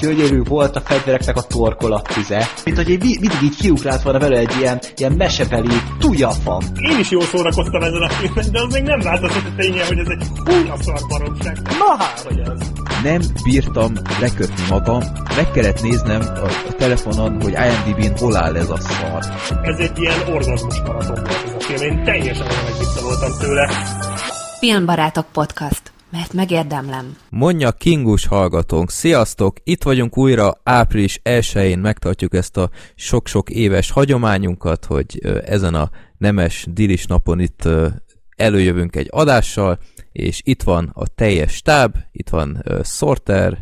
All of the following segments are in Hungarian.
gyönyörű volt a fegyvereknek a torkolatfüze. Mint hogy mindig így kiugrált volna vele egy ilyen mesebeli tujafam. Én is jól szórakoztam ezen a filmet, de az még nem változott a ténye, hogy ez egy kunyaszar baromság. Na hát, hogy ez. Nem bírtam lekötni magam, meg kellett néznem a telefonon, hogy IMDb-n hol áll ez a szar. Ez egy ilyen orgazmus maraton volt ez a film, én teljesen megvicceloltam tőle. Filmbarátok podcast. Mert megérdemlem. Mondja Kingus hallgatónk. Sziasztok! Itt vagyunk újra április 1-én. Megtartjuk ezt a sok-sok éves hagyományunkat, hogy ezen a nemes dilis napon itt előjövünk egy adással, és itt van a teljes stáb, itt van Szorter.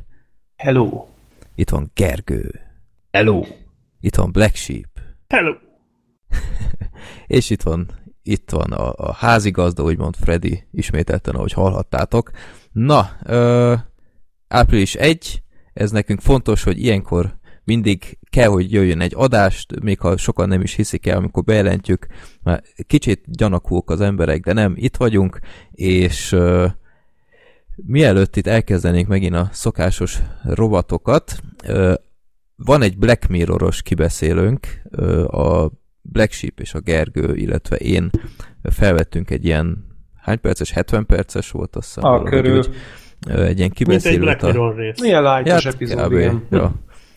Hello! Itt van Gergő. Hello! Itt van Black Sheep. Hello! És itt van a házigazda, úgymond Freddy, ismételten, ahogy hallhattátok. Na, április 1, ez nekünk fontos, hogy ilyenkor mindig kell, hogy jöjjön egy adást, még ha sokan nem is hiszik el, amikor bejelentjük. Már kicsit gyanakúak az emberek, de nem, itt vagyunk, és mielőtt itt elkezdenénk megint a szokásos rovatokat, van egy Black Mirroros kibeszélőnk, a Black Sheep és a Gergő, illetve én felvettünk egy ilyen hány perces, 70 perces volt azt hiszem. A körül. Egy ilyen kibeszélőt. Mint egy Black Mirror rész. Milyen lájtos epizód, igen. Ja.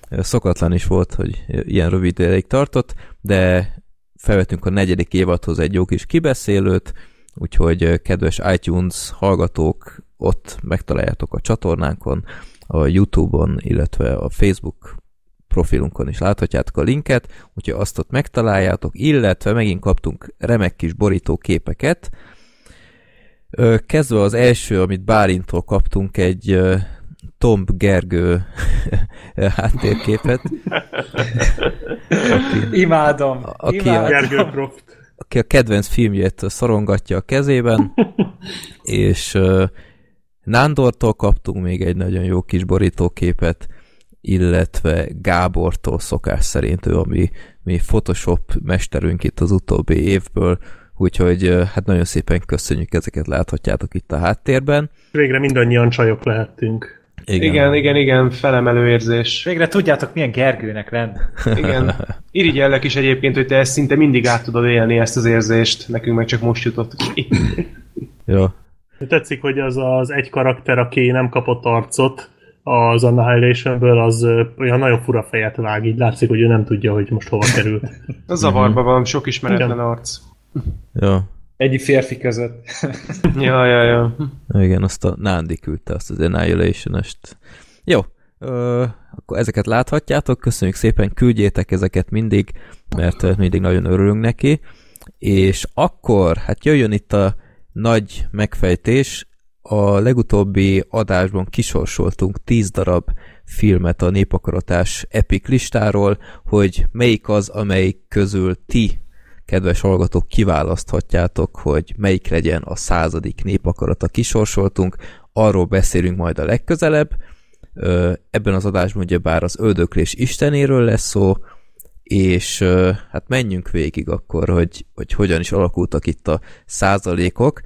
Szokatlan is volt, hogy ilyen rövid ideig tartott, de felvettünk a 4. évadhoz egy jó kis kibeszélőt, úgyhogy kedves iTunes hallgatók, ott megtaláljátok a csatornánkon, a YouTube-on, illetve a Facebook profilunkon is láthatjátok a linket, úgyhogy azt ott megtaláljátok, illetve megint kaptunk remek kis borítóképeket. Kezdve az első, amit Bálinttól kaptunk, egy Tom Gergő háttérképet. Imádom. Gergő prof. Aki a kedvenc filmjét szorongatja a kezében, és Nándortól kaptunk még egy nagyon jó kis borítóképet, illetve Gábortól szokás szerint, ő a mi Photoshop mesterünk itt az utóbbi évből, úgyhogy hát nagyon szépen köszönjük, ezeket láthatjátok itt a háttérben. Végre mindannyian csajok lehettünk. Igen, felemelő érzés. Végre tudjátok, milyen Gergőnek lenni. Igen. Irigyellek is egyébként, hogy te ezt szinte mindig át tudod élni, ezt az érzést, nekünk meg csak most jutott ki. Jó. Tetszik, hogy az egy karakter, aki nem kapott arcot, az Annihilation-ből, az olyan nagyon fura fejet vág, így látszik, hogy ő nem tudja, hogy most hova került. A zavarban van, sok ismeretlen arc. Ja. Egy férfi között. Ja. Igen, azt a Nándi küldte, azt az Annihilation-est. Jó, akkor ezeket láthatjátok, köszönjük szépen, küldjétek ezeket mindig, mert mindig nagyon örülünk neki, és akkor, hát jöjjön itt a nagy megfejtés. A legutóbbi adásban kisorsoltunk 10 darab filmet a Népakaratás Epik listáról, hogy melyik az, amelyik közül ti, kedves hallgatók, kiválaszthatjátok, hogy melyik legyen a 100. Népakarat, a kisorsoltunk. Arról beszélünk majd a legközelebb. Ebben az adásban ugyebár az Öldöklés Istenéről lesz szó, és hát menjünk végig akkor, hogy hogyan is alakultak itt a 100%-ok.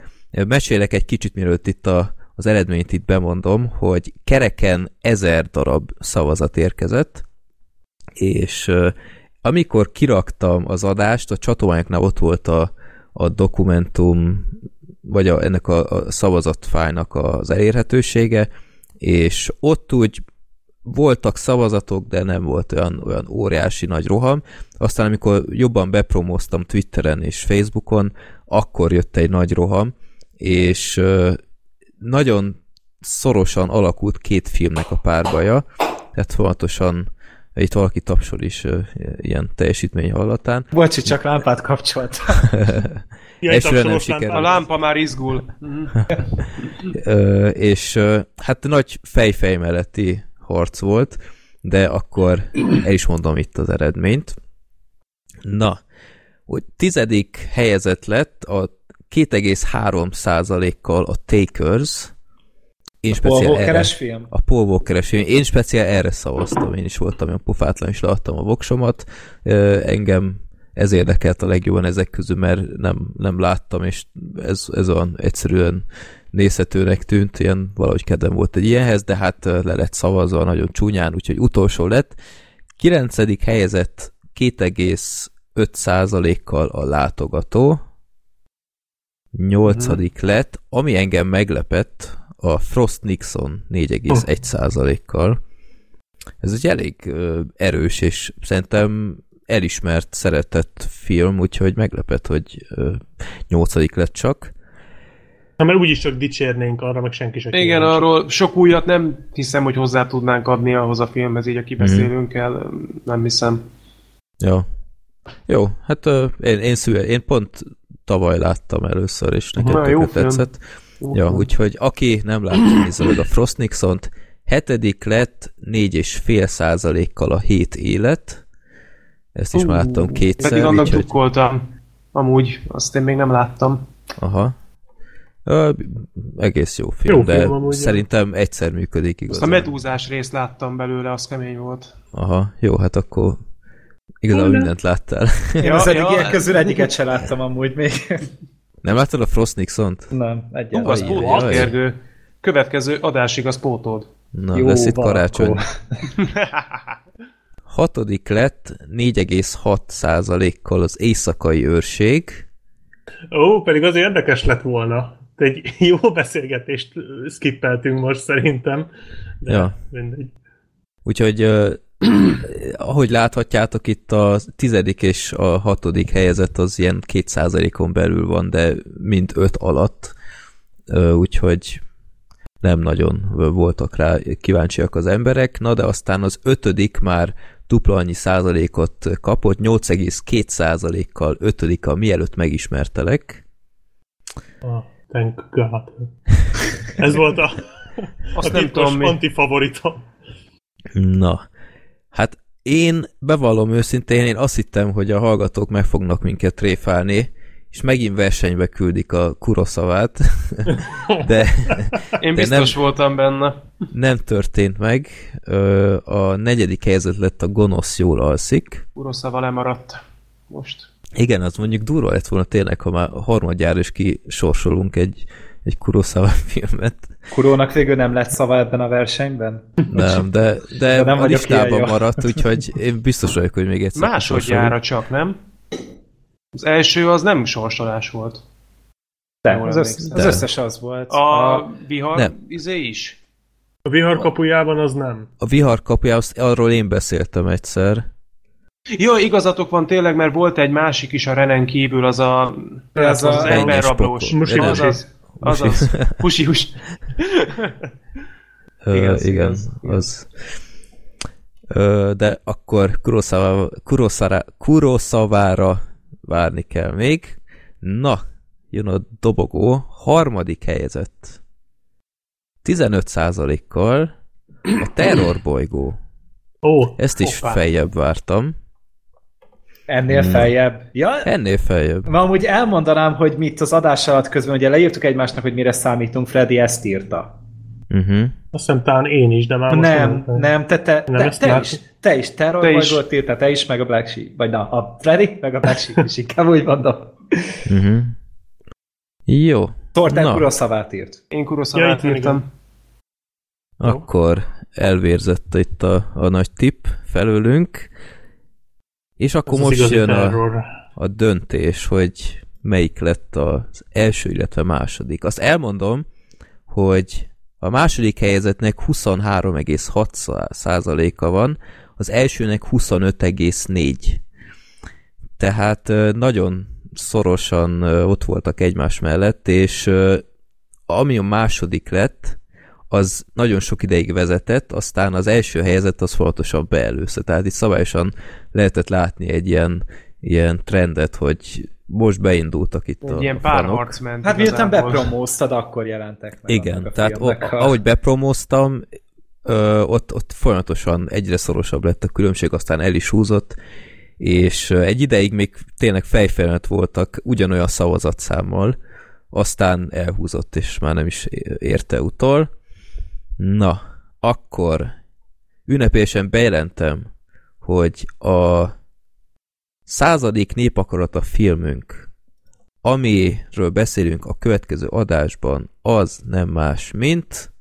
Mesélek egy kicsit, mielőtt itt az eredményt itt bemondom, hogy kereken 1000 darab szavazat érkezett, és amikor kiraktam az adást, a csatornánknál ott volt a dokumentum, vagy ennek a szavazatfájnak az elérhetősége, és ott úgy voltak szavazatok, de nem volt olyan óriási nagy roham. Aztán amikor jobban bepromóztam Twitteren és Facebookon, akkor jött egy nagy roham, és nagyon szorosan alakult két filmnek a párbaja, tehát folyamatosan itt valaki tapsol is ilyen teljesítmény hallatán. Bocsi, csak lámpát kapcsoltam. A lámpa már izgul. És hát nagy fejfej melletti harc volt, de akkor el is mondom itt az eredményt. Na, hogy 10. helyezett lett a 2,3%-kal a Takers. A Paul Walker-es film. Én speciál erre szavaztam. Én is voltam ilyen pofátlan, és leadtam a voksomat. Engem ez érdekelt a legjobban ezek közül, mert nem láttam, és ez olyan egyszerűen nézhetőnek tűnt, ilyen valahogy kedvem volt egy ilyenhez, de hát le lett szavazva nagyon csúnyán, úgyhogy utolsó lett. 9. helyezett 2,5%-kal a látogató. 8. lett, ami engem meglepett, a Frost Nixon 4,1%-kal. Ez egy elég erős, és szerintem elismert, szeretett film, úgyhogy meglepett, hogy 8. lett csak. Na, mert úgyis csak dicsérnénk, arra meg senki sem. Igen, arról sok újat nem hiszem, hogy hozzá tudnánk adni ahhoz a filmhez, így a kibeszélőnkkel, nem hiszem. Ja. Jó, hát én pont tavaly láttam először, és nekem tökre tetszett. Ja, úgyhogy aki nem látta, nézze meg a Frost Nixont. 7. lett 4,5%-kal a Hét élet. Ezt is már láttam kétszer. Pedig annak drukkoltam. Amúgy, azt én még nem láttam. Aha. Egész jó film, de szerintem egyszer működik igazán. Azt a medúzás részt láttam belőle, az kemény volt. Aha, jó, hát akkor igazából mindent láttál. Én az eddigiek közül egyiket se láttam amúgy még. Nem láttad a Frost Nixont? Nem, egyáltalán. Az pótolt, Gergő. Következő adásig az pótold. Na, jó, lesz itt karácsony. 6. lett 4,6%-kal az Éjszakai őrség. Ó, pedig azért érdekes lett volna. Egy jó beszélgetést skippeltünk most szerintem. De ja. Mindegy. Úgyhogy ahogy láthatjátok, itt a 10. és a 6. helyezett az ilyen 2%-on belül van, de mind 5 alatt. Úgyhogy nem nagyon voltak rá kíváncsiak az emberek. Na, de aztán az 5. már dupla annyi százalékot kapott, 8,2%-kal 5. a Mielőtt megismertelek. Ah, thank God. Ez volt a titkos antifavoritom. Na, hát én bevallom őszintén, én azt hittem, hogy a hallgatók meg fognak minket tréfálni, és megint versenybe küldik a Kurosawát. De én biztos voltam benne. Nem történt meg. A 4. helyzet lett a Gonosz jól alszik. Kurosawa lemaradt most. Igen, az mondjuk durva lett volna tényleg, ha már harmadjára is kisorsolunk egy Kurosawa filmet. Kurónak végül nem lett szava ebben a versenyben? Nem, de a listában maradt, úgyhogy én biztos vagyok, hogy még egyszer másodjára csak, nem? Az első az nem sorsolás volt. De, az összes az volt. A vihar nem. Izé is? A vihar kapujában az nem. A vihar kapujában, arról én beszéltem egyszer. Jó, igazatok van tényleg, mert volt egy másik is a Renen kívül, az emberrablós. Azaz. Pusius. Igen, az... De akkor Kurosavára várni kell még. Na, jön a dobogó. 3. helyezett 15%-kal a Terrorbolygó. Ezt is feljebb vártam. Ennél feljebb. Ja, ennél feljebb. Ma amúgy elmondanám, hogy mi itt az adás alatt közben, ugye leírtuk egymásnak, hogy mire számítunk, Freddy ezt írta. Azt hiszem, talán én is, de már nem, te is Terrorbolygót írtál, te is, meg a Black Sheep. Vagy na, a Freddy, meg a Black Sheep is, inkább úgy mondom. Jó. Szorter Kuroszavát írt. Én Kuroszavát írtam. Akkor elvérzett itt a nagy tipp felőlünk. És akkor ez most jön a döntés, hogy melyik lett az első, illetve második. Azt elmondom, hogy a második helyezettnek 23,6%-a van, az elsőnek 25,4%. Tehát nagyon szorosan ott voltak egymás mellett, és ami a második lett, az nagyon sok ideig vezetett, aztán az első helyezett az fontosabb beelőzte. Tehát itt szabályosan lehetett látni egy ilyen trendet, hogy most beindultak itt egy ilyen párharc ment. Hát miután bepromóztad, akkor jelentek meg. Igen, tehát ahogy bepromóztam, ott folyamatosan egyre szorosabb lett a különbség, aztán el is húzott, és egy ideig még tényleg fejfejlett voltak ugyanolyan szavazatszámmal, aztán elhúzott, és már nem is érte utol. Na, akkor ünnepélyesen bejelentem, hogy a 100. Népakarata filmünk, amiről beszélünk a következő adásban, az nem más, mint...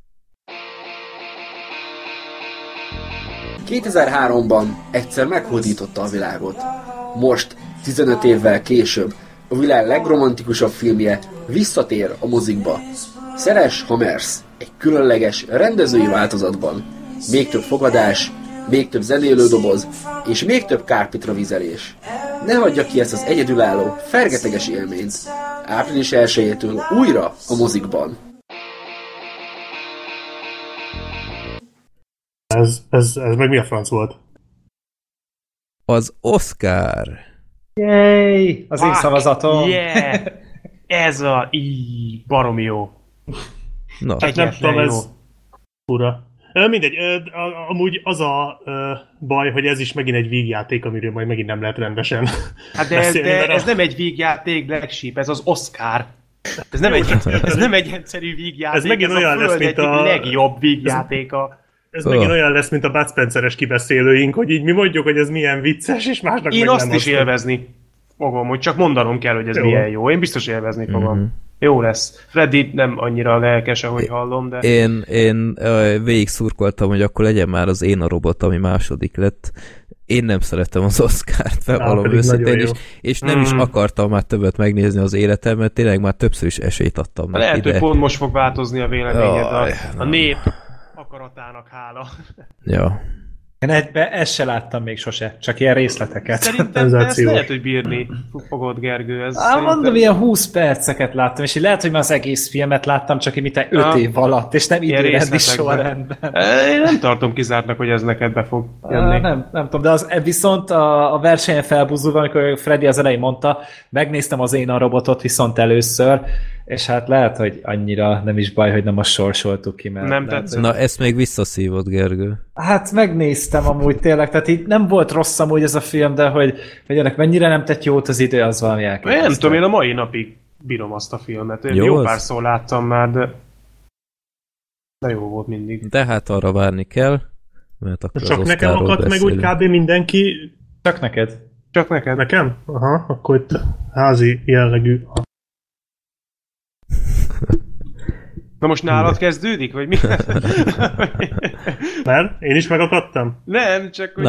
2003-ban egyszer meghódította a világot. Most, 15 évvel később, a világ legromantikusabb filmje visszatér a mozikba. Szeress, ha mersz, egy különleges, rendezői változatban. Még több fogadás, még több zenélő doboz, és még több kárpitra vizelés. Ne hagyja ki ezt az egyedülálló, fergeteges élményt. Április 1-től újra a mozikban. Ez meg mi a franc volt? Az Oscar! Yay! Az én szavazatom! Yeah. Ez a... baromi jó! No. Hát nem tudom, ez... Ura. Mindegy, amúgy az a baj, hogy ez is megint egy vígjáték, amiről majd megint nem lehet rendesen hát de ez nem egy vígjáték, Black Sheep, ez az Oscar. Ez nem egy egyszerű vígjáték, ez megint olyan lesz, mint a legjobb vígjátéka. Ez megint olyan lesz, mint a Bud Spenceres kibeszélőink, hogy így mi mondjuk, hogy ez milyen vicces, és másnak én meg nem azt is élvezni fogom, hogy csak mondanom kell, hogy ez jó. Milyen jó. Én biztos élvezni fogom. Mm-hmm. Jó lesz. Freddy nem annyira lelkes, ahogy hallom, de... Én végig szurkoltam, hogy akkor legyen már az Én a robot, ami második lett. Én nem szeretem az Oscárt, bevallom őszintén, és nem is akartam már többet megnézni az életem, mert tényleg már többször is esélyt adtam meg. Lehet, hogy pont most fog változni a véleményed. A nép akaratának hála. Ja. Én ezt se láttam még sose, csak ilyen részleteket. Szerintem te ezt lehet, hogy bírni fogod, Gergő. Mondom, ilyen 20 perceket láttam, és lehet, hogy már az egész filmet láttam, csak mint 5 év alatt, és nem időrendi sorrendben. Én nem tartom kizártnak, hogy ez neked be fog jönni. Nem tudom, de az, viszont a versenyen felbúzulva, amikor Freddy az elején mondta, megnéztem az Én a robotot viszont először, és hát lehet, hogy annyira nem is baj, hogy nem azt sorsoltuk ki, mert... Nem tetszett. Na, ezt még visszaszívott, Gergő. Hát megnéztem amúgy tényleg, tehát így nem volt rossz amúgy ez a film, de hogy ennek mennyire nem tett jót az idő, az valami elkezdett. Nem tudom, én a mai napig bírom azt a filmet. Én jó pár szó láttam már, de jó volt mindig. De hát arra várni kell, mert akkor csak az nekem akadt meg úgy kb. Mindenki... Csak neked. Csak neked. Nekem? Aha, akkor itt házi jellegű... Na most nálad kezdődik, vagy mi? Mert én is megakadtam? Nem, csak hogy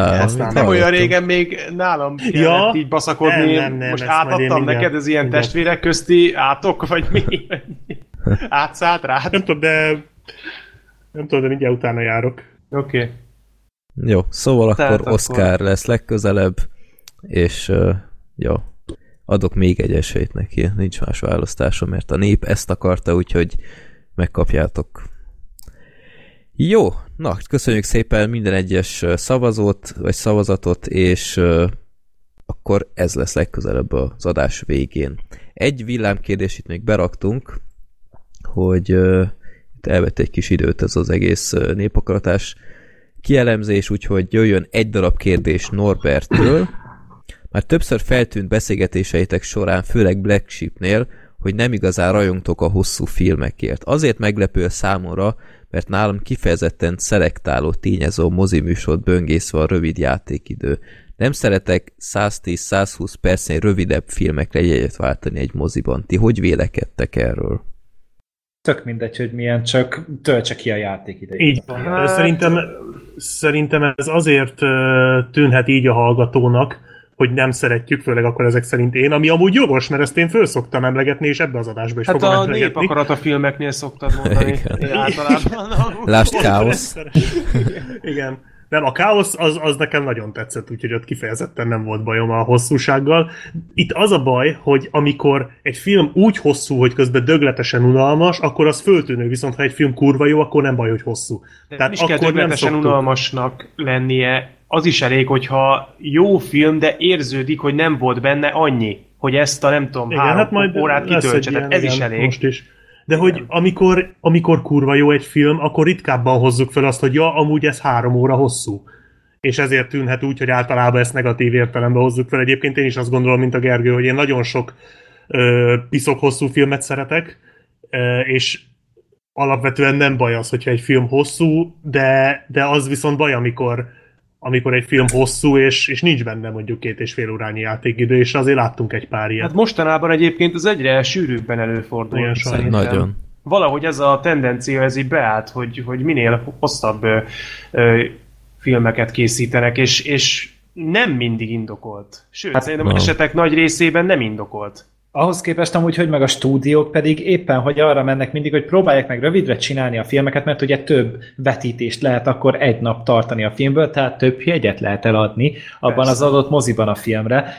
nem olyan régen még nálam kellett így baszakodni. Nem, most átadtam neked, ez ilyen testvérek közti átok, vagy mi? Átszállt rád? Nem tudom, de mindjárt utána járok. Oké. Okay. Jó, szóval akkor Oscar lesz legközelebb, és jó. Adok még egy esélyt neki, nincs más választásom, mert a nép ezt akarta, úgyhogy megkapjátok. Jó, na, köszönjük szépen minden egyes szavazatot, és akkor ez lesz legközelebb az adás végén. Egy villámkérdés itt még beraktunk, hogy itt elvett egy kis időt ez az egész népakaratás kielemzés, úgyhogy jöjjön egy darab kérdés Norbertől. Már többször feltűnt beszélgetéseitek során, főleg Black Sheepnél, hogy nem igazán rajongtok a hosszú filmekért. Azért meglepő számomra, mert nálam kifejezetten szelektáló tényező a moziműsort böngészve a rövid játékidő. Nem szeretek 110-120 percnél rövidebb filmekre jegyet váltani egy moziban. Ti hogy vélekedtek erről? Tök mindegy, hogy milyen, csak töltse ki a játékidejét. Így van. Hát... Szerintem ez azért tűnhet így a hallgatónak, hogy nem szeretjük, főleg akkor ezek szerint én, ami amúgy jogos, mert ezt én föl szoktam emlegetni, és ebbe az adásba is fogom emlegetni. Hát a népakarata filmeknél szoktad mondani. Általában. Lásd káosz. Igen. Nem, a káosz az nekem nagyon tetszett, úgyhogy ott kifejezetten nem volt bajom a hosszúsággal. Itt az a baj, hogy amikor egy film úgy hosszú, hogy közben dögletesen unalmas, akkor az föltűnő, viszont ha egy film kurva jó, akkor nem baj, hogy hosszú. De tehát akkor kell dögletesen unalmasnak lennie. Az is elég, hogyha jó film, de érződik, hogy nem volt benne annyi, hogy ezt a nem tudom, igen, 3 órát kitöltse, tehát ez is elég. Most is. De igen. Hogy amikor kurva jó egy film, akkor ritkábban hozzuk fel azt, hogy ja, amúgy ez 3 óra hosszú. És ezért tűnhet úgy, hogy általában ezt negatív értelemben hozzuk fel. Egyébként én is azt gondolom, mint a Gergő, hogy én nagyon sok piszok hosszú filmet szeretek, és alapvetően nem baj az, hogyha egy film hosszú, de az viszont baj, amikor amikor egy film hosszú, és nincs benne mondjuk 2,5 órányi játékidő, és azért láttunk egy pár ilyet. Hát mostanában egyébként ez egyre sűrűbben előfordul. Olyan szerintem. Nagyon. Valahogy ez a tendencia, ez így beállt, hogy minél hosszabb filmeket készítenek, és nem mindig indokolt. Sőt, hát, szerintem az esetek nagy részében nem indokolt. Ahhoz képest amúgy, hogy meg a stúdiók pedig éppen, hogy arra mennek mindig, hogy próbálják meg rövidre csinálni a filmeket, mert ugye több vetítést lehet akkor egy nap tartani a filmből, tehát több jegyet lehet eladni abban Persze. az adott moziban a filmre.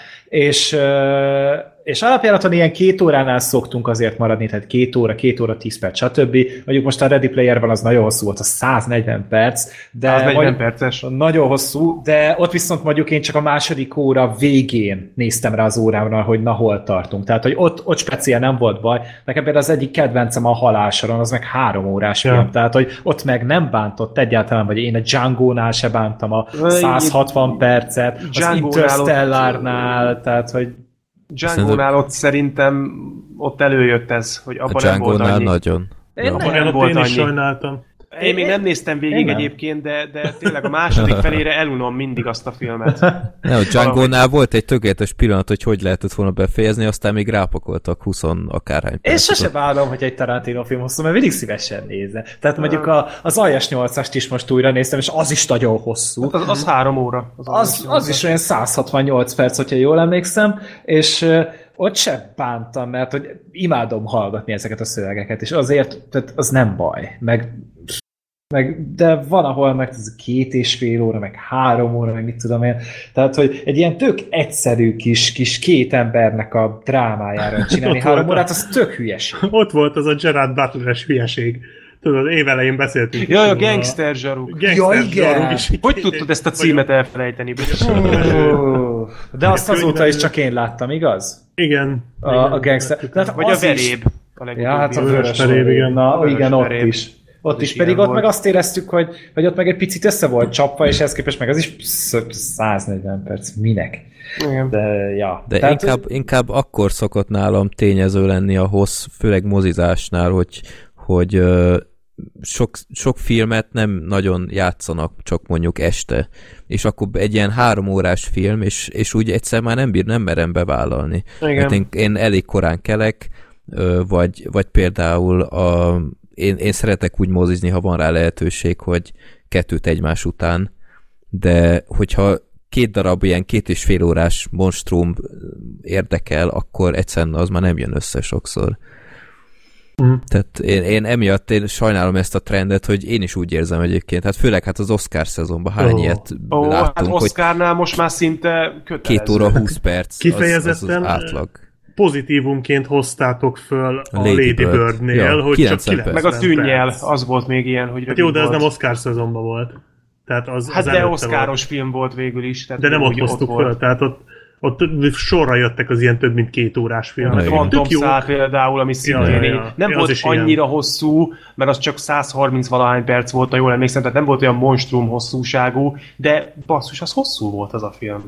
És alapjáraton ilyen 2 óránál szoktunk azért maradni, tehát 2 óra, 2 óra, 10 perc, stb. Mondjuk most a Ready Player van, az nagyon hosszú volt, az 140 perc. De 140 perces. Nagyon hosszú, de ott viszont mondjuk én csak a második óra végén néztem rá az órámra, hogy na hol tartunk. Tehát, hogy ott speciál nem volt baj. Nekem például az egyik kedvencem a Halálsoron, az meg 3 órás film. Ja. Tehát, hogy ott meg nem bántott egyáltalán, vagy én a Django-nál se bántam a 160 percet, az Interstellárnál, tehát, hogy Django-nál ott szerintem ott előjött ez, hogy abban nem volt annyi. Nagyon. Én is sajnáltam. Én még nem néztem végig egyébként, de tényleg a második felére elunom mindig azt a filmet. Nem, a Django-nál volt egy tökéletes pillanat, hogy lehetett volna befejezni, aztán még rápakoltak 20 akárhány percet. Én sose vállalom, hogy egy Tarantino film hosszú, mert mindig szívesen nézem. Tehát mondjuk az Aljas 8-ast is most újra néztem, és az is nagyon hosszú. Az 3 óra. Az is olyan 168 perc, hogyha jól emlékszem, és... Ott sem bántam, mert hogy imádom hallgatni ezeket a szövegeket, és azért tehát az nem baj. De van, ahol meg 2,5 óra, meg 3 óra, meg mit tudom én. Tehát, hogy egy ilyen tök egyszerű kis két embernek a drámájára csinálni 3 órát, az tök hülyeség. Ott volt az a Gerard Butler-es hülyeség. Tudod, évelején beszéltünk. Jaj, a gangster zsaruk. Hogy tudtad ezt a címet elfelejteni? De azt azóta is csak én láttam, igaz? Igen. A gangster. Vagy a veréb. Ja, hát a vörös veréb, igen, ott is. Ott is, pedig ott meg azt éreztük, hogy ott meg egy picit össze volt csapva, és ehhez képest meg az is 140 perc. Minek? De inkább akkor szokott nálam tényező lenni a hossz, főleg mozizásnál, hogy sok filmet nem nagyon játszanak, csak mondjuk este. És akkor egy ilyen 3 órás film, és úgy egyszer már nem merem bevállalni. Hát én elég korán kelek, vagy például én szeretek úgy mozizni, ha van rá lehetőség, hogy 2-t egymás után, de hogyha 2 darab ilyen 2,5 órás monstrum érdekel, akkor egyszerűen az már nem jön össze sokszor. Tehát én emiatt sajnálom ezt a trendet, hogy én is úgy érzem egyébként. Hát főleg az Oscar szezonban hány ilyet láttunk, hát Oscarnál most már szinte kötelező. 2 óra 20 perc kifejezetten az átlag. Pozitívumként hoztátok föl a Lady Bird-nél, ja, hogy 9 csak 9 perc. Meg a Tűnnyel, az volt még ilyen, hogy rövid volt. Hát jó, de ez nem Oscar szezonban volt. Tehát de Oscaros film volt végül is. Tehát de nem ott hoztuk föl, tehát ott sorra jöttek az ilyen több mint 2 órás filmek. Van Tom Szár például, ami szintén nem volt annyira ilyen hosszú, mert az csak 130 valahány perc volt, ha jól emlékszem, tehát nem volt olyan monstrum hosszúságú, de basszus, az hosszú volt az a film.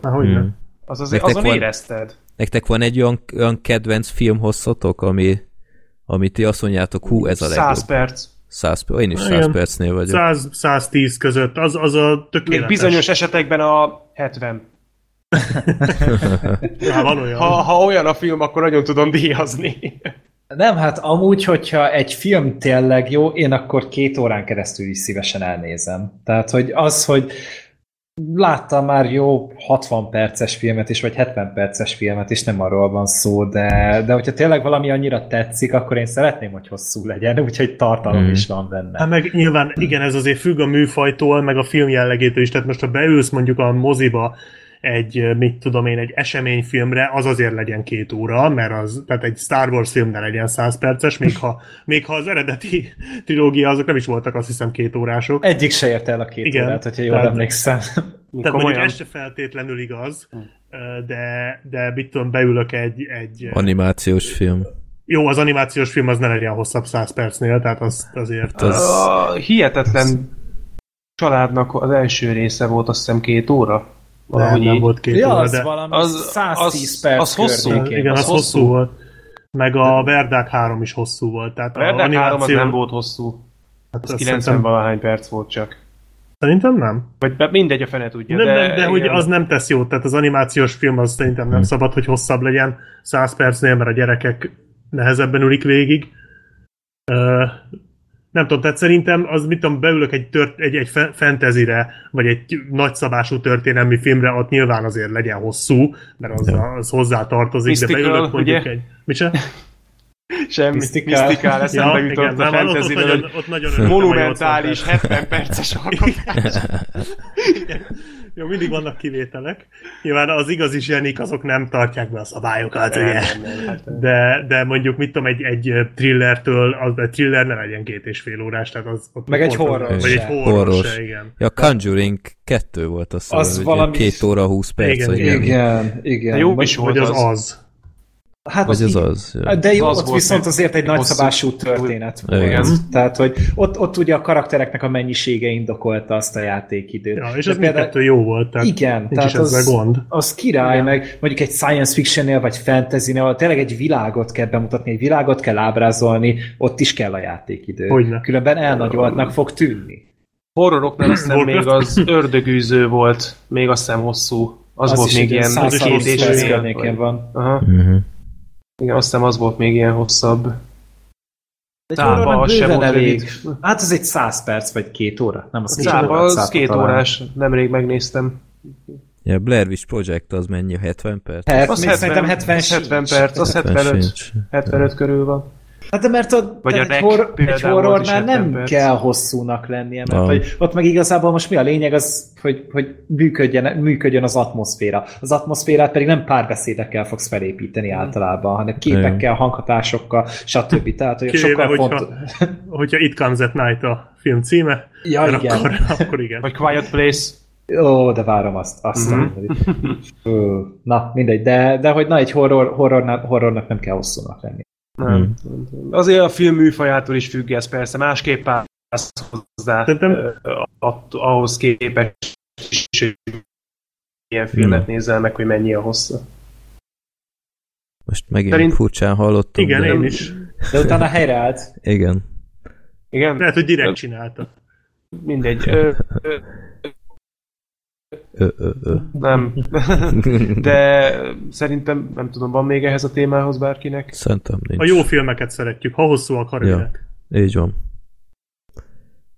Azon érezted. Nektek van egy olyan kedvenc film hosszatok, amit ti azt mondjátok, hú, ez a legjobb. 100 perc. 100 perc. Én is 100 percnél vagyok. 100-110 között, az a tökéletes. Még bizonyos esetekben a 70. Olyan. Ha olyan a film, akkor nagyon tudom díjazni. Nem, hát amúgy, hogyha egy film tényleg jó, én akkor 2 órán keresztül is szívesen elnézem. Tehát, hogy az, hogy láttam már jó 60 perces filmet is, vagy 70 perces filmet is, nem arról van szó, de hogyha tényleg valami annyira tetszik, akkor én szeretném, hogy hosszú legyen, úgyhogy tartalom is van benne. Hát meg nyilván, igen, ez azért függ a műfajtól, meg a film jellegétől is, tehát most ha beülsz mondjuk a moziba egy eseményfilmre, az azért legyen 2 óra, mert tehát egy Star Wars film ne legyen 100 perces, még ha az eredeti trilógia, azok nem is voltak, azt hiszem, 2 órások. Egyik se érte el a 2 órát, hogyha jól emlékszem. Tehát mondjuk ez se feltétlenül igaz, de mit tudom, beülök egy... Animációs film. Jó, az animációs film az ne legyen hosszabb 100 percnél, tehát azért... Hihetetlen családnak az első része volt, azt hiszem, 2 óra. Valahogy nem volt 2 óra, az de... Az 110 perc az hosszú. Igen, az hosszú volt. Meg a Verdák 3 is hosszú volt. Tehát a Verdák 3 az nem volt hosszú. Hát az 90 valahány perc volt csak. Szerintem nem. Vagy mindegy, a fene tudja. Nem, de hogy az nem tesz jót, tehát az animációs film az szerintem nem szabad, hogy hosszabb legyen 100 percnél, mert a gyerekek nehezebben ülik végig. Nem tudom, tehát szerintem az, mit tudom, beülök egy fantasyre, vagy egy nagyszabású történelmi filmre, ott nyilván azért legyen hosszú, mert az hozzá tartozik, Mystical, de beülök mondjuk ugye? Mi sem? Semmi, misztikál, eszembe jutott a fantasyről, monumentális, 70 perces alkotás. Jó, mindig vannak kivételek. Nyilván az igazi zsenik, azok nem tartják be a szabályokat, ugye? De mondjuk, mit tudom, egy thrillertől, a thriller ne legyen 2,5 órás, tehát az... Meg egy horror se. Vagy egy horror se, igen. Ja, Conjuring 2 volt az szóval, 2 óra 20 perc. Igen. Jó is volt az. Hát vagy az. De jó, az ott viszont azért egy nagyszabású történet volt. Tehát, hogy ott ugye a karaktereknek a mennyisége indokolta azt a játékidőt. Ja, és ez mindkettő jó volt. Tehát igen, tehát az király, igen. Meg mondjuk egy science fictionnél, vagy fantasynél, tényleg egy világot kell bemutatni, egy világot kell ábrázolni, ott is kell a játékidő. Hogyne. Különben elnagyoltnak fog tűnni. Horroroknál aztán még az ördögűző volt, még aztán hosszú. Az volt még ilyen 100 van. Igen, azt hiszem az volt még ilyen hosszabb. Tába az sem volt elég. Hát az egy 100 perc, vagy 2 óra. Nem, az 2 óra, az 2 órás. Nemrég megnéztem. Ja, Blair Witch Project az mennyi? 70 perc? Az 70 perc, az 75 körül van. Hát de mert egy horrornál nem kell hosszúnak lennie, mert hogy ott meg igazából most mi a lényeg, az, hogy működjön az atmoszféra. Az atmoszférát pedig nem párbeszédekkel fogsz felépíteni általában, hanem képekkel, hanghatásokkal, stb. Tehát, hogy kivéve, sokkal fontos. Hogyha It Comes at Night a film címe, ja, igen. Akkor igen. Vagy Quiet Place. Ó, de várom azt. Na, mindegy, de hogy na, egy horrornak nem kell hosszúnak lennie. Nem. Azért a film műfajától is függ ez, persze, másképp állsz hozzá ahhoz képest is, hogy milyen filmet nézel meg, hogy mennyi a hossza. Most megint furcsán hallottam. Igen, én is. De utána helyreállt. Igen. Lehet, hogy direkt csinálta. Mindegy. Nem. De szerintem, nem tudom, van még ehhez a témához bárkinek? Szerintem nincs. A jó filmeket szeretjük, ha hosszúak, ha rövidek. Ja, így van.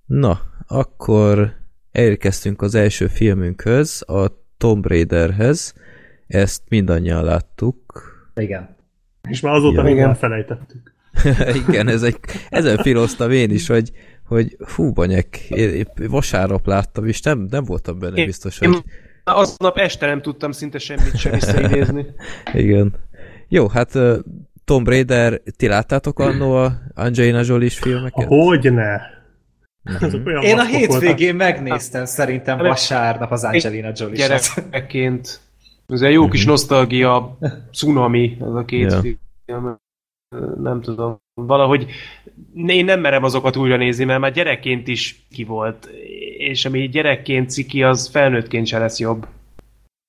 Na, akkor elérkeztünk az első filmünkhöz, a Tomb Raiderhez. Ezt mindannyian láttuk. Igen. És már azóta még elfelejtettük. Igen, ezen filoztam én is, hogy hú, banyek, én vasárnap láttam, és nem voltam benne biztos, hogy... Én aznap este nem tudtam szinte semmit sem visszaidézni. Igen. Jó, hát Tomb Raider, ti láttátok annó a Angelina Jolie-s filmeket? Hogyne! Én a hétvégén megnéztem szerintem vasárnap az Angelina Jolie-s. Gyerekként. Ez egy jó kis nosztalgia, cunami az a két film. Nem tudom. Valahogy én nem merem azokat újra nézni, mert már gyerekként is ki volt, és ami gyerekként ciki, az felnőttként se lesz jobb.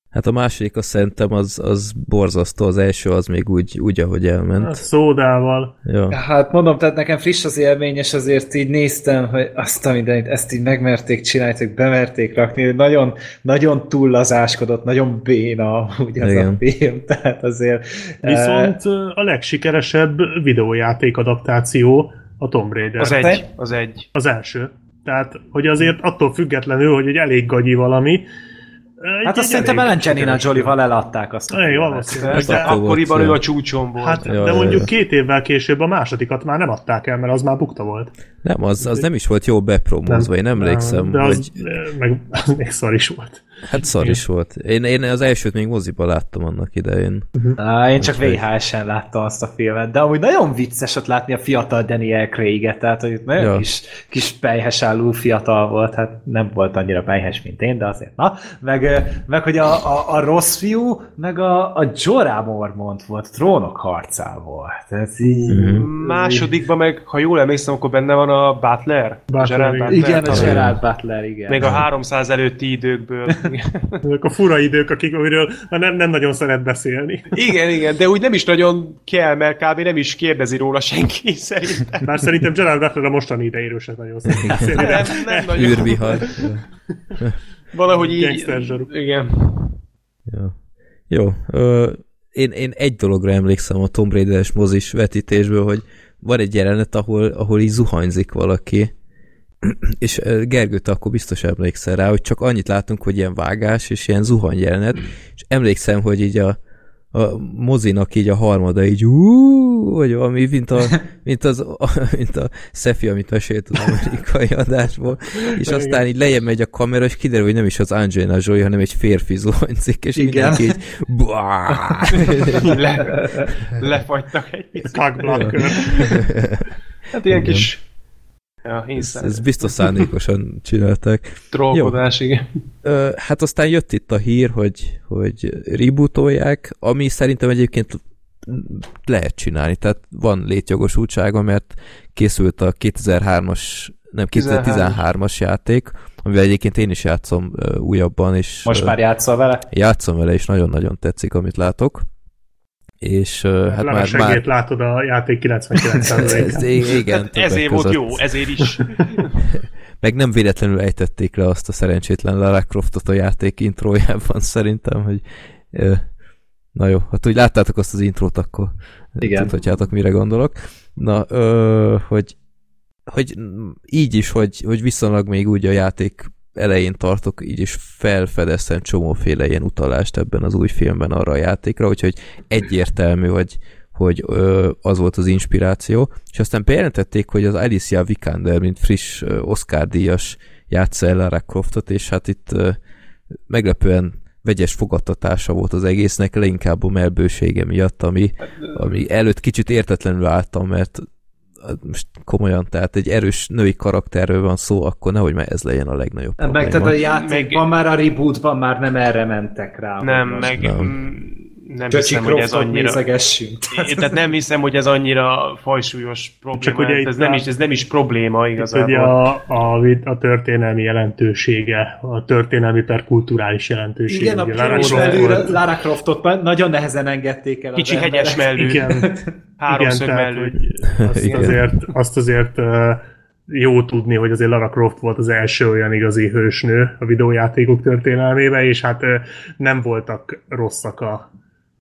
Hát a második, azt szerintem az borzasztó, az első az még úgy ahogy elment. A szódával. Ja. Hát mondom, tehát nekem friss az élmény, és azért így néztem, hogy azt a mindenit, ezt így megmerték csinálni, hogy bemerték rakni, nagyon, nagyon túllazáskodott, nagyon béna ugye az a film, tehát azért... Viszont a legsikeresebb videójáték adaptáció a Tomb Raider. Az egy. Az első. Tehát, hogy azért attól függetlenül, hogy egy elég gagyi valami, hát azt szerintem Angelina Jolie-val eladták azt. Akkoriban ő a csúcson volt. Hát, de mondjuk 2 évvel később a másodikat már nem adták el, mert az már bukta volt. Nem, az nem is volt jól bepromózva, én emlékszem. De az még szar is volt. Hát szar is volt. Én az elsőt még moziba láttam annak idején. Én csak VHS-en láttam azt a filmet, de amúgy nagyon vicces ott látni a fiatal Daniel Craig-et, tehát hogy nagyon kis pelyhes álló fiatal volt, hát nem volt annyira pelyhes, mint én, de azért na, meg hogy a rossz fiú, meg a Jorah Mormont volt, Trónok harcából. Másodikban meg, ha jól emlékszem, akkor benne van a Butler. Igen, a Gerard Butler, igen. Még a 300 előtti időkből. Ezek a fura idők, amiről nem nagyon szeret beszélni. Igen, igen, de úgy nem is nagyon kell, mert kb. Nem is kérdezi róla senki szerintem. Bár szerintem Gerard Butler a mostani idejéről sem nagyon szeret beszélni. Nem nagyon. Űrvihar. Valahogy így. Igen. Ja. Jó. Én egy dologra emlékszem a Tomb Raider-es mozis vetítésből, hogy van egy jelenet, ahol így zuhanyzik valaki, és Gergő, te akkor biztos emlékszel rá, hogy csak annyit látunk, hogy ilyen vágás és ilyen zuhany jelenet, és emlékszem, hogy így a mozinak így a harmada így vagy valami, mint a Szefi, amit mesélt az amerikai adásból, és aztán így lejjebb megy a kamera, és kiderül, hogy nem is az Angelina Jolie, hanem egy férfi zuhanyzik, és mindenki így lefagytak egy picit. Hát ilyen kis ja, ez biztos szándékosan csinálták. Trollkodás, igen. Hát aztán jött itt a hír, hogy rebootolják, ami szerintem egyébként lehet csinálni. Tehát van létjogosultsága, mert készült a 2013-as játék, amivel egyébként én is játszom újabban. És most már játszol vele? Játszom vele, és nagyon-nagyon tetszik, amit látok. És hát már látod a játék 99%-át. Igen. Ezért volt jó, ezért is. Meg nem véletlenül ejtették le azt a szerencsétlen Lara Croftot a játék intrójában szerintem, hogy na jó, hát úgy láttátok azt az intrót, akkor igen. Tudhatjátok, mire gondolok. Na, hogy így is, hogy viszonylag még úgy a játék elején tartok, így is felfedeztem csomóféle ilyen utalást ebben az új filmben arra a játékra, úgyhogy egyértelmű, hogy az volt az inspiráció, és aztán bejelentették, hogy az Alicia Vikander, mint friss Oscar-díjas játssza el Lara Croftot, és hát itt meglepően vegyes fogadtatása volt az egésznek, leginkább a melbősége miatt, ami előtt kicsit értetlenül álltam, mert most komolyan, tehát egy erős női karakterről van szó, akkor nehogy már ez legyen a legnagyobb probléma. Meg tehát a játékban már a rebootban már nem erre mentek rá. Nem, meg nem hiszem, hogy ez annyira... Tehát nem hiszem, hogy ez annyira fajsúlyos probléma. Ez nem is probléma igazából. Ugye a történelmi jelentősége, a történelmi per kulturális jelentősége. Igen, ugye, Lara Croftot nagyon nehezen engedték el. Kicsi hegyes mellű. Igen. Háromszög mellű. Azt azért jó tudni, hogy azért Lara Croft volt az első olyan igazi hősnő a videójátékok történelmében, és hát nem voltak rosszak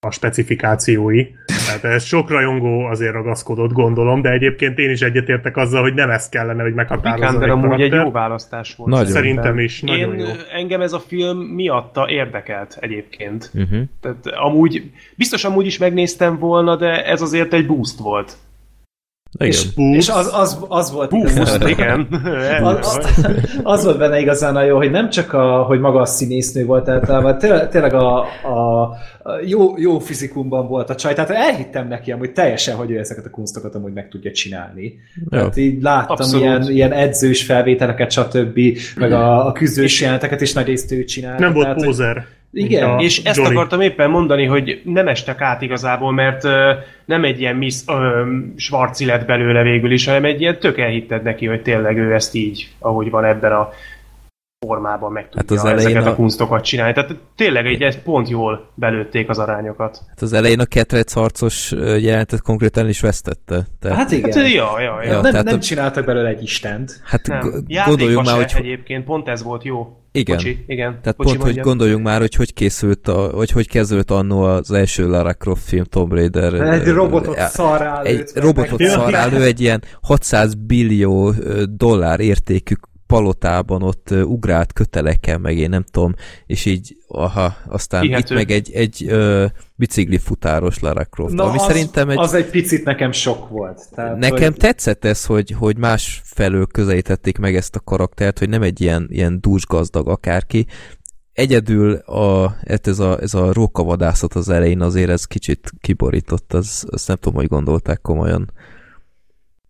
a specifikációi. Tehát ez sok rajongó azért ragaszkodott, gondolom, de egyébként én is egyetértek azzal, hogy nem ezt kellene, hogy meghatározzon egy karakter. Amúgy egy jó választás volt. Nagyon. Szerintem is. Nagyon jó. Engem ez a film miatta érdekelt egyébként. Uh-huh. Tehát biztos amúgy is megnéztem volna, de ez azért egy boost volt. És az volt igazán. Igen. Az volt benne igazán a jó, hogy nem csak hogy maga a színésznő volt általában, tényleg a jó fizikumban volt a csaj, tehát elhittem neki amúgy teljesen, hogy ő ezeket a kunsztokat amúgy meg tudja csinálni. Tehát így láttam ilyen edzős felvételeket, stb. Meg a küzdős jeleneteket is nagy részt ő csinálta. Nem volt pózer. Igen, és Johnny. Ezt akartam éppen mondani, hogy nem estek át igazából, mert nem egy ilyen Miss Schwarzi lett belőle végül is, hanem egy ilyen tök elhitted neki, hogy tényleg ő ezt így, ahogy van ebben a formában meg tudja ezeket a kunsztokat csinálni. Tehát tényleg ezt pont jól belőtték az arányokat. Hát az elején a ketrecharcos jelentet konkrétan is vesztette. Tehát... Hát igen. Hát, ja. Nem csináltak belőle egy istent. Hát gondoljunk már, hogy... Egyébként pont ez volt jó. Igen. Igen. Tehát Bocsi pont, mondjam. Hogy gondoljunk már, hogy készült, hogy kezdődött annó az első Lara Croft film, Tomb Raider. Egy robotot szarrá lőtt. Egy robotot szarrá lő, egy ilyen $600 billion értékű palotában ott ugrált kötelekkel, meg én nem tudom, és így aztán hihető. Itt meg egy biciklifutáros Lara Croft. Na, ami szerintem az egy picit nekem sok volt. Tehát, nekem tetszett ez, hogy más felől közelítették meg ezt a karaktert, hogy nem egy ilyen dúsgazdag akárki. Egyedül ez a rókavadászat az elején azért ez kicsit kiborított, azt nem tudom, hogy gondolták komolyan.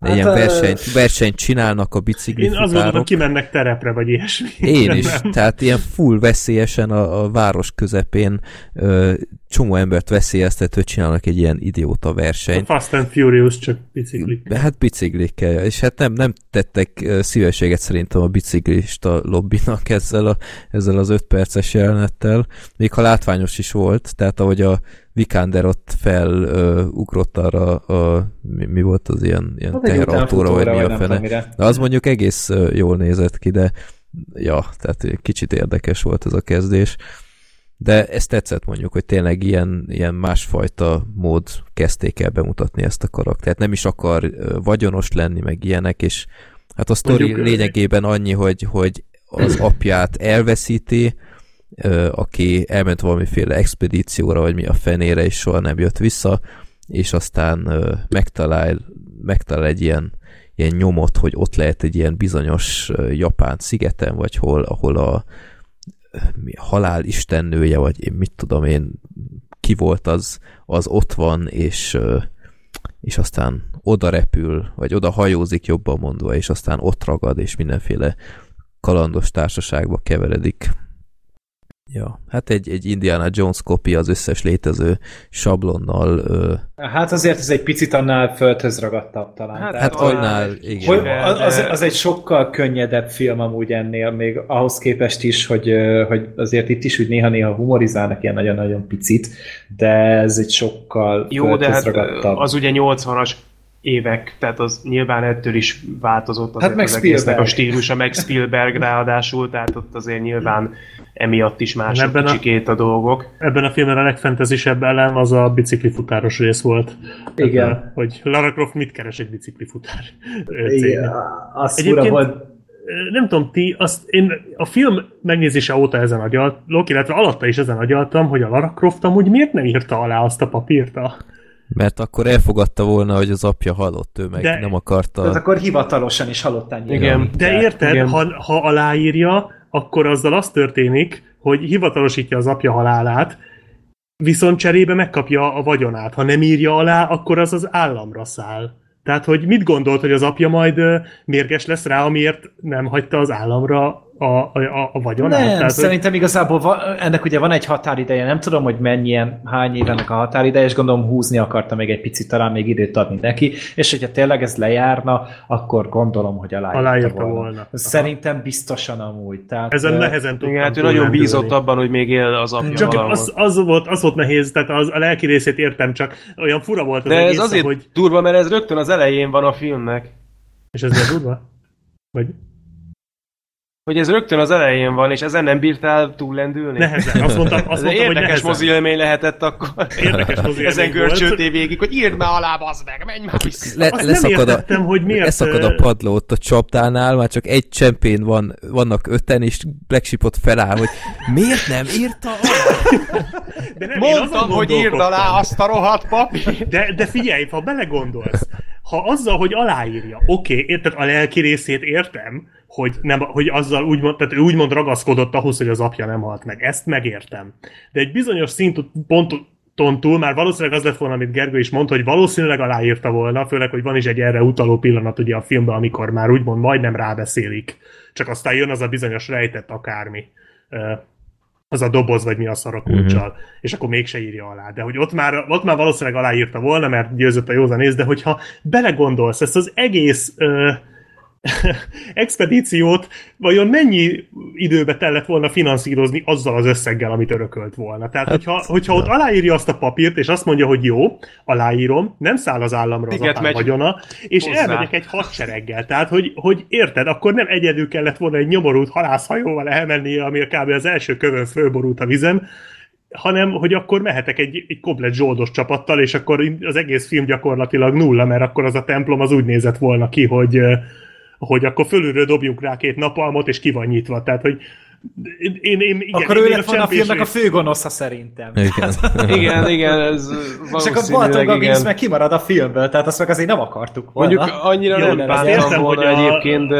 Hát ilyen versenyt csinálnak a biciklifutárok. Én azt gondolom, kimennek terepre, vagy ilyesmi. Én is. Tehát ilyen full veszélyesen a város közepén csomó embert veszélyeztet, hogy csinálnak egy ilyen idióta versenyt. A Fast and Furious csak biciklikkel. Hát biciklikkel, és hát nem tettek szívességet szerintem a biciklista lobbinak ezzel az 5 perces jelenettel, még ha látványos is volt, tehát ahogy a Vikander ott felugrott arra mi volt az ilyen teherautóra, vagy mi a fene. De az mondjuk egész jól nézett ki, de ja, tehát kicsit érdekes volt ez a kezdés. De ezt tetszett mondjuk, hogy tényleg ilyen másfajta mód kezdték el bemutatni ezt a karaktert. Nem is akar vagyonos lenni, meg ilyenek, és hát a sztori lényegében annyi, hogy az apját elveszíti, aki elment valamiféle expedícióra, vagy mi a fenére, és soha nem jött vissza, és aztán megtalál egy ilyen nyomot, hogy ott lehet egy ilyen bizonyos japán szigeten, vagy hol, ahol a halál istennője, vagy én mit tudom én, ki volt az ott van, és aztán oda repül, vagy oda hajózik jobban mondva, és aztán ott ragad, és mindenféle kalandos társaságba keveredik. Ja, hát egy Indiana Jones kopia az összes létező sablonnal. Hát azért ez egy picit annál földhöz ragadtabb talán. Hát annál, igen. Az egy sokkal könnyedebb film amúgy ennél, még ahhoz képest is, hogy azért itt is úgy néha-néha humorizálnak ilyen nagyon-nagyon picit, de ez egy sokkal földhöz ragadtabb. Hát az ugye 80-as évek, tehát az nyilván ettől is változott az, hát az egésznek a stílusa, meg Spielberg ráadásul, tehát ott azért nyilván emiatt is mások kicsikét a dolgok. Ebben a filmben a legfentezisebb elem az a biciklifutáros rész volt. Igen. Ebben, hogy Lara Croft mit keres egy biciklifutár cél. Az fura volt. Nem tudom, ti, én a film megnézése óta ezen agyalok, illetve alatta is ezen agyaltam, hogy a Lara Croft amúgy miért nem írta alá azt a papírt Mert akkor elfogadta volna, hogy az apja halott, ő meg de, nem akarta... De akkor hivatalosan is halottán nyilván. Igen. De érted, igen. Ha aláírja, akkor azzal az történik, hogy hivatalosítja az apja halálát, viszont cserébe megkapja a vagyonát. Ha nem írja alá, akkor az az államra száll. Tehát, hogy mit gondolt, hogy az apja majd mérges lesz rá, amiért nem hagyta az államra a vagyonát? Nem, tehát, szerintem igazából ennek ugye van egy határideje, nem tudom, hogy hány évennek a határideje, és gondolom húzni akarta még egy picit, talán még időt adni neki, és hogyha tényleg ez lejárna, akkor gondolom, hogy aláírta volna. Szerintem biztosan amúgy. Tehát, ezen nehezen tudtam. Hát ő nagyon bízott abban, hogy még él az apja. Csak az volt nehéz, tehát a lelki részét értem, csak olyan fura volt az egész. De ez azért durva, mert ez rögtön az elején van a filmnek. És ez nem durva? Hogy ez rögtön az elején van, és ezen nem bírtál túllendülni? Nehezen. Azt mondtam, hogy nehezen. Érdekes mozélmény lehetett akkor. Érdekes mozélmény ezen görcsöltél végig, hogy írd már alá, bazd meg, menj már vissza. Nem értettem, hogy miért... Leszakad a padló ott a csapdánál, már csak egy csempén vannak 5-en, és Black Sheepot feláll, hogy miért nem írta alá? Mondtam, hogy írd alá azt a rohadt papír. De figyelj, ha belegondolsz, ha azzal, hogy aláírja, oké, érted, a lelki részét értem, hogy azzal úgymond, tehát ő úgymond ragaszkodott ahhoz, hogy az apja nem halt meg. Ezt megértem. De egy bizonyos ponton túl már valószínűleg az lett volna, amit Gergő is mondta, hogy valószínűleg aláírta volna, főleg, hogy van is egy erre utaló pillanat ugye a filmben, amikor már úgymond majdnem rábeszélik. Csak aztán jön az a bizonyos rejtett akármi. Az a doboz, vagy mi a szar a kulccsal, és akkor mégse írja alá. De hogy ott már valószínűleg aláírta volna, mert győzött a józanész, de hogyha belegondolsz ezt az egész expedíciót, vajon mennyi időbe tellett volna finanszírozni azzal az összeggel, amit örökölt volna. Tehát, hogyha ott aláírja azt a papírt, és azt mondja, hogy jó, aláírom, nem száll az államra az apám vagyona, és hozzá elmegyek egy hadsereggel. Tehát, hogy érted, akkor nem egyedül kellett volna egy nyomorult halászhajóval elmennie, ami kb. Az első kövön fölborult a vizen, hanem, hogy akkor mehetek egy komplet zsoldos csapattal, és akkor az egész film gyakorlatilag nulla, mert akkor az a templom az úgy nézett volna ki, hogy akkor fölülről dobjuk rá 2 napalmot, és ki van nyitva. Tehát, hogy én igen, akkor ő lett volna a filmnek a főgonosza szerintem. Igen, igen ez valószínűleg. És akkor Balton Gaggins meg kimarad a filmből, tehát azt meg azért nem akartuk volna. Mondjuk annyira nem bántam volna egyébként.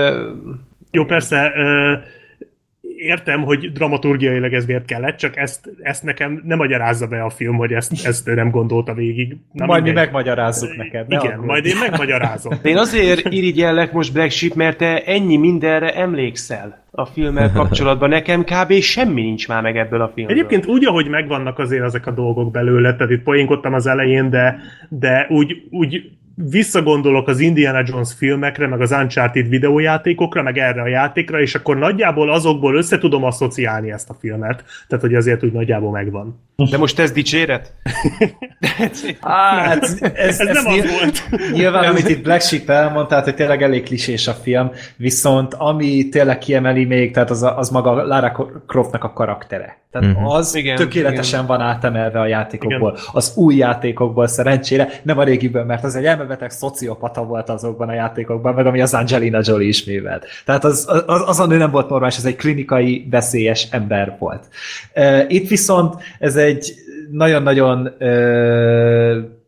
Jó, persze... értem, hogy dramaturgiailag ez miért kellett, csak ezt nekem nem magyarázza be a film, hogy ezt nem gondolta végig. Na, majd mi megmagyarázzuk neked. Igen, majd én megmagyarázom. Én azért irigyellek most, Black Sheep, mert te ennyi mindenre emlékszel a filmmel kapcsolatban. Nekem kb. Semmi nincs már meg ebből a filmből. Egyébként úgy, ahogy megvannak azért ezek a dolgok belőle, tehát itt poénkodtam az elején, de úgy visszagondolok az Indiana Jones filmekre, meg az Uncharted videójátékokra, meg erre a játékra, és akkor nagyjából azokból össze tudom asszociálni ezt a filmet. Tehát, hogy azért úgy nagyjából megvan. De most ez dicséret? Hát, ez nem az volt. Nyilván, amit itt Black Sheep elmondtál, hogy tényleg elég klisés a film, viszont ami tényleg kiemeli még, tehát az maga Lara Croftnak a karaktere. Tehát az igen, tökéletesen igen. Van átemelve a játékokból. Igen. Az új játékokból szerencsére, nem a régiből, mert az egy elmebeteg szociopata volt azokban a játékokban, meg ami az Angelina Jolie is művelt. Tehát az a nő nem volt normális, ez egy klinikai veszélyes ember volt. Itt viszont ez egy nagyon-nagyon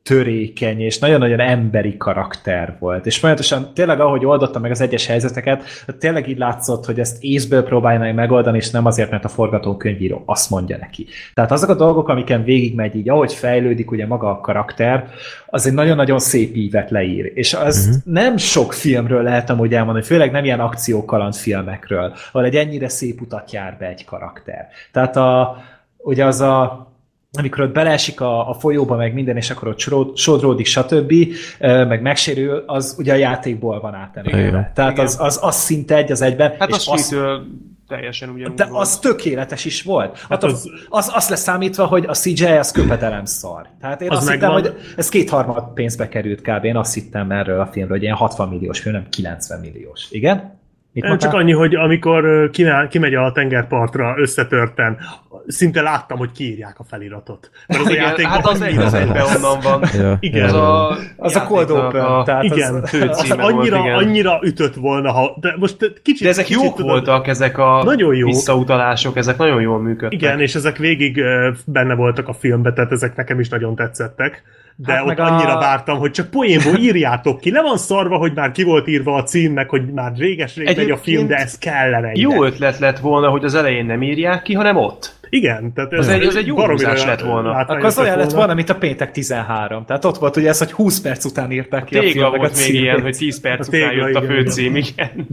törékeny és nagyon-nagyon emberi karakter volt. És folyamatosan tényleg ahogy oldotta meg az egyes helyzeteket, tényleg így látszott, hogy ezt észből próbálja meg megoldani, és nem azért, mert a forgatókönyvíró azt mondja neki. Tehát azok a dolgok, amiken végigmegy így, ahogy fejlődik ugye maga a karakter, az egy nagyon-nagyon szép ívet leír. És az nem sok filmről lehet amúgy elmondani, főleg nem ilyen akciókaland filmekről, ahol egy ennyire szép utat jár be egy karakter. Tehát ugye az amikor ott beleesik a folyóba, meg minden, és akkor ott sodródik, stb., meg megsérül, az ugye a játékból van átemelve. Tehát az szinte egy az egyben. Hát és az teljesen ugyanúgy de volt. Az tökéletes is volt. Hát az leszámítva, hogy a CGI az köpedelem szar. Tehát én azt hittem, hogy ez 2/3 pénzbe került kb. Én azt hittem erről a filmről, hogy ilyen 60 milliós film, nem 90 milliós. Igen? Csak annyi, hogy amikor kimegy a tengerpartra összetörten, szinte láttam, hogy kiírják a feliratot. Mert az igen, a játékban hát az egyben onnan van. Igen. Az a Cold Open. Tehát igen, az annyira ütött volna, ha... De most kicsit, de ezek kicsit, jók voltak, ezek a jó visszautalások, ezek nagyon jól működtek. Igen, és ezek végig benne voltak a filmben, tehát ezek nekem is nagyon tetszettek. De hát ott annyira vártam, hogy csak poénból írjátok ki. Le van szarva, hogy már ki volt írva a címnek, hogy már réges-rég megy a film, de ez kellene. Jó ötlet lett volna, hogy az elején nem írják ki, hanem ott. Igen, tehát ez egy jó húzás lett volna. Akkor az olyan lett volna, mint a péntek 13. Tehát ott volt ugye ez, hogy 20 perc után írták ki a filmet. Tégla volt még ilyen, hogy 10 perc után jött a főcím, igen.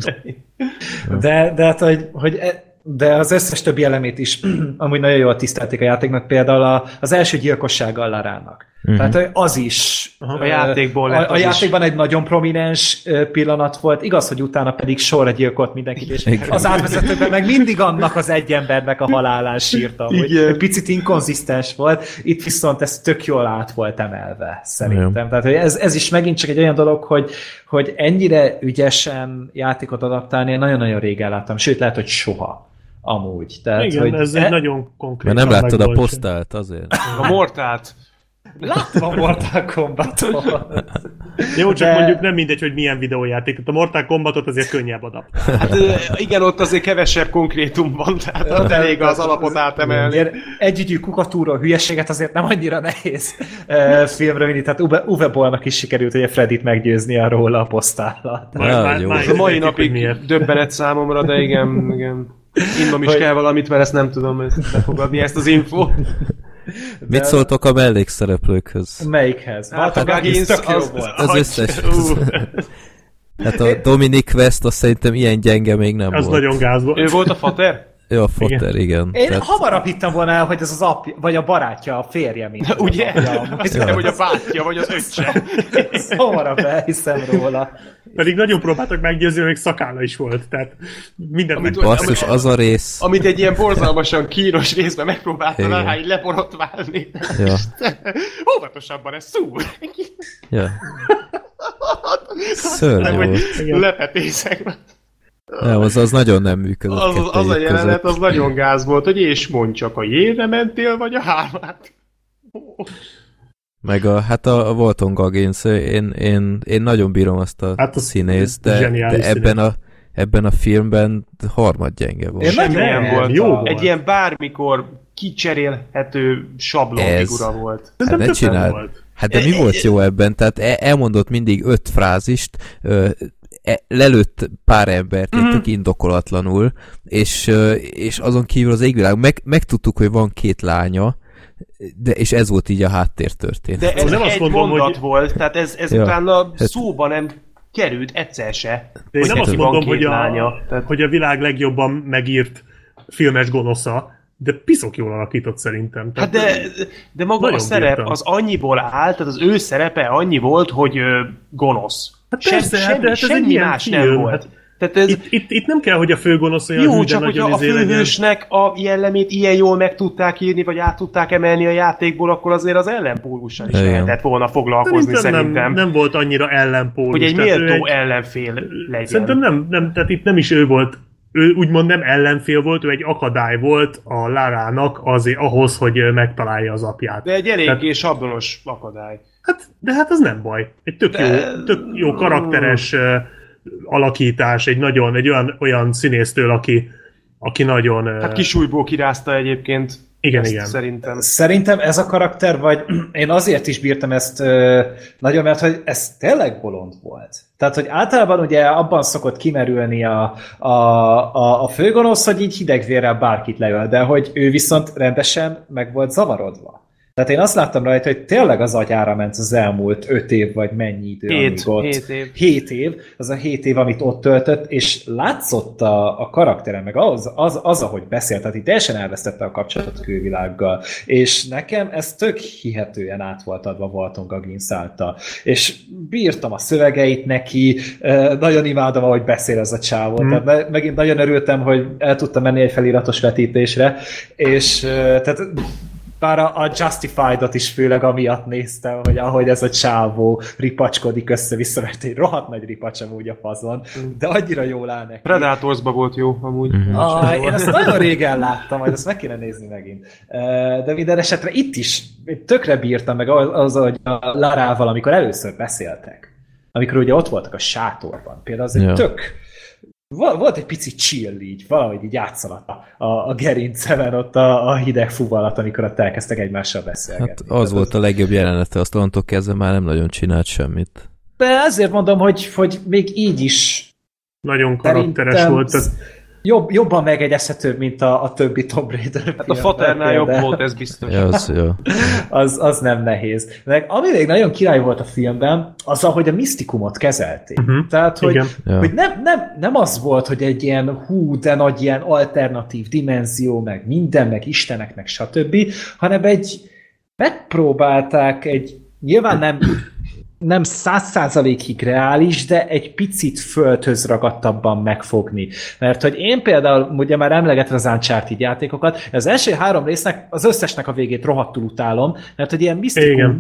De hát, hogy de az összes többi elemét is amúgy nagyon jól tisztelték a játéknak, például az első gyilkossággal Larának. Tehát az is. A játékból lett. A játékban egy nagyon prominens pillanat volt, igaz, hogy utána pedig sorra gyilkolt mindenkit, és az átvezetőben meg mindig annak az egy embernek a halálán sírtam, hogy egy picit inkonzisztens volt, itt viszont ez tök jól át volt emelve, szerintem. Igen. Tehát ez is megint csak egy olyan dolog, hogy ennyire ügyesen játékot adaptálni, nagyon-nagyon régen láttam, sőt lehet, hogy soha. Amúgy. Tehát, igen, hogy ez egy nagyon konkrét. Mert nem láttad a posztát azért. A Mortált. Láttam a Mortal Kombatot. Jó, csak mondjuk nem mindegy, hogy milyen videójáték. A Mortal Kombatot azért könnyebb adaptálni. Hát igen, ott azért kevesebb konkrétum van, tehát ott elég az alapot átemelni. Együgyű kukatúra hülyeséget azért nem annyira nehéz filmre vinni. Tehát Uwe Bollnak is sikerült, hogy a Freddyt meggyőznie róla a posztállal. A mai napig döbbenet számomra, de igen. Innom is kell valamit, mert ezt nem tudom befogadni, ezt az infót. Mit szóltok a mellékszereplőkhöz? Melyikhez? Hát a Gaggins az összes. Hát a Dominic West azt szerintem ilyen gyenge még nem az volt. Az nagyon gáz volt. Ő volt a fater? Jó, a Fotter, igen. Én hamarabb hittem volna el, hogy ez az apja, vagy a barátja, a férje, mint ugye? Hiszem, hogy a bátyja, vagy az öccse. Hamarabb elhiszem róla. Pedig nagyon próbáltak meggyőzni, még szakálla is volt. Tehát minden basszus, az a rész. Amit egy ilyen borzalmasan kínos részben megpróbáltam elhány leborotválni. Ja. Óvatosabban ez szúr. Ja. Szörnyű. Lepetészek. Nem, az nagyon nem működött. Az a jelenet, az nagyon gáz volt, hogy és mondd csak, a jére mentél, vagy a hármát. Meg a Walton Goggins, én nagyon bírom azt a színészt, de ebben a filmben harmad gyenge volt. Nagyon volt. Jó volt. Egy ilyen bármikor kicserélhető sablon figura volt. Ez nem csinált. Hát de mi volt jó ebben? Tehát elmondott mindig 5 frázist, lelőtt pár embert, mm-hmm. tök indokolatlanul, és azon kívül az égvilág, megtudtuk, hogy van két lánya, de, és ez volt így a háttértörténet. De ez nem egy mondat hogy... volt, tehát ez ja, utána hát... szóba nem került egyszer se. De én nem azt mondom, hogy hogy a világ legjobban megírt filmes gonosza, de piszok jól alakított szerintem. Tehát hát de maga a szerep bírtam. Az annyiból állt, tehát az ő szerepe annyi volt, hogy gonosz. Hát persze, semmi más film. Nem volt. Tehát ez... itt nem kell, hogy a főgonosz olyan. Jó, csak hogyha a főhősnek a jellemét ilyen jól meg tudták írni, vagy át tudták emelni a játékból, akkor azért az ellenpólussal is lehetett volna foglalkozni szerintem. Nem volt annyira ellenpólus. Hogy egy méltó ellenfél legyen. Szerintem nem, tehát itt nem is ő volt. Ő úgymond nem ellenfél volt, ő egy akadály volt a Lárának azért ahhoz, hogy megtalálja az apját. De egy eléggé sablonos akadály. Hát, de hát az nem baj. Egy tök jó karakteres alakítás, egy olyan színésztől, aki nagyon... Hát kisújból kirázta egyébként. Igen. Szerintem ez a karakter, vagy én azért is bírtam ezt nagyon, mert hogy ez tényleg bolond volt. Tehát, hogy általában ugye abban szokott kimerülni a főgonosz, hogy így hidegvérrel bárkit leöl, de hogy ő viszont rendesen meg volt zavarodva. Tehát én azt láttam rajta, hogy tényleg az agyára ment az elmúlt 5 év, vagy mennyi idő, amíg ott... 7 év. 7 év, az a 7 év, amit ott töltött, és látszott a karakteren, meg az, ahogy beszélt, tehát így teljesen elvesztette a kapcsolatot a külvilággal. És nekem ez tök hihetően át volt adva Walton Goggins által. És bírtam a szövegeit neki, nagyon imádom, ahogy beszél ez a csávó. Tehát megint nagyon örültem, hogy el tudtam menni egy feliratos vetítésre, és tehát... Bár a Justified-ot is főleg amiatt néztem, hogy ahogy ez a csávó ripacskodik össze-vissza, mert egy rohadt nagy ripacs amúgy a fazon, de annyira jól áll neki. Predatorsba volt jó amúgy. Én ezt nagyon régen láttam, majd ezt meg kéne nézni megint. De minden esetre itt is tökre bírtam meg az, hogy a Larával, amikor először beszéltek, amikor ugye ott voltak a sátorban, például az egy tök... Volt egy pici chill így, valahogy így átszaladt a gerincemen ott a hideg fú alatt, amikor ott elkezdtek egymással beszélgetni. Hát az volt a legjobb jelenete, azt onnantól kezdve már nem nagyon csinált semmit. De azért mondom, hogy még így is nagyon karakteres volt. Jobban megegyezhető, mint a többi Tomb Raider. Hát a Faternál jobb volt, ez biztos. Az nem nehéz. Meg, ami még nagyon király volt a filmben, az, ahogy a misztikumot kezelték. Uh-huh. Tehát, hogy nem az volt, hogy egy ilyen hú, de nagy ilyen alternatív dimenzió, meg minden, meg isteneknek, stb., hanem megpróbálták egy nyilván nem 100%-ig reális, de egy picit földhöz ragadtabban megfogni. Mert hogy én például, ugye már emlegetem az Uncharted játékokat, az első 3 résznek, az összesnek a végét rohadtul utálom, mert hogy ilyen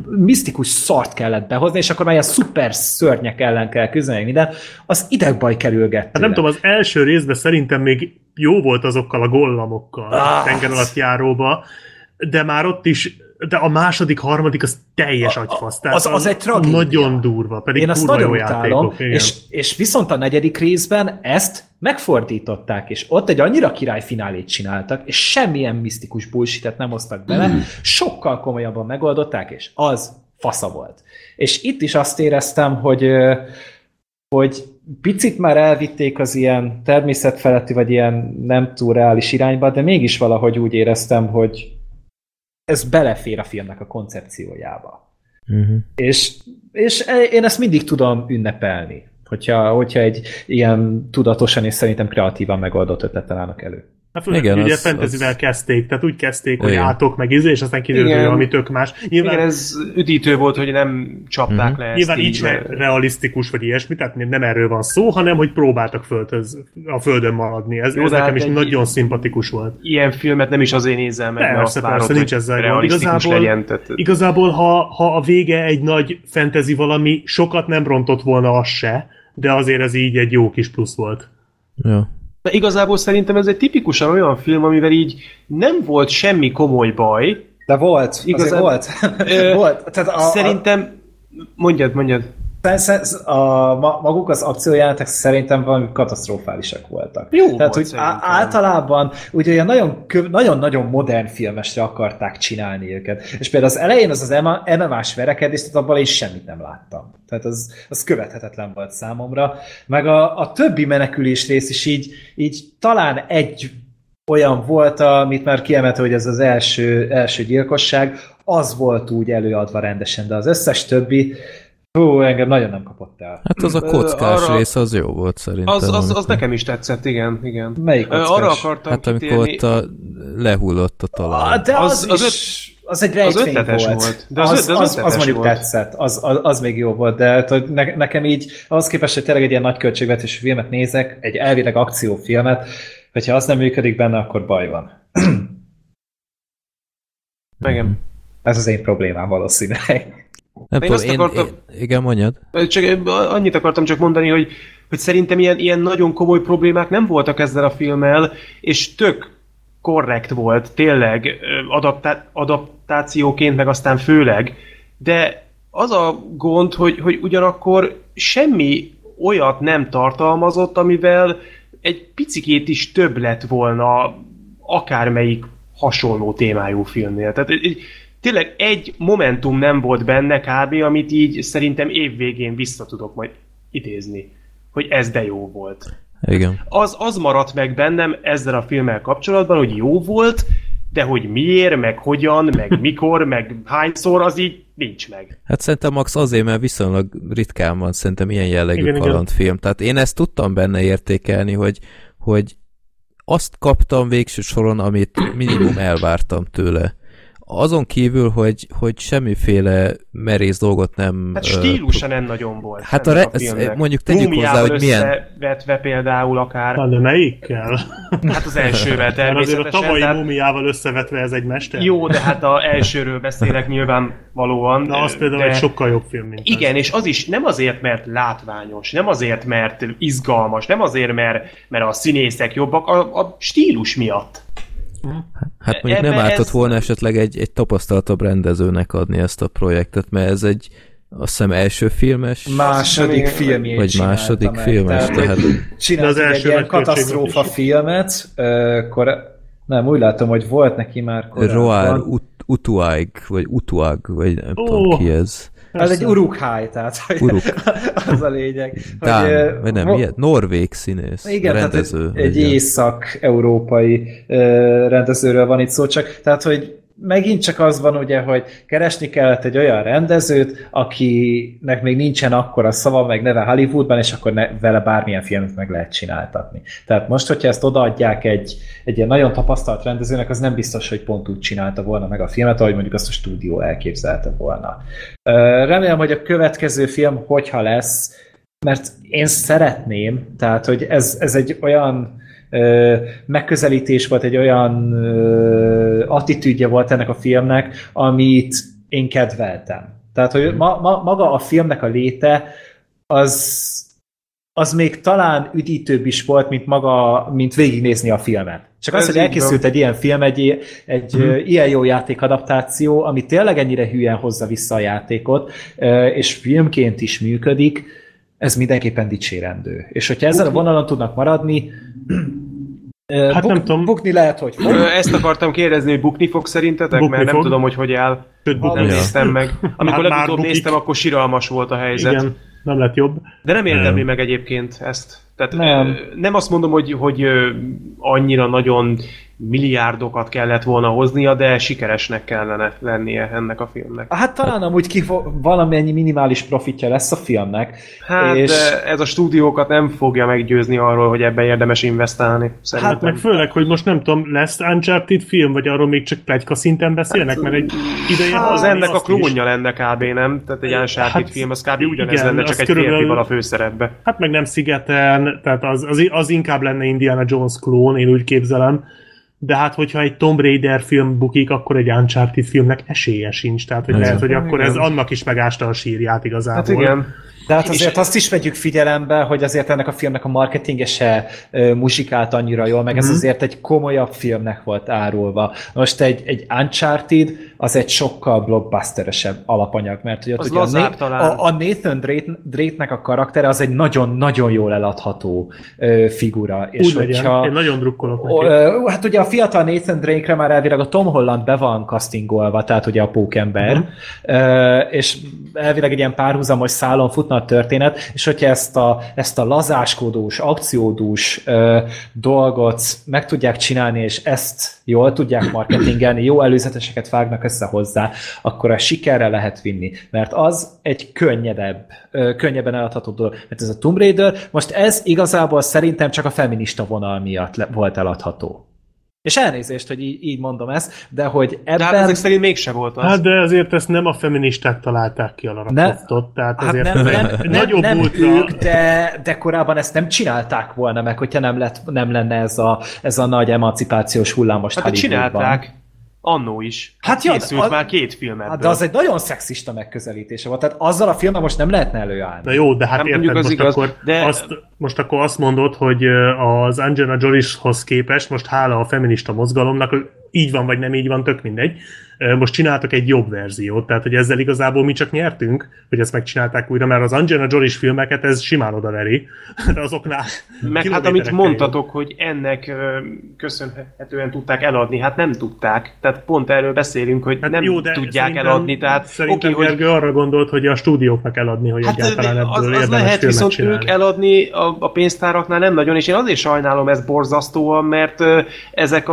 misztikus szart kellett behozni, és akkor már ilyen szuper szörnyek ellen kell küzdeni, minden, az idegbaj kerülgettél. Hát nem tudom, az első részben szerintem még jó volt azokkal a gollamokkal, a tenger alatt járóba, de már ott is de a 2., 3. az teljes agyfasz. Az egy tragédia. Nagyon durva, pedig én azt nagyon utálom, és viszont a 4. részben ezt megfordították, és ott egy annyira király finálét csináltak, és semmilyen misztikus bullshit-et nem hoztak bele, sokkal komolyabban megoldották, és az fasza volt. És itt is azt éreztem, hogy picit már elvitték az ilyen természetfeletti, vagy ilyen nem túl reális irányba, de mégis valahogy úgy éreztem, hogy ez belefér a filmnek a koncepciójába. Uh-huh. És én ezt mindig tudom ünnepelni, hogyha egy ilyen tudatosan és szerintem kreatívan megoldott ötletet állnak elő. Hát igen, ugye fantasyvel kezdték, tehát úgy kezdték, hogy átok meg ízé, és aztán kiderül, hogy valami tök más. Nyilván, igen, ez üdítő volt, hogy nem csapták le ezt. Nyilván így realisztikus, vagy ilyesmi, tehát nem erről van szó, hanem hogy próbáltak a földön maradni. Ez nekem is nagyon szimpatikus volt. Ilyen filmet nem is azért nézel meg, mert azt várod, hogy realisztikus legyen. Igazából, ha a vége egy nagy fantasy valami, sokat nem rontott volna az se, de azért ez így egy jó kis plusz volt. Ja. De igazából szerintem ez egy tipikusan olyan film, amivel így nem volt semmi komoly baj. De volt. Igazán... volt. Szerintem... Mondjad. Persze maguk az akciójánatok szerintem valami katasztrofálisak voltak. Jó, tehát úgy általában ugye olyan nagyon-nagyon modern filmesre akarták csinálni őket. És például az elején az MMA-s verekedés, tehát abban én semmit nem láttam. Tehát az követhetetlen volt számomra. Meg a többi menekülés rész is így talán egy olyan volt, amit már kiemelte, hogy ez az első gyilkosság, az volt úgy előadva rendesen, de az összes többi hú, engem nagyon nem kapott el. Hát az a kockás rész, az jó volt szerintem. Az nekem is tetszett, igen. Melyik kockás? Arra akartam kitérni. Hát amikor ott lehullott a talán. De az egy rejtfény volt. De az mondjuk volt. Tetszett. Az még jó volt, de nekem így ahhoz képest, hogy tényleg egy ilyen nagy költségvetésű filmet nézek, egy elvileg akciófilmet, hogyha az nem működik benne, akkor baj van. Megem. Ez az én problémám valószínűleg. Nem tudom, igen, mondjad. Csak annyit akartam csak mondani, hogy szerintem ilyen nagyon komoly problémák nem voltak ezzel a filmmel, és tök korrekt volt, tényleg adaptációként, meg aztán főleg. De az a gond, hogy ugyanakkor semmi olyat nem tartalmazott, amivel egy picikét is több lett volna akármelyik hasonló témájú filmnél. Tehát tényleg egy momentum nem volt benne kb., amit így szerintem évvégén vissza tudok majd idézni, hogy ez de jó volt. Igen. Az maradt meg bennem ezzel a filmmel kapcsolatban, hogy jó volt, de hogy miért, meg hogyan, meg mikor, meg hányszor, az így nincs meg. Hát szerintem Max azért, mert viszonylag ritkán van szerintem ilyen jellegű kalandfilm. Tehát én ezt tudtam benne értékelni, hogy azt kaptam végső soron, amit minimum elvártam tőle. Azon kívül, hogy semmiféle merész dolgot nem... Hát stílusa nem nagyon volt. Hát mondjuk tegyük hozzá, hogy milyen... Mumiával például akár... Na, de melyikkel? Hát az elsővel természetesen. Azért a tavalyi mumiával összevetve ez egy mester. Jó, de hát az elsőről beszélek nyilvánvalóan. Na, az például egy sokkal jobb film, mint igen, ez. És az is nem azért, mert látványos, nem azért, mert izgalmas, nem azért, mert a színészek jobbak, a stílus miatt. Hát mondjuk nem ártott volna esetleg egy tapasztaltabb rendezőnek adni ezt a projektet, mert ez egy, azt hiszem, első filmes... Második filmjét vagy második filmes, tehát... Csinált egy ilyen katasztrófa filmet, nem, úgy látom, hogy volt neki már korábban. Roar Utuag, vagy nem tudom ki ez. Ez egy urukhaj, tehát az a lényeg. Dán, vagy nem, ilyet? Norvég színész, igen, rendező. Tehát egy észak-európai rendezőről van itt szó, csak tehát, hogy megint csak az van ugye, hogy keresni kellett egy olyan rendezőt, akinek még nincsen akkora szava, meg neve Hollywoodban, és akkor vele bármilyen filmet meg lehet csináltatni. Tehát most, hogyha ezt odaadják egy ilyen nagyon tapasztalt rendezőnek, az nem biztos, hogy pont úgy csinálta volna meg a filmet, ahogy mondjuk azt a stúdió elképzelte volna. Remélem, hogy a következő film hogyha lesz, mert én szeretném, tehát, hogy ez egy olyan megközelítés volt, egy olyan attitűdje volt ennek a filmnek, amit én kedveltem. Tehát, hogy maga a filmnek a léte az még talán üdítőbb is volt, mint végignézni a filmet. Csak az, hogy elkészült egy ilyen film, egy ilyen jó játékadaptáció, ami tényleg ennyire hülyen hozza vissza a játékot, és filmként is működik, ez mindenképpen dicsérendő. És hogyha ezen a vonalon tudnak maradni, hát nem tudom. Bukni lehet, hogy fog. Ezt akartam kérdezni, hogy bukni fog szerintetek, bukni mert fog. Nem tudom, hogy áll. Nem néztem meg. Amikor legutóbb néztem, akkor siralmas volt a helyzet. Igen, nem lett jobb. De nem érdemli meg egyébként ezt. Tehát nem azt mondom, hogy annyira nagyon milliárdokat kellett volna hoznia, de sikeresnek kellene lennie ennek a filmnek. Hát talán amúgy valamennyi minimális profitja lesz a filmnek. Hát és... ez a stúdiókat nem fogja meggyőzni arról, hogy ebben érdemes investálni. Szerintem. Hát meg főleg, hogy most nem tudom, lesz Uncharted film, vagy arról még csak pletyka szinten beszélnek, hát, mert egy ideje... Hát, az ennek a klónja lenne kb. Nem? Tehát egy Uncharted film, az kb. Ugyanez lenne, csak egy férfival a főszerepbe. Hát meg nem szigeten, tehát az inkább lenne Indiana Jones klón, én úgy képzelem. De hát, hogyha egy Tomb Raider film bukik, akkor egy Uncharted filmnek esélye sincs. Tehát, hogy lehet, hogy akkor ez annak is megásta a sírját igazából. Hát igen. De hát azért azt is vegyük figyelembe, hogy azért ennek a filmnek a marketingje se muzsikált annyira jól, meg ez azért egy komolyabb filmnek volt árulva. Most egy Uncharted az egy sokkal blockbusteresebb alapanyag, mert hogy ott ugye a Nathan Drake-nek a karaktere az egy nagyon-nagyon jól eladható figura. És hogyha, én nagyon drukkolok neki. Hát ugye a fiatal Nathan Drake-re már elvileg a Tom Holland be van castingolva, tehát ugye a pókember, és elvileg egy ilyen párhuzamos szálon futna a történet, és hogyha ezt a lazáskodós, akciódús dolgot meg tudják csinálni, és ezt jól tudják marketingelni, jó előzeteseket vágnak össze hozzá, akkor a sikerre lehet vinni, mert az egy könnyebben eladható dolog, mert ez a Tomb Raider, most ez igazából szerintem csak a feminista vonal miatt volt eladható. És elnézést, hogy így mondom ezt, de hogy ebben... De hát ezek szerint mégsem volt az. Hát de azért ezt nem a feministák találták ki a Lara Croftot, tehát hát azért... Nem múltra... ők, de korábban ezt nem csinálták volna meg, hogyha nem lenne ez a nagy emancipációs hullám most Hollywoodban. Hát csinálták. Annó is. Hát készült már két film ebből. De az egy nagyon szexista megközelítése volt, tehát azzal a filmben most nem lehetne előállni. Na jó, de hát érted, most akkor azt mondod, hogy az Angelina Jolie-hoz képest most hála a feminista mozgalomnak, így van vagy nem így van, tök mindegy, most csináltak egy jobb verziót, tehát hogy ezzel igazából mi csak nyertünk, hogy ezt megcsinálták újra, mert az Angelina Jolie-s filmeket ez simán odaveri, de azoknál... Meg hát amit mondtatok, jobb. Hogy ennek köszönhetően tudták eladni, hát nem tudták, tehát pont erről beszélünk, hogy hát nem jó, tudják eladni, tehát... Szerintem Gergő arra gondolt, hogy a stúdióknak eladni, hogy hát egyáltalán ebből az lehet, viszont csinálni. Ők eladni a pénztáraknál nem nagyon, és én azért sajnálom ezt borzasztóan, mert ezek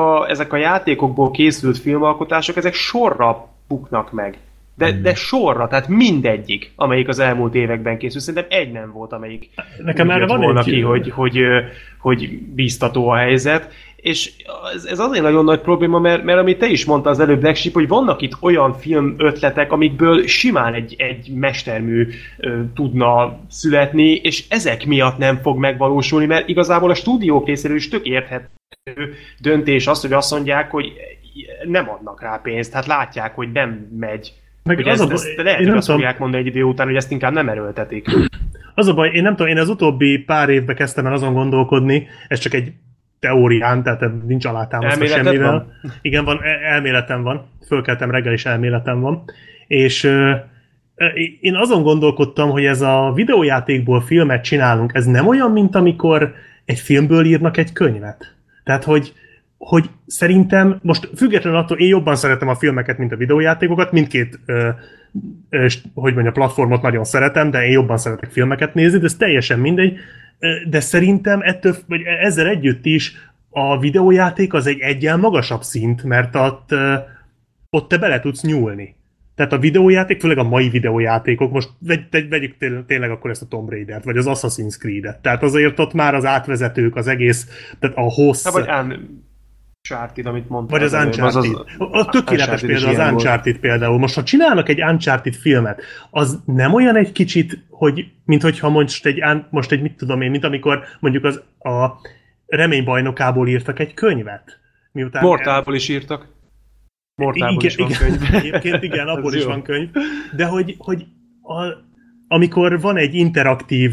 a játékokból készült filmalkotások, ezek sorra buknak meg. De sorra, tehát mindegyik, amelyik az elmúlt években készült. Szerintem egy nem volt, amelyik nekem úgy jött volna ki, hogy bíztató a helyzet. És ez azért nagyon nagy probléma, mert amit te is mondtál az előbb, Black Sheep, hogy vannak itt olyan filmötletek, amikből simán egy mestermű tudna születni, és ezek miatt nem fog megvalósulni, mert igazából a stúdiók részéről is tök érthető döntés az, hogy azt mondják, hogy nem adnak rá pénzt, hát látják, hogy nem megy. Meg az ezt lehet, hogy azt fogják mondani egy idő után, hogy ezt inkább nem erőltetik. Az a baj, én nem tudom, én az utóbbi pár évbe kezdtem el azon gondolkodni, ez csak egy teórián, tehát nincs alátámasztva semmivel. Van? Igen, van, elméletem van. Fölkeltem reggel és elméletem van. És én azon gondolkodtam, hogy ez a videójátékból filmet csinálunk, ez nem olyan, mint amikor egy filmből írnak egy könyvet. Tehát, hogy szerintem most függetlenül attól én jobban szeretem a filmeket, mint a videójátékokat, mindkét platformot nagyon szeretem, de én jobban szeretek filmeket nézni, de ez teljesen mindegy, de szerintem ettől, vagy ezzel együtt is a videójáték az egy egyen magasabb szint, mert ott te bele tudsz nyúlni. Tehát a videójáték, főleg a mai videójátékok, most vegyük tényleg akkor ezt a Tomb Raider-t, vagy az Assassin's Creed-et, tehát azért ott már az átvezetők, az egész, tehát a hossz... Uncharted, amit mondtál. Vagy az Uncharted. Az tökéletes példa az Uncharted például. Most, ha csinálnak egy Uncharted filmet, az nem olyan egy kicsit, hogy, mint hogyha most egy mit tudom én, mint amikor mondjuk a Remény bajnokából írtak egy könyvet. Miután Mortálból is írtak. Mortálból is van könyv. Egyébként igen, abból is van könyv. De amikor van egy interaktív,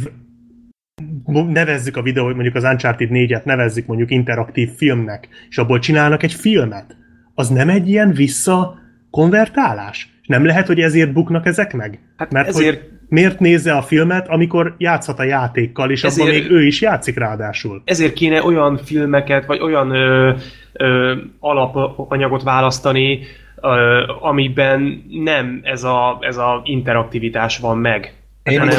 nevezzük a videót, mondjuk az Uncharted 4-et nevezzük mondjuk interaktív filmnek, és abból csinálnak egy filmet, az nem egy ilyen visszakonvertálás? Nem lehet, hogy ezért buknak ezek meg? Hát mert ezért... hogy miért nézze a filmet, amikor játszhat a játékkal, és abban még ő is játszik ráadásul? Ezért kéne olyan filmeket, vagy olyan alapanyagot választani, amiben nem ez a interaktivitás van meg. Én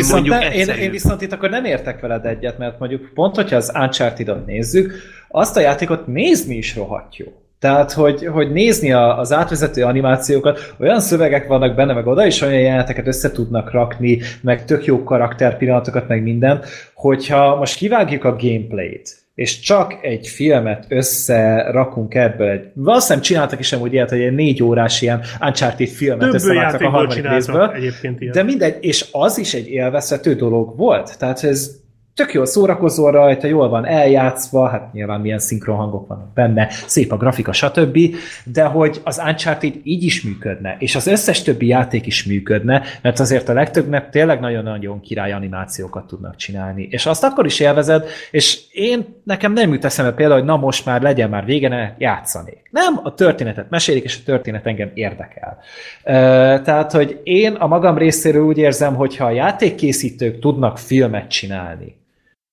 viszont itt akkor nem értek veled egyet, mert mondjuk pont, hogyha az Uncharted-ot nézzük, azt a játékot nézni is rohadt jó. Tehát, hogy nézni az átvezető animációkat, olyan szövegek vannak benne, meg oda is olyan jeleneteket össze tudnak rakni, meg tök jó karakterpillanatokat, meg minden, hogyha most kivágjuk a gameplayt, és csak egy filmet összerakunk ebből. Valószínűleg csináltak is amúgy ilyet, hogy egy 4 órás ilyen Uncharted filmet összeraktak a harmadik részből. De mindegy, és az is egy élvezhető dolog volt. Tehát ez tök jól szórakozol rajta, jól van eljátszva, hát nyilván milyen szinkronhangok vannak benne, szép a grafika, stb. De hogy az Uncharted így is működne, és az összes többi játék is működne, mert azért a legtöbbnek tényleg nagyon-nagyon király animációkat tudnak csinálni. És azt akkor is élvezed, és nekem nem jut eszembe például, hogy na most már legyen már vége, játszanék. Nem, a történetet mesélik, és a történet engem érdekel. Tehát, hogy én a magam részéről úgy érzem, hogyha a játékkészítők tudnak filmet csinálni,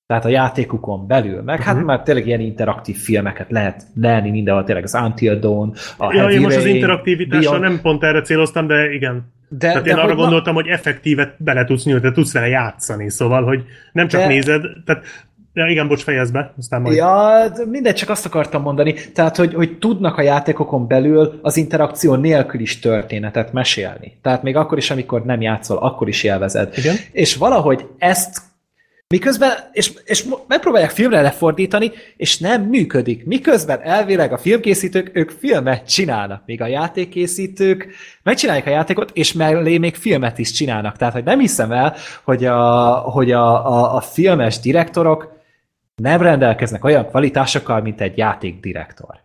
tehát a játékukon belül, meg hát már tényleg ilyen interaktív filmeket lehet lenni mindenhol, tényleg az Until Dawn, a Heavy Rain, most az interaktivitással nem pont erre céloztam, de igen. Tehát én arra gondoltam, hogy effektívet bele tudsz nyújtani, de tudsz vele játszani, szóval, hogy nem csak nézed, tehát ja, igen, bocs, fejezd be, aztán majd... Ja, mindegy, csak azt akartam mondani. Tehát, hogy tudnak a játékokon belül az interakció nélkül is történetet mesélni. Tehát még akkor is, amikor nem játszol, akkor is élvezed. Igen? És valahogy ezt miközben, és megpróbálják filmre lefordítani, és nem működik. Miközben elvileg a filmkészítők, ők filmet csinálnak, még a játékkészítők megcsinálják a játékot, és mellé még filmet is csinálnak. Tehát, hogy nem hiszem el, hogy a filmes direktorok nem rendelkeznek olyan kvalitásokkal, mint egy játékdirektor.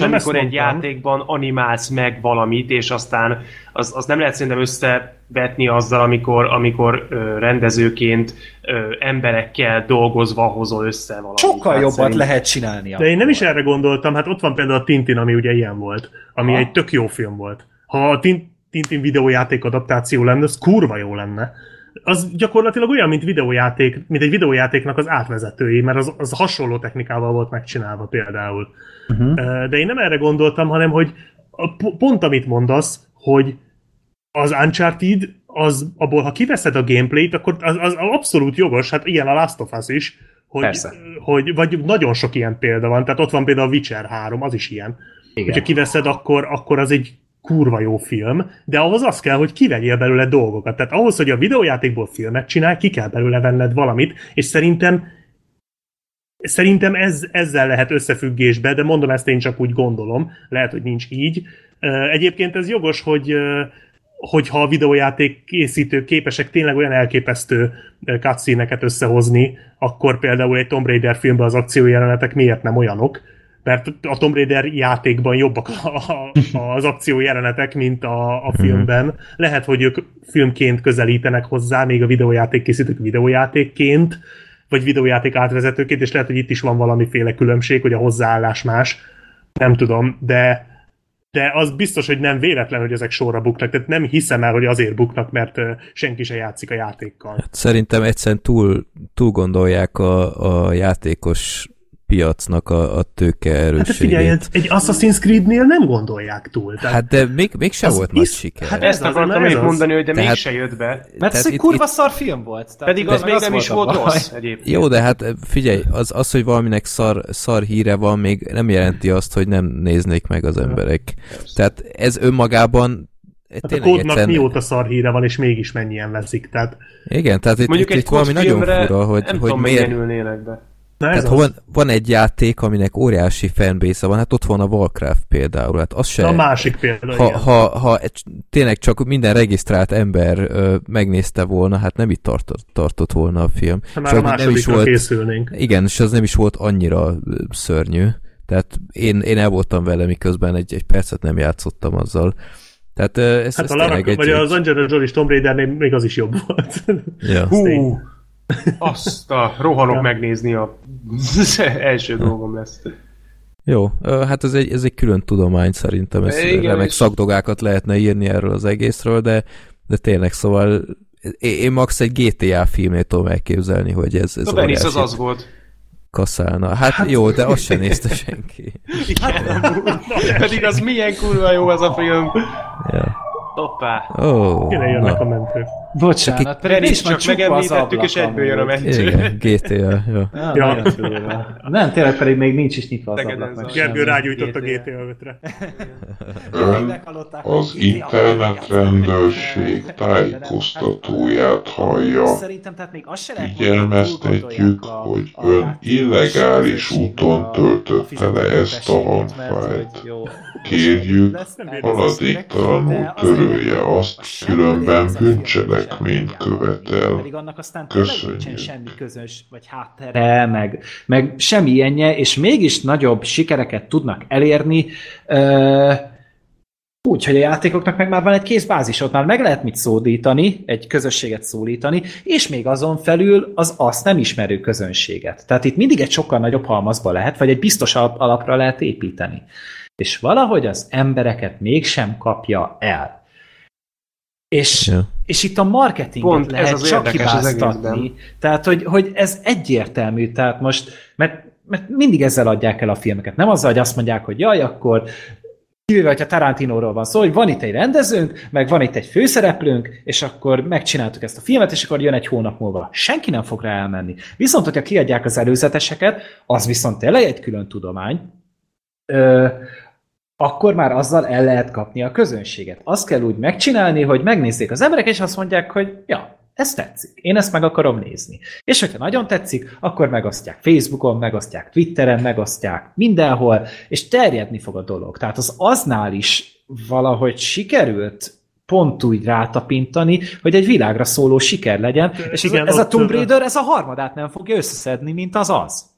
Amikor egy játékban animálsz meg valamit, és aztán az nem lehet szerintem összevetni azzal, amikor rendezőként emberekkel dolgozva hozol össze valamit. Sokkal jobbat lehet csinálni. De én nem is erre gondoltam, hát ott van például a Tintin, ami ugye ilyen volt, ami egy tök jó film volt. Ha a Tintin videójáték adaptáció lenne, az kurva jó lenne. Az gyakorlatilag olyan, mint egy videójátéknak az átvezetői, mert az hasonló technikával volt megcsinálva például. De én nem erre gondoltam, hanem hogy pont amit mondasz, hogy az Uncharted, abból ha kiveszed a gameplayt, akkor az abszolút jogos, hát ilyen a Last of Us is, hogy vagy nagyon sok ilyen példa van, tehát ott van például a Witcher 3, az is ilyen. Igen. Hogyha kiveszed, akkor az egy kurva jó film, de ahhoz az kell, hogy kivegyél belőle dolgokat. Tehát ahhoz, hogy a videójátékból filmet csinálj, ki kell belőle venned valamit, és szerintem ezzel lehet összefüggésbe, de mondom, ezt én csak úgy gondolom, lehet, hogy nincs így. Egyébként ez jogos, hogyha a videójáték készítők képesek tényleg olyan elképesztő cutscene-eket összehozni, akkor például egy Tomb Raider filmben az akciójelenetek miért nem olyanok, mert a Tomb Raider játékban jobbak az akciójelenetek, mint a filmben. Lehet, hogy ők filmként közelítenek hozzá, még a videójáték készítők videójátékként, vagy videójáték átvezetőként, és lehet, hogy itt is van valamiféle különbség, hogy a hozzáállás más, nem tudom, de az biztos, hogy nem véletlen, hogy ezek sorra buknak, tehát nem hiszem el, hogy azért buknak, mert senki se játszik a játékkal. Hát szerintem egyszerűen túl gondolják a játékos piacnak a tőke erősségét. Hát figyelj, egy Assassin's Creednél nem gondolják túl. Tehát hát de mégsem volt nagy siker. Hát ezt akartam még mondani, hogy de mégse jött be. Mert ez egy kurva szar film volt. Pedig az még nem is volt rossz egyébként. Jó, de hát figyelj, az hogy valaminek szar híre van, még nem jelenti azt, hogy nem néznék meg az emberek. Tehát ez önmagában hát a kódnak mióta szar híre van, és mégis mennyien veszik. Tehát... Igen, tehát itt valami nagyon fura, hogy miért... Tehát van egy játék, aminek óriási fanbase van, hát ott van a Warcraft például, hát az se... A másik példa, ha tényleg csak minden regisztrált ember megnézte volna, hát nem itt tartott volna a film. Már a másodikra készülnénk. Igen, és az nem is volt annyira szörnyű. Tehát én el voltam vele, miközben egy percet nem játszottam azzal. Tehát ez a Lara Croft, vagy az Angelina Jolie Tomb Raidernél még az is jobb volt. Ja. Hú! Azt rohanok megnézni, az első dolgom lesz. Jó, hát ez egy külön tudomány szerintem, remek szakdogákat lehetne írni erről az egészről, de tényleg, szóval én max egy GTA filmét tudom elképzelni, hogy ez Benis az volt. Kaszálna. Hát jó, de azt sem nézte senki. Pedig az milyen kurva jó az a film. Ja. Hoppá! Oh, kire jönnek a mentők? Bocsánat, pedig is csak megemlítettük, és egyből jön a mentő. Igen, GTA, jó. Ja. Nem, tényleg pedig még nincs is nyitva az ablak. Gergő rágyújtott a GTA 5-re. Az internet rendőrség tájékoztatóját hallja. Figyelmeztetjük, hogy ön illegális úton töltötte le ezt a hangfájt. Kérjük, haladéktalanul törő törölje azt, különben bűncselekményt követel. Pedig annak aztán nincsen semmi közös, vagy háttere, meg semmi ilyenje, és mégis nagyobb sikereket tudnak elérni, úgyhogy a játékoknak meg már van egy készbázis, ott már meg lehet mit szólítani, egy közösséget szólítani, és még azon felül az azt nem ismerő közönséget. Tehát itt mindig egy sokkal nagyobb halmazba lehet, vagy egy biztos alapra lehet építeni. És valahogy az embereket mégsem kapja el. És itt a marketinget pont lehet csak hibáztatni. Tehát, hogy ez egyértelmű. Tehát most, mert mindig ezzel adják el a filmeket. Nem azzal, hogy azt mondják, hogy jaj, akkor kivéve, hogyha Tarantinóról van szó, hogy van itt egy rendezőnk, meg van itt egy főszereplőnk, és akkor megcsináltuk ezt a filmet, és akkor jön egy hónap múlva. Senki nem fog rá elmenni. Viszont, hogyha kiadják az előzeteseket, az viszont tényleg egy külön tudomány, akkor már azzal el lehet kapni a közönséget. Azt kell úgy megcsinálni, hogy megnézzék az emberek, és azt mondják, hogy ja, ez tetszik, én ezt meg akarom nézni. És hogyha nagyon tetszik, akkor megosztják Facebookon, megosztják Twitteren, megosztják mindenhol, és terjedni fog a dolog. Tehát aznál is valahogy sikerült pont úgy rátapintani, hogy egy világra szóló siker legyen, és igen, ez a Tomb Raider, ez a harmadát nem fogja összeszedni, mint az.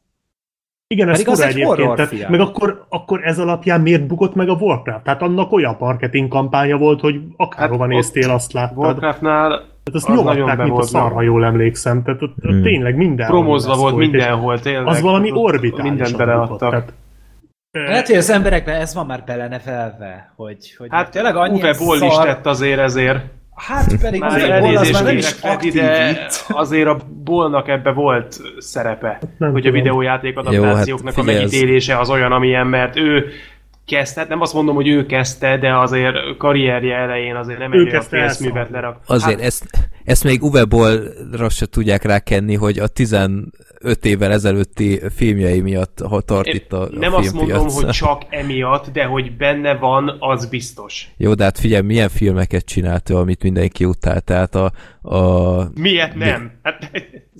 Igen, ez fura egyébként. Meg akkor ez alapján miért bukott meg a Warcraft? Tehát annak olyan marketing kampánya volt, hogy akárhova hát néztél, azt láttad. Warcraftnál tehát azt nyomadták, mint a szarra, jól emlékszem. Tehát tényleg mindenhol. Promozva volt mindenhol, tényleg. Az valami orbitálisan mindent beleadtak. Tehát, lehet, hogy az emberekben ez van már belenevelve. Hát tényleg annyi szar... Uwe Boll is tett azért. Hát pedig Uwe Boll az már nem is aktív itt. Azért a Bollnak ebbe volt szerepe, nem hogy tudom. A videójáték adaptációknak jó, hát, a megítélése az olyan, amilyen, mert ő kezdte, nem azt mondom, hogy ő kezdte, de azért karrierje elején azért nem elég a pénzművet lerak. Azért hát, ezt még Uwe Bollra se tudják rákenni, hogy a 15 évvel ezelőtti filmjei miatt tart itt a nem azt mondom, hogy csak emiatt, de hogy benne van, az biztos. Jó, de hát figyelj, milyen filmeket csinált, amit mindenki utált, tehát miért nem?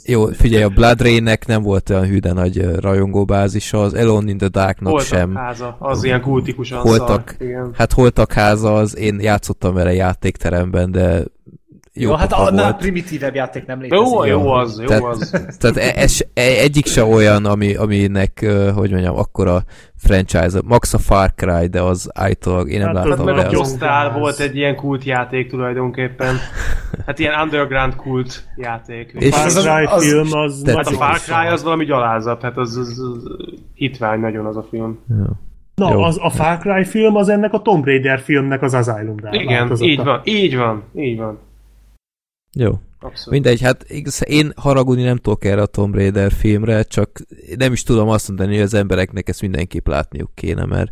Jó, figyelj, a Blood Rain-nek nem volt olyan hű, de nagy rajongóbázisa, az Alone in the Dark-nak holtak sem. Háza, az ilyen kultikusan holtak, szar. Hát Holtak háza, az én játszottam vele játékteremben, de jó, hát annál primitívebb játék nem létezik. Jó az. Tehát egyik se olyan, aminek, hogy mondjam, akkora franchise, max a Far Cry, de az állítólag én nem láttam. Hát meg a Gyostál volt egy ilyen kult játék tulajdonképpen. Hát ilyen underground kult játék. És a Far Cry film az... Hát a Far Cry az valami gyalázat, hát az hitvány nagyon az a film. Ja. Na, jó, a Far Cry film az ennek a Tomb Raider filmnek az Asylum-dál. Igen, így van. Jó. Abszolút. Mindegy, hát igaz, én haragudni nem tudok erre a Tomb Raider filmre, csak nem is tudom azt mondani, hogy az embereknek ezt mindenképp látniuk kéne, mert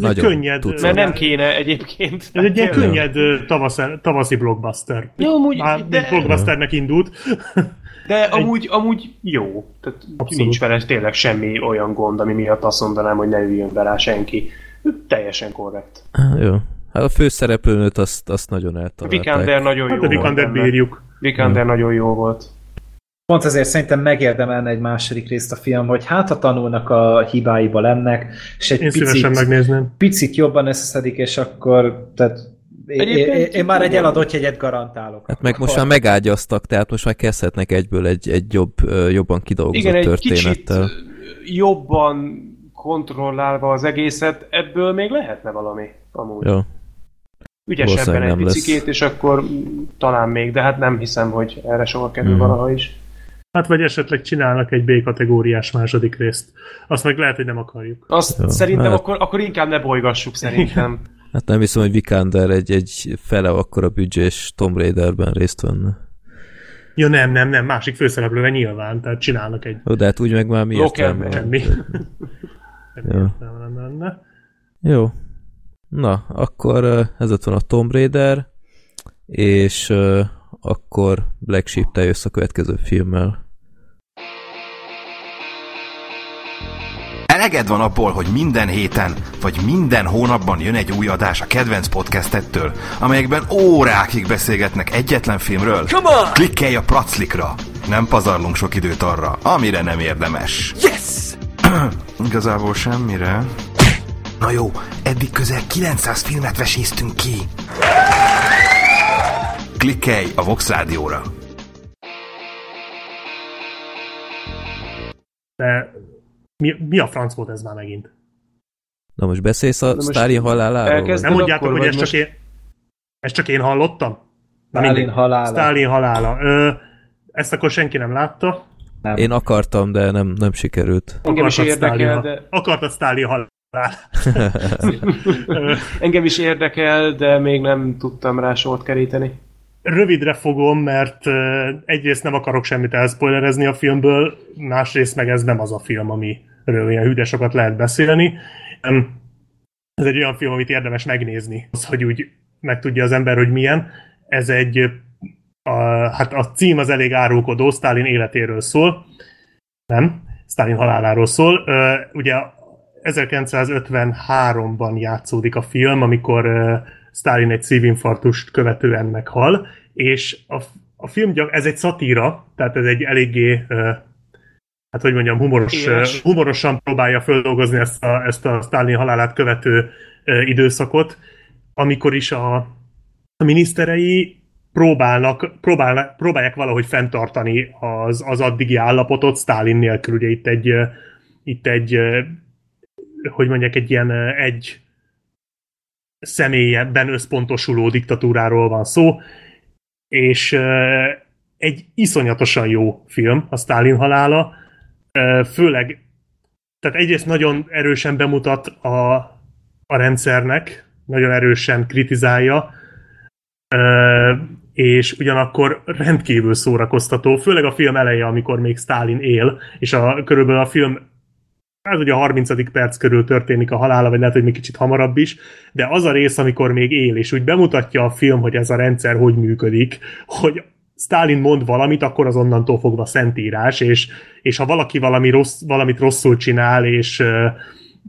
nagyon könnyed, mert nem kéne egyébként. Ez egy ilyen könnyed tavaszi blockbuster. Jó, amúgy, de... blockbusternek indult. De amúgy jó. Tehát nincs vele tényleg semmi olyan gond, ami miatt azt mondanám, hogy ne üljön bele senki. Teljesen korrekt. Jó. Hát a főszereplőnőt azt nagyon eltalálták. Vikander nagyon jó volt. Hát a Vikander bírjuk. Vikander nagyon jó volt. Pont ezért szerintem megérdemelne egy második részt a film, hogy hát ha tanulnak a hibáiból ennek, és egy picit jobban összeszedik, és akkor... Tehát én már egy eladott jegyet garantálok. Hát meg most már megágyaztak, tehát most már kezdhetnek egyből egy jobban kidolgozott történettel. Igen, egy kicsit jobban kontrollálva az egészet, ebből még lehetne valami amúgy. Jó. Ügyesebben egy picikét, és akkor talán még, de hát nem hiszem, hogy erre soha kerül valaha is. Hát vagy esetleg csinálnak egy B-kategóriás második részt. Azt meg lehet, hogy nem akarjuk. Azt jó, szerintem hát... akkor inkább ne bolygassuk szerintem. Hát nem hiszem, hogy Vikander egy fele akkora büdzsés Tomb Raiderben részt venne. Ja nem, másik főszereplővel nyilván, tehát csinálnak egy... Ó, de hát úgy meg már mi értelme. Jó. Na, akkor ez ott van a Tomb Raider, és akkor Black Sheep, te jössz a következő filmmel. Eleged van abból, hogy minden héten, vagy minden hónapban jön egy új adás a kedvenc podcastettől, amelyekben órákig beszélgetnek egyetlen filmről? Klikkelj a praclikra! Nem pazarlunk sok időt arra, amire nem érdemes. Yes! Igazából semmire... Na jó, eddig közel 900 filmet veséztünk ki. Klikkelj a Vox Rádióra! De mi a franc volt ez már megint? Na most beszélsz a Sztálin haláláról? Nem mondjátok, hogy ezt most... ezt csak én hallottam? Sztálin halála. Sztálin halála. Ezt akkor senki nem látta. Nem. Én akartam, de nem sikerült. Engem is érdekel, de... Akartad Sztálin halálát. Engem is érdekel, de még nem tudtam rá sort keríteni. Rövidre fogom, mert egyrészt nem akarok semmit elszpoilerezni a filmből, másrészt meg ez nem az a film, amiről ilyen hűdesokat lehet beszélni. Ez egy olyan film, amit érdemes megnézni, az, hogy úgy megtudja az ember, hogy milyen. Ez egy, a cím az elég árulkodó, Sztálin életéről szól, nem, Sztálin haláláról szól. Ugye 1953-ban játszódik a film, amikor Sztálin egy szívinfarktust követően meghal, és a film, ez egy szatíra, tehát ez egy eléggé, hát hogy mondjam, humorosan próbálja földolgozni ezt a Sztálin halálát követő időszakot, amikor is a miniszterei próbálják valahogy fenntartani az addigi állapotot Sztálin nélkül. Ugye itt egy hogy mondják, egy ilyen egy személyben összpontosuló diktatúráról van szó, és egy iszonyatosan jó film a Sztálin halála, főleg, tehát egyrészt nagyon erősen bemutat a rendszernek, nagyon erősen kritizálja, és ugyanakkor rendkívül szórakoztató, főleg a film eleje, amikor még Sztálin él, és körülbelül a film, hát ugye a 30. perc körül történik a halála, vagy lehet, hogy még kicsit hamarabb is, de az a rész, amikor még él, és úgy bemutatja a film, hogy ez a rendszer hogy működik, hogy Sztálin mond valamit, akkor azonnantól fogva szentírás, és ha valaki valamit rosszul csinál,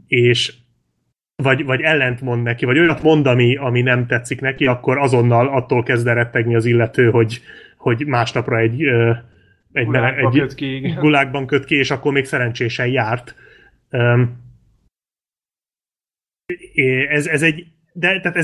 és vagy ellent mond neki, vagy olyat mond, ami nem tetszik neki, akkor azonnal attól kezd el rettegni az illető, hogy másnapra egy gulágban köt ki, és akkor még szerencsésen járt. Ez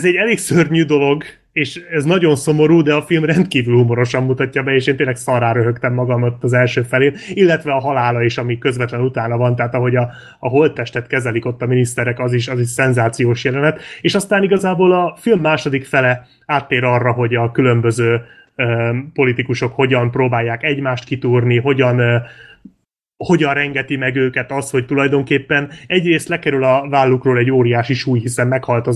egy elég szörnyű dolog, és ez nagyon szomorú, de a film rendkívül humorosan mutatja be, és én tényleg szarrá röhögtem magam ott az első felén, illetve a halála is, ami közvetlen utána van, tehát ahogy a holttestet kezelik ott a miniszterek, az is szenzációs jelenet, és aztán igazából a film második fele áttér arra, hogy a különböző politikusok hogyan próbálják egymást kitúrni, hogyan rengeti meg őket az, hogy tulajdonképpen egyrészt lekerül a vállukról egy óriási súly, hiszen meghalt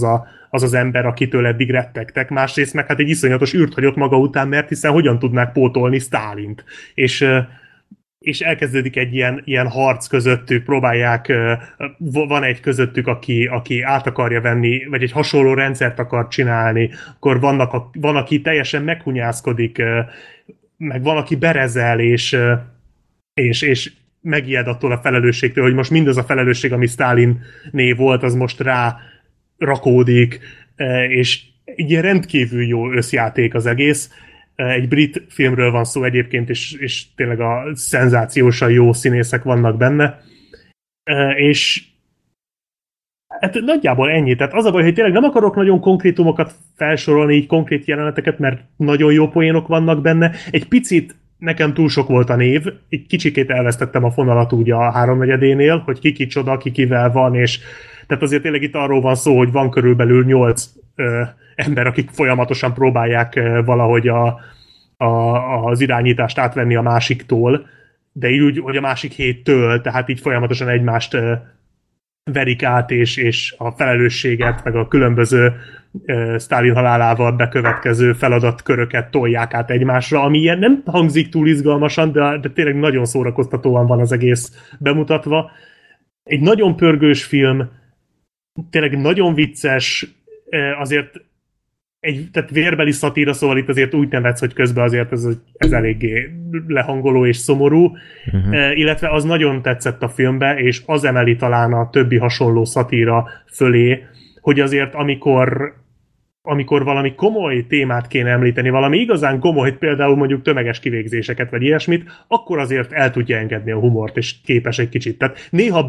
az ember, akitől eddig rettegtek, másrészt meg hát egy iszonyatos űrt hagyott maga után, mert hiszen hogyan tudnák pótolni Sztálint. És elkezdődik egy ilyen harc közöttük, próbálják, van egy közöttük, aki át akarja venni, vagy egy hasonló rendszert akar csinálni, akkor van, aki teljesen meghunyászkodik, meg van, aki berezel, és megijed attól a felelősségtől, hogy most mindaz a felelősség, ami Sztálinné volt, az most rá rakódik, és egy ilyen rendkívül jó összjáték az egész. Egy brit filmről van szó egyébként, és tényleg a szenzációsan jó színészek vannak benne. És hát nagyjából ennyi. Tehát az a baj, hogy tényleg nem akarok nagyon konkrétumokat felsorolni, így konkrét jeleneteket, mert nagyon jó poénok vannak benne. Egy picit nekem túl sok volt a név, egy kicsikét elvesztettem a fonalat úgy a háromnegyedénél, hogy ki kicsoda, ki kivel van, és tehát azért tényleg itt arról van szó, hogy van körülbelül 8 ember, akik folyamatosan próbálják valahogy az irányítást átvenni a másiktól, de így úgy, hogy a másik héttől, tehát így folyamatosan egymást verik át, és a felelősséget, meg a különböző Sztálin halálával bekövetkező feladatköröket tolják át egymásra, ami ilyen nem hangzik túl izgalmasan, de tényleg nagyon szórakoztatóan van az egész bemutatva. Egy nagyon pörgős film, tényleg nagyon vicces, azért tehát vérbeli szatíra, szóval itt azért úgy nevetsz, hogy közben azért ez eléggé lehangoló és szomorú, illetve az nagyon tetszett a filmbe, és az emeli talán a többi hasonló szatíra fölé, hogy azért amikor valami komoly témát kéne említeni, valami igazán komoly, például mondjuk tömeges kivégzéseket, vagy ilyesmit, akkor azért el tudja engedni a humort, és képes egy kicsit. Tehát néha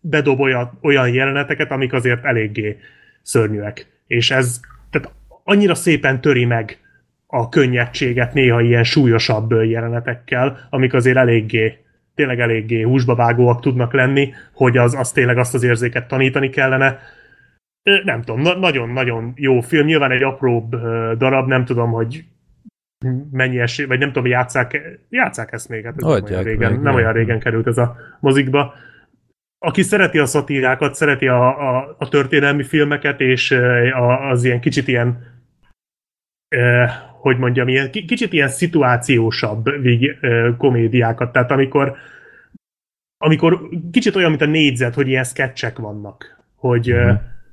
bedob olyan jeleneteket, amik azért eléggé szörnyűek. És ez tehát annyira szépen töri meg a könnyedséget néha ilyen súlyosabb jelenetekkel, amik azért eléggé húsba vágóak tudnak lenni, hogy az tényleg azt az érzéket tanítani kellene. Nem tudom, nagyon-nagyon jó film, nyilván egy apróbb darab, nem tudom, hogy mennyi esély, vagy nem tudom, játsszák ezt még, hát ez nem olyan régen került ez a mozikba. Aki szereti a szatírákat, szereti a történelmi filmeket, és az ilyen kicsit ilyen, hogy mondjam, ilyen, kicsit ilyen szituációsabb komédiákat, tehát amikor kicsit olyan, mint a négyzet, hogy ilyen sketchek vannak,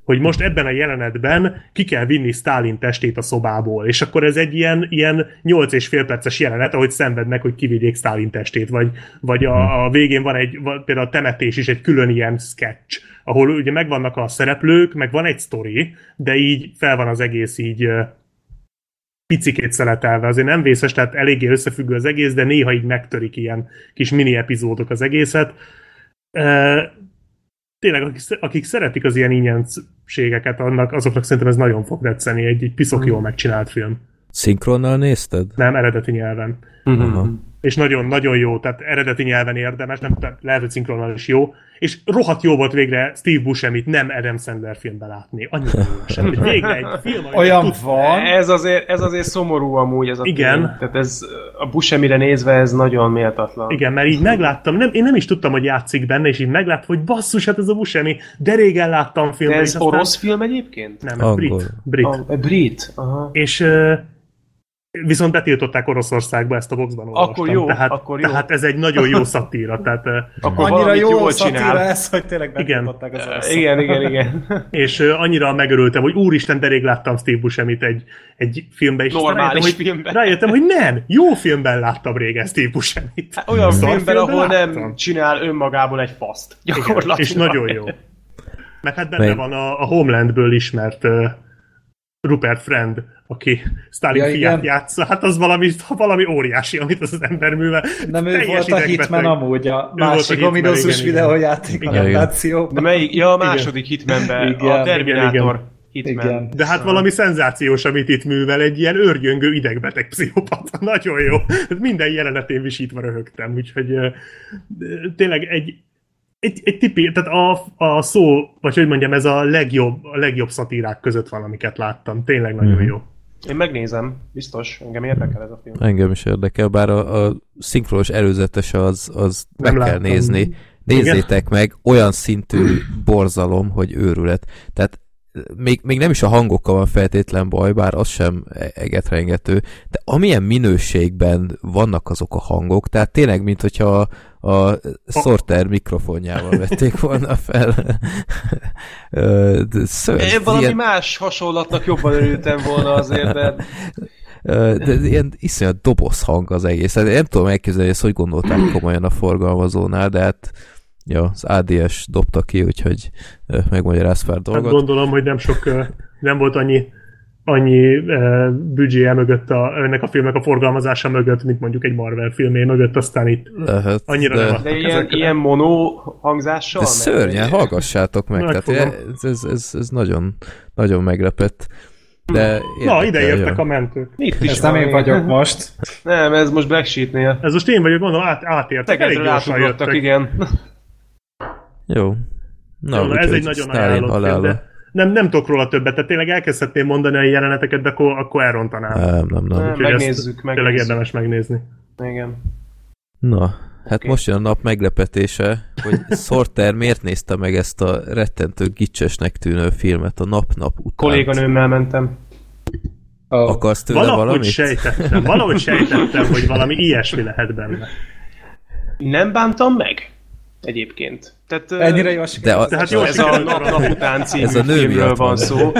hogy most ebben a jelenetben ki kell vinni Sztálin testét a szobából, és akkor ez egy ilyen 8,5 perces jelenet, ahogy szenvednek, hogy kivigyék Sztálin testét, vagy a végén van például a temetés is egy külön ilyen sketch, ahol ugye megvannak a szereplők, meg van egy sztori, de így fel van az egész így picikét szeletelve, azért nem vészes, tehát eléggé összefüggő az egész, de néha így megtörik ilyen kis mini epizódok az egészet. Tényleg, akik szeretik az ilyen ingyenségeket, azoknak szerintem ez nagyon fog tetszeni, egy piszok jól megcsinált film. Szinkronnal nézted? Nem, eredeti nyelven. Uh-huh. És nagyon-nagyon jó, tehát eredeti nyelven érdemes, nem, lehet, hogy szinkronnal is jó, és rohadt jó volt végre Steve Buscemi-t nem Adam Sandler filmben látni. Annyira jó, hogy végre egy film, olyan van. Ez azért szomorú amúgy ez a igen. Film. Tehát ez a Buscemire nézve ez nagyon méltatlan. Igen, mert így megláttam, én nem is tudtam, hogy játszik benne, és így megláttam, hogy basszus, hát ez a Buscemi, de régen láttam filmben. De ez orosz film egyébként? Nem, ez brit. Brit, aha. És... viszont betiltották Oroszországba, ezt a boxban olvastam. Akkor jó. Tehát ez egy nagyon jó szatíra. Tehát, annyira jó szatíra ez, hogy tényleg betiltották az Oroszországba. Igen. És annyira megörültem, hogy úristen, de rég láttam Steve Buscemit egy filmben. És normális filmben. Rájöttem, hogy nem, jó filmben láttam régen Steve Buscemit. Hát, olyan filmben, ahol láttam. Nem csinál önmagából egy faszt. Gyakorlatilag. És nagyon jó. Mert hát benne van a Homelandből ismert Rupert Friend, aki Sztálin fiát játsza, hát az valami óriási, amit az ember művel. Nem, ő volt a Hitman amúgy, a másik ominózus videójáték adaptáció. Ja, a második Hitmanben, a Terminator Hitman. De hát valami szenzációs, amit itt művel, egy ilyen őrgyöngő idegbeteg pszichopata, nagyon jó. Minden jelenetén visítva röhögtem, úgyhogy tényleg egy tipi, tehát a szó, vagy hogy mondjam, ez a legjobb szatírák között van, amiket láttam. Tényleg nagyon jó. Én megnézem, biztos. Engem érdekel ez a film. Engem is érdekel, bár a szinkronos előzetes az meg kell nézni. Nézzétek meg, olyan szintű borzalom, hogy őrület. Tehát még nem is a hangokkal van feltétlen baj, bár az sem egetrengető, de amilyen minőségben vannak azok a hangok, tehát tényleg, mint hogyha a Szorter mikrofonjával vették volna fel. Én valami más hasonlatnak jobban örültem volna azért, de ilyen iszonyat doboz hang az egész. Nem tudom elképzelni, hogy ezt hogy gondolták komolyan a forgalmazónál, de hát ja, az ADS dobta ki, úgyhogy megmagyaráz pár dolgot. Hát gondolom, hogy nem volt annyi büdzséje mögött ennek a filmnek a forgalmazása mögött, mint mondjuk egy Marvel filmé mögött, aztán itt lehet, annyira nem adtak. De ilyen monó hangzással? De szörnyen, hallgassátok meg. Tehát ez nagyon meglepett. De na, ide értek a mentők. Ez nem én vagyok most. Nem, ez most Black Sheep-nél. Ez most én vagyok, mondom, átértek. Elég gyorsan jöttek. Igen. Jó. Na, ez egy nagyon ajánlott film, de nem tudok róla többet, tehát tényleg elkezdhetném mondani a jeleneteket, de akkor elrontanám. Nem. Megnézzük. Tényleg érdemes megnézni. Igen. Na, hát okay. Most jön a nap meglepetése, hogy Szorter miért nézte meg ezt a rettentő gicsesnek tűnő filmet a nap után. Kolléganőmmel mentem. Akarsz tőle valamit? Valahogy sejtettem, hogy valami ilyesmi lehet benne. Nem bántam meg egyébként. Tehát, ennyire jó sikerült. Tehát jó, ez a nap után című filmről van szó.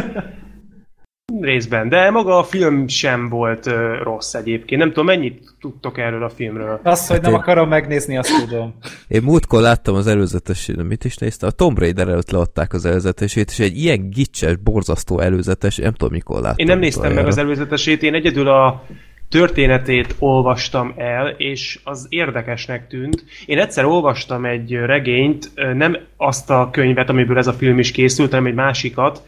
Részben, de maga a film sem volt rossz egyébként. Nem tudom, mennyit tudtok erről a filmről. Azt, hogy nem akarom megnézni, azt tudom. Én múltkor láttam az előzetes, mit is néztem? A Tomb Raider előtt leadták az előzetesét, és egy ilyen gicses, borzasztó előzetes, nem tudom, mikor láttam. Én nem néztem meg az előzetesét, én egyedül a történetét olvastam el, és az érdekesnek tűnt. Én egyszer olvastam egy regényt, nem azt a könyvet, amiből ez a film is készült, hanem egy másikat,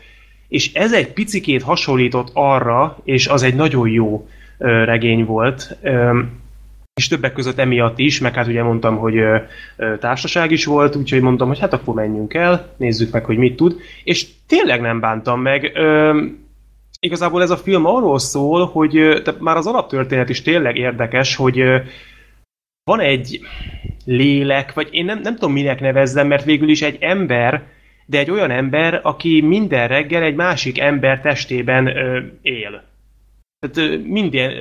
és ez egy picikét hasonlított arra, és az egy nagyon jó regény volt, és többek között emiatt is, meg hát ugye mondtam, hogy társaság is volt, úgyhogy mondtam, hogy hát akkor menjünk el, nézzük meg, hogy mit tud, és tényleg nem bántam meg. Igazából ez a film arról szól, hogy már az alaptörténet is tényleg érdekes, hogy van egy lélek, vagy én nem tudom minek nevezzem, mert végül is egy ember, de egy olyan ember, aki minden reggel egy másik ember testében él. Tehát minden,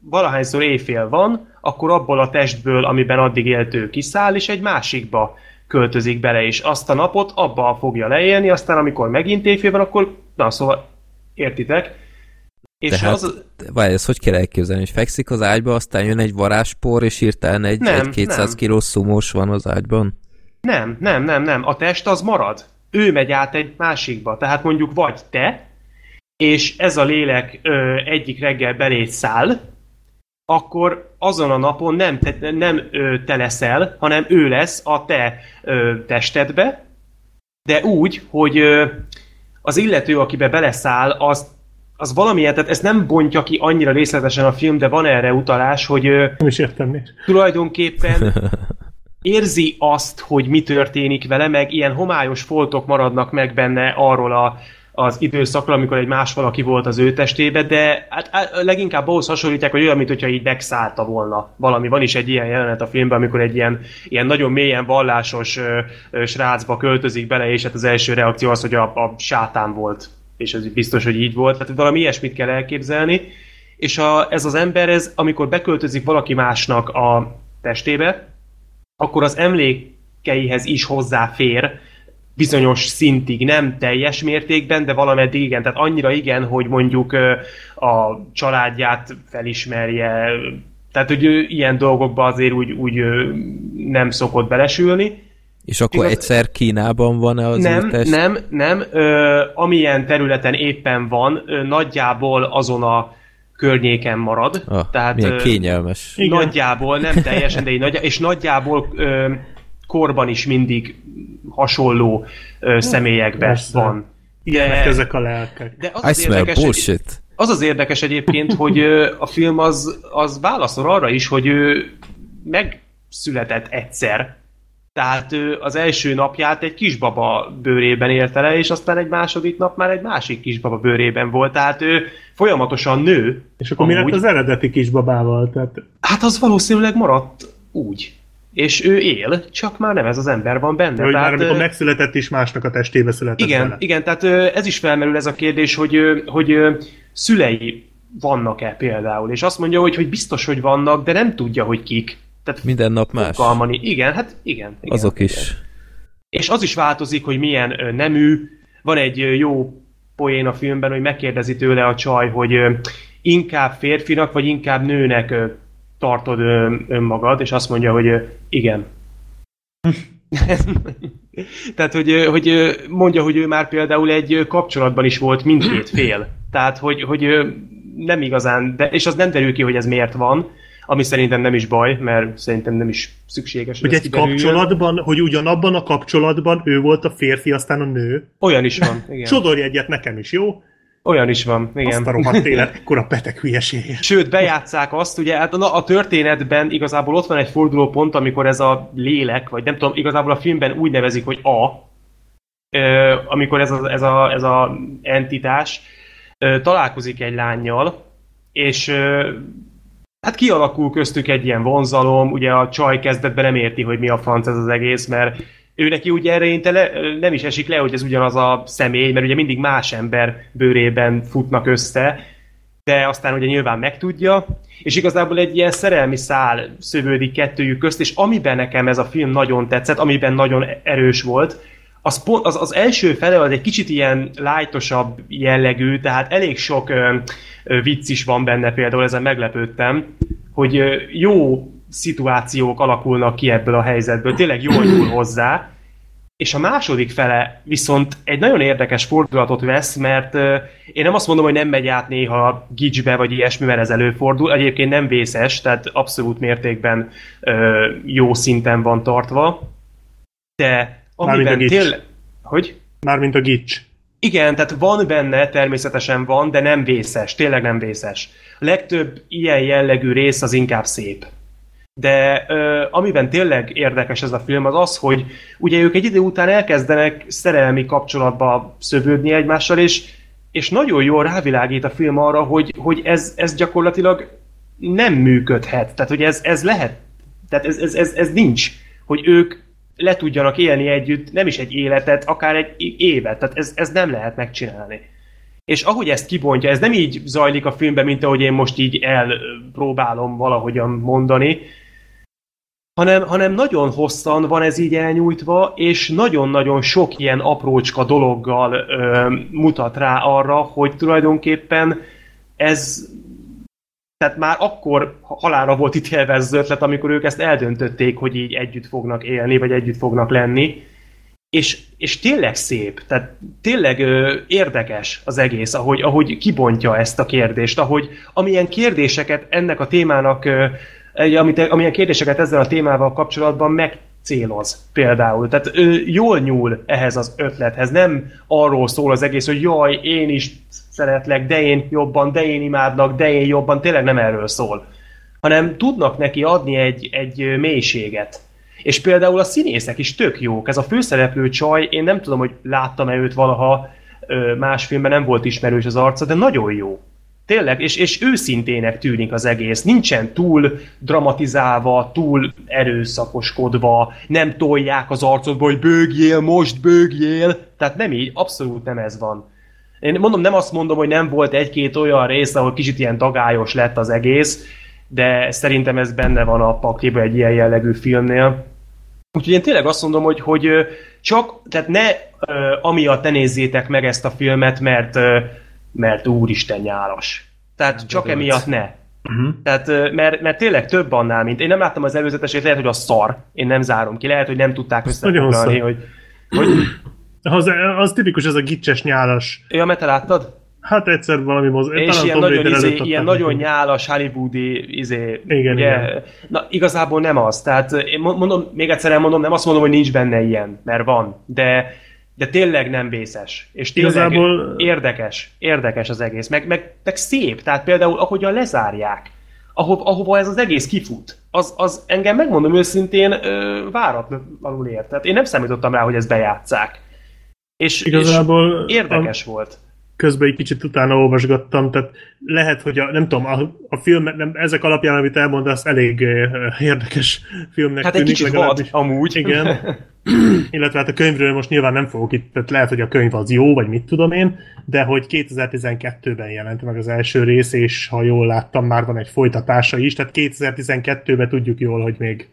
valahányszor éjfél van, akkor abból a testből, amiben addig élt, ő kiszáll, és egy másikba költözik bele, és azt a napot abba fogja leélni, aztán amikor megint éjfél van, akkor, na szóval, értitek? És tehát, az... várj, ezt hogy kell elképzelni, hogy fekszik az ágyba, aztán jön egy varázspor, és hirtelen egy 200 kilós szumós van az ágyban? Nem. A test az marad. Ő megy át egy másikba. Tehát mondjuk vagy te, és ez a lélek egyik reggel beléd száll, akkor azon a napon nem te leszel, hanem ő lesz a te testedbe, de úgy, hogy az illető, akibe beleszáll, az valamilyen, tehát ezt nem bontja ki annyira részletesen a film, de van erre utalás, hogy nem is értem, miért. Tulajdonképpen érzi azt, hogy mi történik vele, meg ilyen homályos foltok maradnak meg benne arról az időszakról, amikor egy más valaki volt az ő testébe, de hát leginkább ahhoz hasonlítják, hogy olyan, mint hogyha így megszállta volna valami. Van is egy ilyen jelenet a filmben, amikor egy ilyen nagyon mélyen vallásos srácba költözik bele, és hát az első reakció az, hogy a sátán volt, és ez biztos, hogy így volt. Tehát valami ilyesmit kell elképzelni, és ez az ember, ez, amikor beköltözik valaki másnak a testébe, akkor az emlékeihez is hozzáfér, bizonyos szintig, nem teljes mértékben, de valameddig igen. Tehát annyira igen, hogy mondjuk a családját felismerje, tehát hogy ilyen dolgokba azért úgy nem szokott belesülni. És akkor igaz, egyszer Kínában van az test? Nem, amilyen területen éppen van, nagyjából azon a környéken marad. Tehát, milyen kényelmes. Nagyjából, nem teljesen, de és nagyjából... korban is mindig hasonló személyekben van. Ilyenek ezek a lelkek. De az érdekes egyébként, hogy a film az válaszol arra is, hogy ő megszületett egyszer. Tehát az első napját egy kisbaba bőrében élte le, és aztán egy második nap már egy másik kisbaba bőrében volt. Tehát ő folyamatosan nő. És akkor mi lett az eredeti kisbabával? Tehát... hát az valószínűleg maradt úgy. És ő él, csak már nem ez az ember van benne. Hogy már amikor megszületett is, másnak a testébe született. Igen, tehát ez is felmerül ez a kérdés, hogy szülei vannak-e például. És azt mondja, hogy biztos, hogy vannak, de nem tudja, hogy kik. Tehát minden nap más. Igen, hát igen. Azok igen. is. És az is változik, hogy milyen nemű. Van egy jó poén a filmben, hogy megkérdezi tőle a csaj, hogy inkább férfinak, vagy inkább nőnek tartod önmagad, és azt mondja, hogy igen. Tehát, hogy mondja, hogy ő már például egy kapcsolatban is volt mindkét fél. Tehát, hogy nem igazán, de, és az nem derül ki, hogy ez miért van, ami szerintem nem is baj, mert szerintem nem is szükséges. Hogy egy kapcsolatban, hogy ugyanabban a kapcsolatban ő volt a férfi, aztán a nő. Olyan is van, igen. Sodorj egyet nekem is, jó? Olyan is van, igen. Azt a rohadt élet, ekkora beteg hülyeség. Sőt, bejátsszák azt, ugye, hát a történetben igazából ott van egy fordulópont, amikor ez a lélek, vagy nem tudom, igazából a filmben úgy nevezik, hogy amikor ez a entitás találkozik egy lányjal, és hát kialakul köztük egy ilyen vonzalom, ugye a csaj kezdetben nem érti, hogy mi a franc ez az egész, mert ő neki úgy erre nem is esik le, hogy ez ugyanaz a személy, mert ugye mindig más ember bőrében futnak össze, de aztán ugye nyilván megtudja, és igazából egy ilyen szerelmi szál szövődik kettőjük közt, és amiben nekem ez a film nagyon tetszett, amiben nagyon erős volt, az első fele az egy kicsit ilyen lightosabb jellegű, tehát elég sok vicc is van benne, például ezen meglepődtem, hogy jó szituációk alakulnak ki ebből a helyzetből, tényleg jól nyúl hozzá, és a második fele viszont egy nagyon érdekes fordulatot vesz, mert én nem azt mondom, hogy nem megy át néha gicsbe, vagy ilyesmi, mert ez előfordul, egyébként nem vészes, tehát abszolút mértékben jó szinten van tartva, de amiben tényleg... Mármint a gics. Igen, tehát van benne, természetesen van, de nem vészes, tényleg nem vészes. A legtöbb ilyen jellegű rész az inkább szép. De amiben tényleg érdekes ez a film, az az, hogy ugye ők egy idő után elkezdenek szerelmi kapcsolatba szövődni egymással, és nagyon jól rávilágít a film arra, hogy ez gyakorlatilag nem működhet. Tehát, hogy ez lehet. Tehát ez nincs, hogy ők le tudjanak élni együtt, nem is egy életet, akár egy évet. Tehát ez nem lehet megcsinálni. És ahogy ezt kibontja, ez nem így zajlik a filmben, mint ahogy én most így elpróbálom valahogyan mondani, hanem nagyon hosszan van ez így elnyújtva, és nagyon-nagyon sok ilyen aprócska dologgal mutat rá arra, hogy tulajdonképpen ez... Tehát már akkor halálra volt ítélve ez az ötlet, amikor ők ezt eldöntötték, hogy így együtt fognak élni, vagy együtt fognak lenni. És tényleg szép, tehát tényleg érdekes az egész, ahogy kibontja ezt a kérdést, ahogy amilyen kérdéseket ennek a témának, amilyen kérdéseket ezzel a témával kapcsolatban megcéloz például. Tehát jól nyúl ehhez az ötlethez, nem arról szól az egész, hogy jaj, én is szeretlek, de én jobban, de én imádlak, de én jobban, tényleg nem erről szól. Hanem tudnak neki adni egy mélységet. És például a színészek is tök jók. Ez a főszereplő csaj, én nem tudom, hogy láttam-e őt valaha más filmben, nem volt ismerős az arca, de nagyon jó. Tényleg, és őszintének tűnik az egész. Nincsen túl dramatizálva, túl erőszakoskodva, nem tolják az arcodba, hogy bőgjél, most bőgjél. Tehát nem így, abszolút nem ez van. Én mondom, nem azt mondom, hogy nem volt egy-két olyan rész, ahol kicsit ilyen dagályos lett az egész, de szerintem ez benne van a pakliba egy ilyen jellegű filmnél. Úgyhogy én tényleg azt mondom, hogy csak, tehát ne amiatt ne nézzétek meg ezt a filmet, mert úristen nyálas. Tehát csak emiatt ne. Uh-huh. Tehát, mert tényleg több annál, mint én nem láttam az előzetesét, lehet, hogy a szar. Én nem zárom ki, lehet, hogy nem tudták összefoglalni, hogy... Az tipikus, ez a gicses nyálas. Ja, mert te láttad? Hát egyszer valami mozgat. És ilyen nagyon nyálas, hollywoodi igen, ugye? Igen. Na, igazából nem az. Tehát én mondom, még egyszer elmondom, nem azt mondom, hogy nincs benne ilyen, mert van. De tényleg nem vészes. És tényleg igazából... érdekes az egész. Meg szép. Tehát például, ahogyan lezárják, ahova ez az egész kifut, az engem, megmondom őszintén, váratlanul ért. Tehát én nem számítottam rá, hogy ezt bejátsszák. Igazából és érdekes volt. Közben egy kicsit utána olvasgattam, tehát lehet, hogy nem tudom, a film, nem, ezek alapján, amit elmondta, az elég érdekes filmnek hát tűnik. Hát egy kicsit vad, amúgy. Igen. Illetve hát a könyvről most nyilván nem fogok itt, tehát lehet, hogy a könyv az jó, vagy mit tudom én, de hogy 2012-ben jelent meg az első rész, és ha jól láttam, már van egy folytatása is, tehát 2012-ben tudjuk jól, hogy még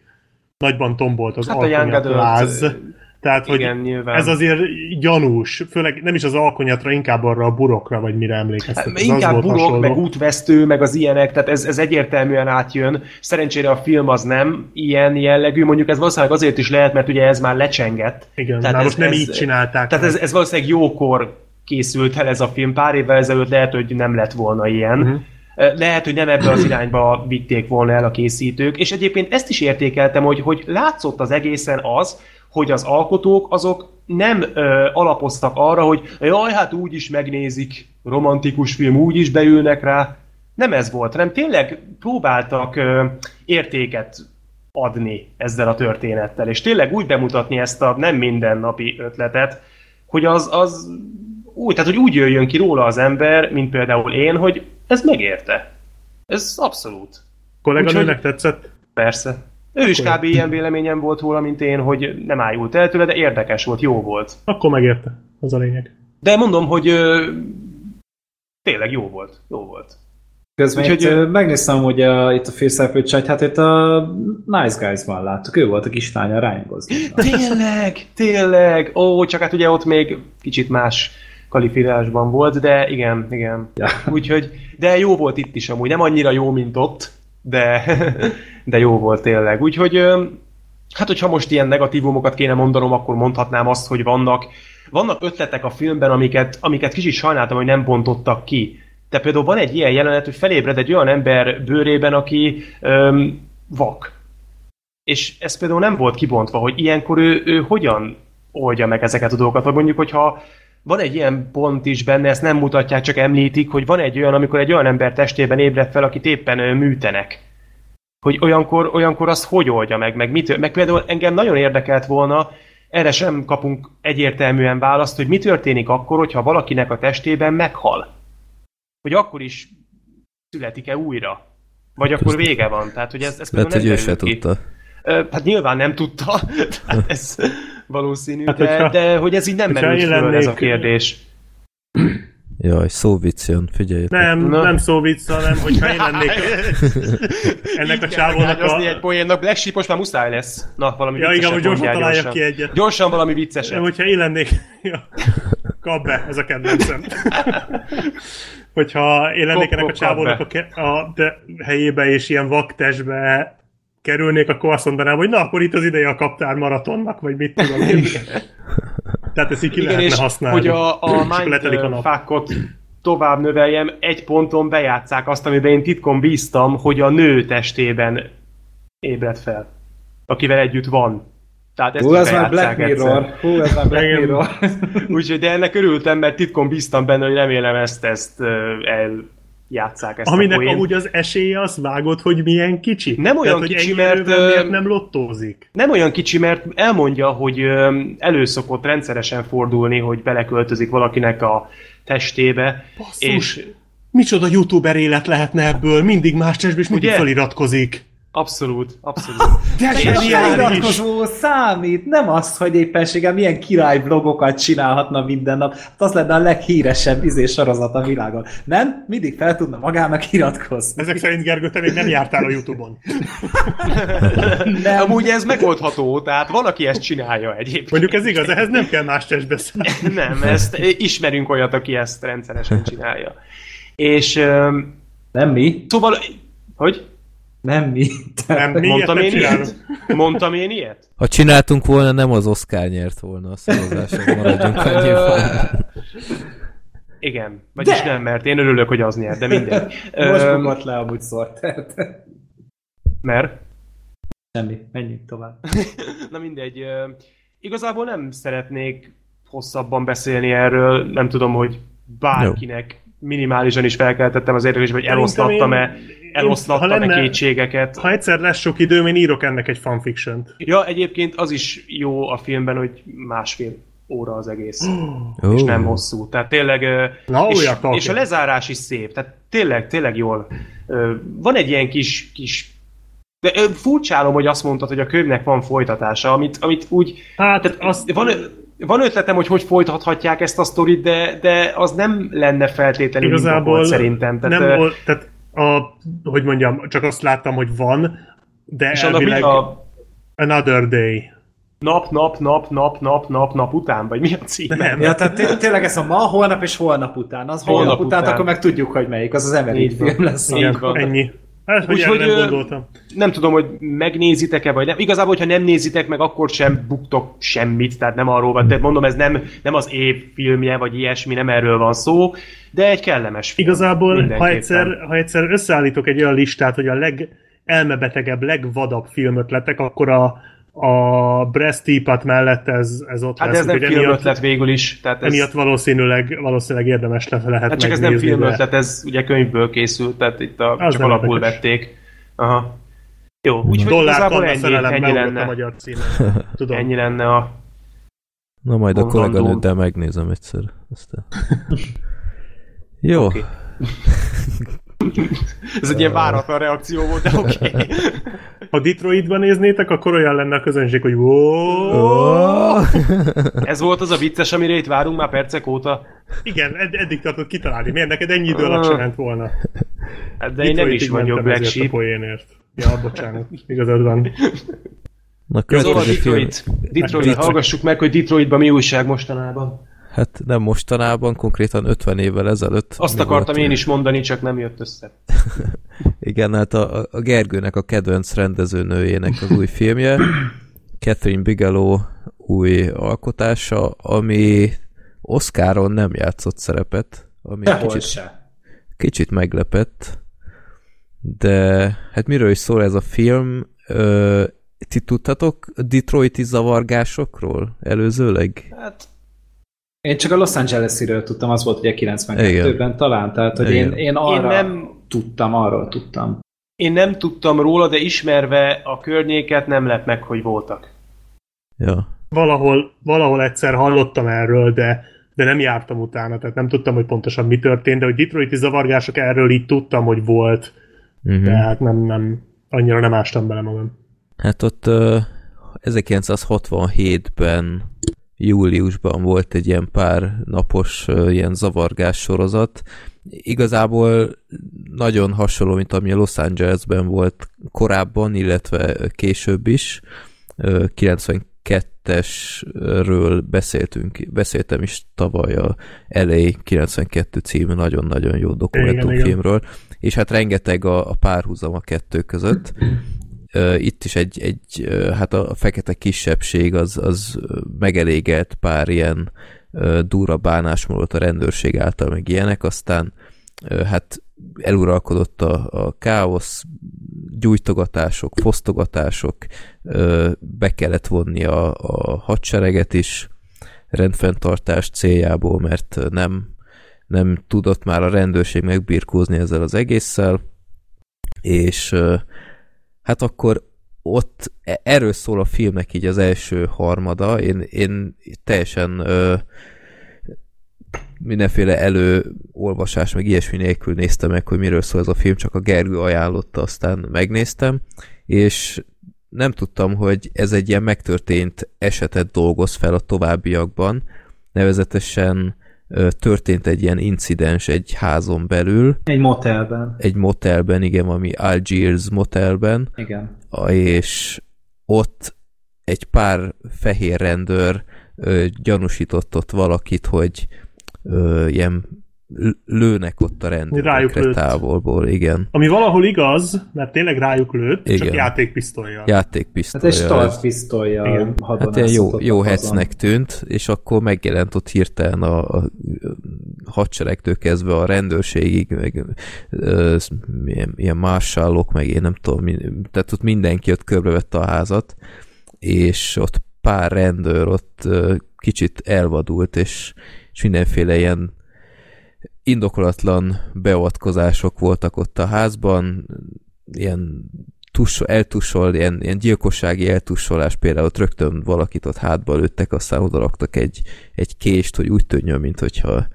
nagyban tombolt az alkonyatláz. Tehát, igen, hogy nyilván. Ez azért gyanús, főleg nem is az alkonyatra, inkább arra a burokra, vagy mire emlékeztetek. Hát, inkább burok, hasonló. Meg útvesztő, meg az ilyenek, tehát ez egyértelműen átjön. Szerencsére a film az nem ilyen jellegű, mondjuk ez valószínűleg azért is lehet, mert ugye ez már lecsengett. Igen, tehát most nem így csinálták. Tehát ez valószínűleg jókor készült el ez a film, pár évvel ezelőtt lehet, hogy nem lett volna ilyen. Uh-huh. Lehet, hogy nem ebbe az irányba vitték volna el a készítők, és egyébként ezt is értékeltem, hogy látszott az egészen az, hogy az alkotók azok nem alapoztak arra, hogy jaj, hát úgy is megnézik, romantikus film, úgy is beülnek rá. Nem ez volt, hanem tényleg próbáltak értéket adni ezzel a történettel, és tényleg úgy bemutatni ezt a nem mindennapi ötletet, hogy az úgy, tehát hogy úgy jöjjön ki róla az ember, mint például én, hogy ez megérte. Ez abszolút. Kolléganőnek tetszett? Persze. Ő is kb. Ilyen véleményem volt róla, mint én, hogy nem ájult el tőle, de érdekes volt, jó volt. Akkor megérte, az a lényeg. De mondom, hogy tényleg jó volt, jó volt. Közben úgyhogy megnéztem, hogy itt a főszereplő csajt, hát itt a Nice Guys-ban láttuk, ő volt a kislánya, Ryan Gosling. Tényleg! Ó, csak hát ugye ott még kicsit más kalifírásban volt, de igen. Ja. Úgyhogy, de jó volt itt is amúgy, nem annyira jó, mint ott. De jó volt tényleg. Úgyhogy, hát hogyha most ilyen negatívumokat kéne mondanom, akkor mondhatnám azt, hogy vannak ötletek a filmben, amiket kicsit sajnáltam, hogy nem bontottak ki. De például van egy ilyen jelenet, hogy felébred egy olyan ember bőrében, aki vak. És ez például nem volt kibontva, hogy ilyenkor ő hogyan oldja meg ezeket a dolgokat. Vagy mondjuk, hogyha Van egy ilyen pont is benne, ezt nem mutatják, csak említik, hogy van egy olyan, amikor egy olyan ember testében ébred fel, akit éppen műtenek. Hogy olyankor azt hogy oldja meg mitől? Meg például engem nagyon érdekelt volna, erre sem kapunk egyértelműen választ, hogy mi történik akkor, hogyha valakinek a testében meghal. Hogy akkor is születik-e újra? Vagy akkor vége van? Tehát, hogy ez például nem terül se ki. Tudta. Hát nyilván nem tudta, tehát ez valószínű, hát, de hogy ez így nem merült föl ez a kérdés. Jaj, szóvicc jön, figyeljetek. Nem szóvicc, hanem hogyha én lennék ennek a csávónak a... Egy poénnak, Black Sheep most már muszáj lesz. Na, valami vicceset. Ja, igen, hogy gyorsan találjak ki egyet. Gyorsan valami vicceset. Nem, hogyha én lennék... Ja. Kap be, ez a kedvencem. Hogyha én lennék ennek a csávónak a helyébe és ilyen vaktestbe kerülnék, akkor azt mondanám, hogy na, akkor itt az ideje a kaptár maratonnak, vagy mit tudom én. Tehát ezt így ki lehetne használni. Hogy a fákot tovább növeljem, egy ponton bejátszák azt, amiben én titkon bíztam, hogy a nő testében ébred fel, akivel együtt van. Tehát ezt ez már Black Mirror. Hú, ez már Black Mirror. Úgyhogy, de ennek örültem, mert titkon bíztam benne, hogy remélem ezt eljátsszák. Ezt aminek amúgy az esélye, az vágod, hogy milyen kicsi. Nem olyan tehát, kicsi, mert nem lottózik. Nem olyan kicsi, mert elmondja, hogy előszokott rendszeresen fordulni, hogy beleköltözik valakinek a testébe. Basszus, és... micsoda youtuber élet lehetne ebből, mindig más testben, és mindig feliratkozik. Abszolút. De feliratkozó számít, nem az, hogy éppenséggel milyen király blogokat csinálhatna minden nap. Hát az lenne a leghíresebb sorozat a világon. Nem? Mindig fel tudna magának iratkozni. Ezek szerint, Gergő, te még nem jártál a YouTube-on. Amúgy ez megoldható, tehát van, aki ezt csinálja egyébként. Mondjuk ez igaz, ehhez nem kell más testbe szállni. Nem, ezt ismerünk olyat, aki ezt rendszeresen csinálja. És... nem mi. Szóval... Hogy? Nem mi. Mondtam én ilyet? Ha csináltunk volna, nem az Oscar nyert volna a szavazáson. Maradjunk annyival. Igen. Vagyis nem, mert én örülök, hogy az nyert, de mindegy. Most bukott le amúgy Szortert. Mert? Semmi. Menjünk tovább. Na mindegy. Igazából nem szeretnék hosszabban beszélni erről. Nem tudom, hogy bárkinek minimálisan is felkeltettem az érdeklődést, hogy eloszlattam-e kétségeket. Ha egyszer lesz sok időm, én írok ennek egy fanfiction-t. Ja, egyébként az is jó a filmben, hogy 1,5 óra az egész. És nem hosszú. Tehát tényleg... és a lezárás is szép. Tehát tényleg jól. Van egy ilyen kis de furcsálom, hogy azt mondtad, hogy a könyvnek van folytatása, amit úgy... Hát, azt... Van ötletem, hogy folytathatják ezt a sztorit, de az nem lenne feltétlenül igazából szerintem. Tehát, nem volt, tehát hogy mondjam, csak azt láttam, hogy van, de elvileg Another Day. Nap után, vagy mi a címe? Nem. Ja, tehát tényleg ez a ma, holnap és holnap után. Az holnap után, akkor meg tudjuk, hogy melyik. Az az Emery film lesz. Ennyi. Hát, úgyhogy nem tudom, hogy megnézitek-e, vagy nem. Igazából, hogyha nem nézitek meg, akkor sem buktok semmit, tehát nem arról van. De mondom, ez nem az év filmje, vagy ilyesmi, nem erről van szó, de egy kellemes film. Igazából, ha egyszer összeállítok egy olyan listát, hogy a legelmebetegebb, legvadabb filmötletek, akkor a Brass Teapot mellett ez ott hát lesz. Hát ez nem filmötlet végül is. Tehát emiatt valószínűleg érdemes lehet hát csak megnézni. Ez nem filmötlet, ez ugye könyvből készült, tehát itt csak alapul vették. Aha. Jó, úgyhogy igazából ennyi lenne. A magyar tudom. Ennyi lenne a... Na majd a kolléganőddel megnézem egyszer. Aztán. Jó. Okay. Ez egy ilyen váratlan reakció volt, de oké. Ha Detroitban néznétek, akkor olyan lenne a közönség, hogy Ez volt az a vicces, amire itt várunk már percek óta. Igen, eddig tartott kitalálni. Miért neked ennyi idő alatt sem ment volna? De én nem is vagyok Black Sheep. Ja, bocsánat, igazad van. Na, szóval Detroit, hallgassuk meg, hogy Detroitban mi újság mostanában. Hát nem mostanában, konkrétan 50 évvel ezelőtt. Azt akartam én is mondani, csak nem jött össze. Igen, hát a Gergőnek a kedvenc rendezőnőjének az új filmje, Kathryn Bigelow új alkotása, ami Oscaron nem játszott szerepet, ami kicsit meglepett, de hát miről is szól ez a film? Ti tudtatok detroiti zavargásokról előzőleg? Hát Én csak a Los Angeles-iről tudtam, az volt ugye 92-ben talán, tehát hogy arról tudtam. Én nem tudtam róla, de ismerve a környéket nem lett meg, hogy voltak. Ja. Valahol egyszer hallottam erről, de nem jártam utána, tehát nem tudtam, hogy pontosan mi történt, de hogy detroiti zavargások, erről így tudtam, hogy volt, tehát nem annyira nem ástam bele magam. Hát ott 1967-ben júliusban volt egy ilyen pár napos ilyen zavargás sorozat. Igazából nagyon hasonló, mint ami a Los Angelesben volt korábban, illetve később is. 92-esről beszéltem is tavaly a LA 92 című nagyon-nagyon jó dokumentumfilmről, és hát rengeteg a párhuzam a kettő között. Itt is egy hát a fekete kisebbség az megelégelt pár ilyen durva bánásmódot a rendőrség által, meg ilyenek, aztán hát eluralkodott a káosz, gyújtogatások, fosztogatások, be kellett vonni a hadsereget is rendfenntartás céljából, mert nem tudott már a rendőrség megbirkózni ezzel az egésszel, és hát akkor ott erről szól a filmnek így az első harmada. Én teljesen mindenféle előolvasás, meg ilyesmi nélkül néztem meg, hogy miről szól ez a film, csak a Gergő ajánlotta, aztán megnéztem, és nem tudtam, hogy ez egy ilyen megtörtént esetet dolgoz fel a továbbiakban. Nevezetesen történt egy ilyen incidens egy házon belül. Egy motelben. Egy motelben, igen, ami Algiers motelben. Igen. És ott egy pár fehér rendőr gyanúsított ott valakit, hogy ilyen lőnek ott a rendőrökre távolból, igen. Ami valahol igaz, mert tényleg rájuk lőtt, igen. Csak játékpisztolyjal. Játékpisztolyjal. Hát egy starpisztolyjal hadonászott. Hát jó hecnek tűnt, és akkor megjelent ott hirtelen a hadseregtől kezdve a rendőrségig, meg ilyen marshallok, meg én nem tudom, tehát ott mindenki ott körbevette a házat, és ott pár rendőr ott kicsit elvadult, és mindenféle ilyen indokolatlan beavatkozások voltak ott a házban, ilyen ilyen gyilkossági eltussolás, például ott rögtön valakit ott hátba lőttek, aztán oda raktak egy kést, hogy úgy tűnjön, mint hogyha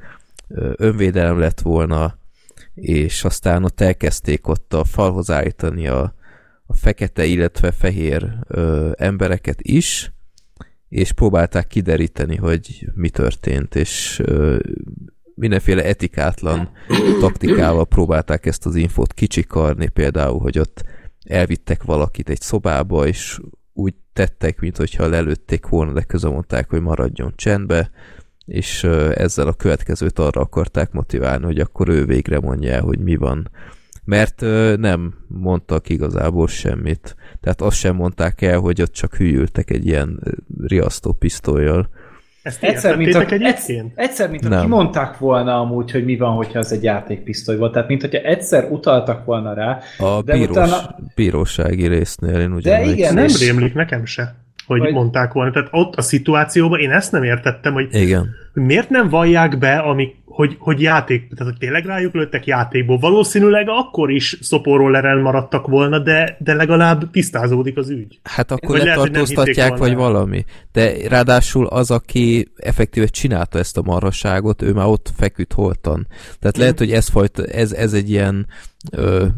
önvédelem lett volna, és aztán ott elkezdték ott a falhoz állítani a fekete, illetve fehér embereket is, és próbálták kideríteni, hogy mi történt, és mindenféle etikátlan taktikával próbálták ezt az infót kicsikarni, például, hogy ott elvittek valakit egy szobába, és úgy tettek, mintha lelőtték volna, de közben mondták, hogy maradjon csendbe, és ezzel a következőt arra akarták motiválni, hogy akkor ő végre mondja el, hogy mi van. Mert nem mondtak igazából semmit. Tehát azt sem mondták el, hogy ott csak hülyültek egy ilyen riasztó pisztollyal. Ezt egyszer, mintha kimondták volna amúgy, hogy mi van, hogyha ez egy játékpisztoly volt. Tehát, mintha egyszer utaltak volna rá. A bírósági résznél én ugye nem rémlik nekem se, hogy mondták volna. Tehát ott a szituációban én ezt nem értettem, hogy igen. Miért nem vallják be, hogy játék, tehát hogy tényleg rájuk lőttek játékból. Valószínűleg akkor is szoporrolleren maradtak volna, de legalább tisztázódik az ügy. Hát akkor letartóztatják, vagy valami. De ráadásul az, aki effektíve csinálta ezt a marhaságot, ő már ott feküdt holtan. Tehát lehet, hogy ez egy ilyen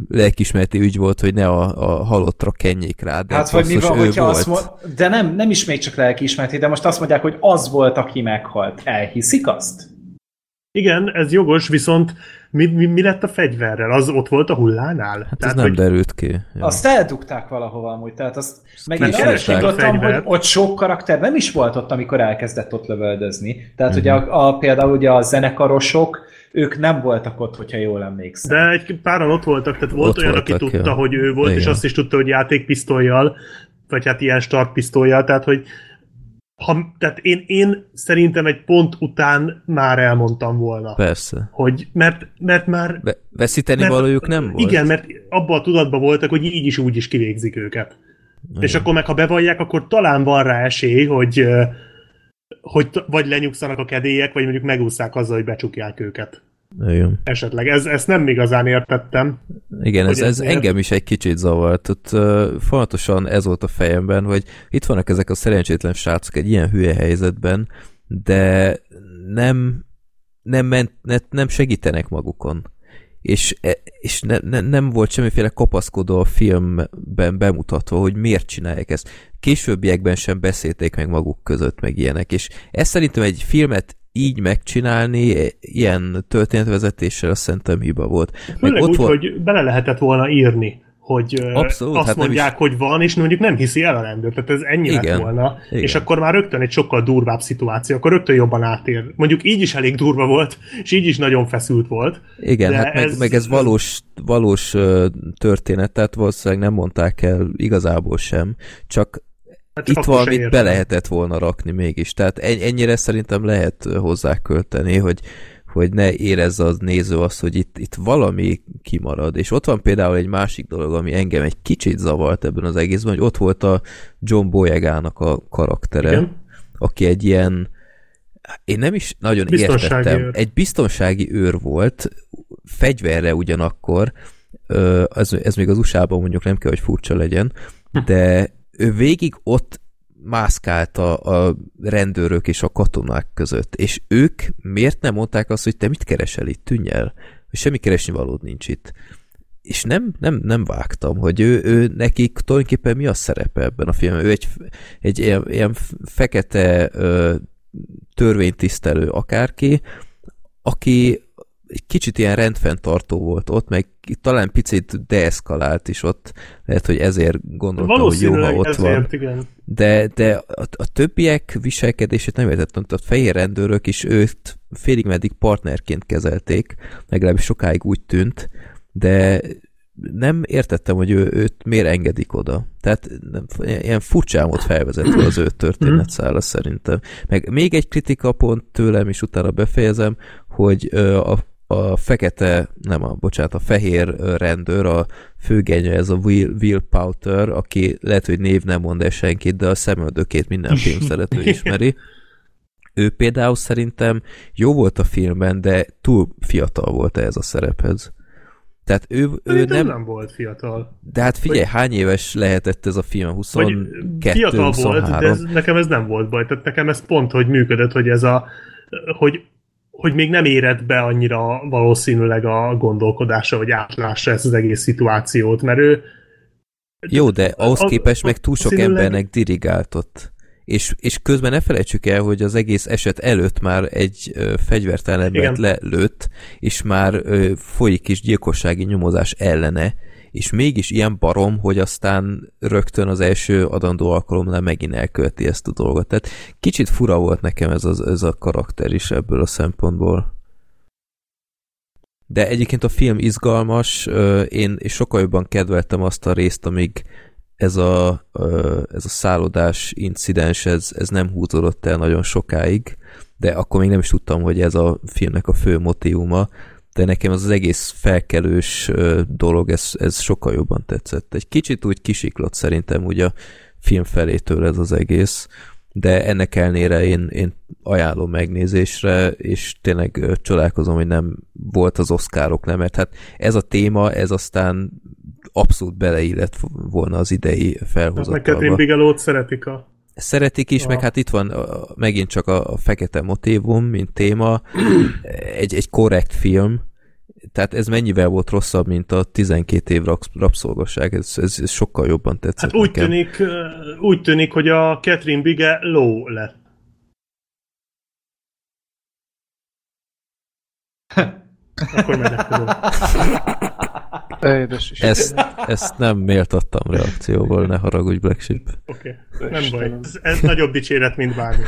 lelkiismereti ügy volt, hogy ne a halottra kenjék rá. De hát, hogy mi van, hogyha azt de nem is még csak lelkiismereti, de most azt mondják, hogy az volt, aki meghalt. Elhiszik azt? Igen, ez jogos, viszont mi lett a fegyverrel? Az ott volt a hullánál? Hát tehát, ez nem derült ki. Ja. Azt eldugták valahova amúgy, tehát azt megint elesítottam, hogy ott sok karakter nem is volt ott, amikor elkezdett ott lövöldözni. Tehát ugye például ugye a zenekarosok, ők nem voltak ott, hogyha jól emlékszem. De egy páran ott voltak, tehát volt ott olyan, voltak, aki tudta, hogy ő volt, igen. És azt is tudta, hogy játékpisztolyjal, vagy hát ilyen startpisztolyjal, tehát hogy tehát én szerintem egy pont után már elmondtam volna. Persze. Hogy, mert már... Veszíteni valójuk nem volt. Igen, mert abban a tudatban voltak, hogy így is úgy is kivégzik őket. Igen. És akkor meg, ha bevallják, akkor talán van rá esély, hogy hogy vagy lenyugszanak a kedélyek, vagy mondjuk megúszszák azzal, hogy becsukják őket. Igen. Esetleg. Ezt nem igazán értettem. Igen, ez engem is egy kicsit zavart. Fontosan ez volt a fejemben, hogy itt vannak ezek a szerencsétlen srácok egy ilyen hülye helyzetben, de nem segítenek magukon. És nem volt semmiféle kapaszkodó a filmben bemutatva, hogy miért csinálják ezt. Későbbiekben sem beszélték meg maguk között, meg ilyenek. És ez szerintem egy filmet így megcsinálni, ilyen történetvezetéssel, azt szerintem hiba volt. Főleg ott úgy, hogy bele lehetett volna írni, hogy abszolút, azt hát mondják, is... hogy van, és mondjuk nem hiszi el a rendőr. Tehát ez ennyi lett volna. Igen. És akkor már rögtön egy sokkal durvább szituáció, akkor rögtön jobban átér. Mondjuk így is elég durva volt, és így is nagyon feszült volt. Igen, de hát ez valós történet, tehát valószínűleg nem mondták el igazából sem, csak hát itt valamit be lehetett volna rakni mégis. Tehát ennyire szerintem lehet hozzákölteni, hogy ne érezze az néző azt, hogy itt valami kimarad. És ott van például egy másik dolog, ami engem egy kicsit zavart ebben az egészben, hogy ott volt a John Boyegának a karaktere, igen, aki egy ilyen, én nem is nagyon értettem, őr. Egy biztonsági őr volt, fegyverre ugyanakkor, ez még az USA-ban mondjuk nem kell, hogy furcsa legyen, de ő végig ott mászkált a rendőrök és a katonák között, és ők miért nem mondták azt, hogy te mit keresel itt, tűnj el, hogy semmi keresnivalód nincs itt. És nem vágtam, hogy ő nekik tulajdonképpen mi a szerepe ebben a filmben. Ő egy ilyen fekete törvénytisztelő akárki, aki egy kicsit ilyen rendfenntartó volt ott, meg talán picit deeszkalált is ott, lehet, hogy ezért gondoltam, hogy jó, ha ott ezért, van. Igen. De a többiek viselkedését nem értettem, tehát a fehér rendőrök is őt félig meddig partnerként kezelték, legalábbis sokáig úgy tűnt, de nem értettem, hogy őt miért engedik oda. Tehát ilyen furcsán volt felvezetve az ő történetszála szerintem. Meg még egy kritika pont tőlem, és utána befejezem, hogy a fehér rendőr, a főgenyő, ez a Will Poulter, aki lehet, hogy név nem mond el senkit, de a szemöldökét minden film szerető ismeri. Ő például szerintem jó volt a filmben, de túl fiatal volt ehhez a szerephez. Tehát ő nem volt fiatal. De hát figyelj, vagy, hány éves lehetett ez a film? 22, fiatal 23. volt, de nekem ez nem volt baj. Tehát nekem ez pont, hogy működött, hogy ez a... hogy még nem érett be annyira valószínűleg a gondolkodása, vagy átlássa ezt az egész szituációt, mert ő... Jó, de ahhoz képest meg túl sok embernek dirigáltott. És közben ne felejtsük el, hogy az egész eset előtt már egy fegyvertelen embert lelőtt, és már folyik is gyilkossági nyomozás ellene, és mégis ilyen barom, hogy aztán rögtön az első adandó alkalomnál megint elkölti ezt a dolgot. Tehát kicsit fura volt nekem ez a karakter is ebből a szempontból. De egyébként a film izgalmas, én sokkal jobban kedveltem azt a részt, amíg ez a szállodás incidens, ez nem húzódott el nagyon sokáig, de akkor még nem is tudtam, hogy ez a filmnek a fő motivuma, de nekem az egész felkelős dolog, ez sokkal jobban tetszett. Egy kicsit úgy kisiklott szerintem úgy a film felétől ez az egész, de ennek ellenére én ajánlom megnézésre, és tényleg csodálkozom, hogy nem volt az Oscaroknál, mert hát ez a téma, ez aztán abszolút beleillett volna az idei felhozatalba. Meg Kathryn Bigelowt szeretik a... Szeretik is, meg hát itt van megint csak a fekete motívum, mint téma, egy korrekt film, tehát ez mennyivel volt rosszabb, mint a 12 év rabszolgasság, ez sokkal jobban tetszett hát nekem. Úgy tűnik, hogy a Kathryn Bigelow lett. Akkor meglepődöm. Ezt nem méltattam reakcióval, ne haragudj, Black Sheep. Oké, nem baj. Ez nagyobb dicséret, mint bármi.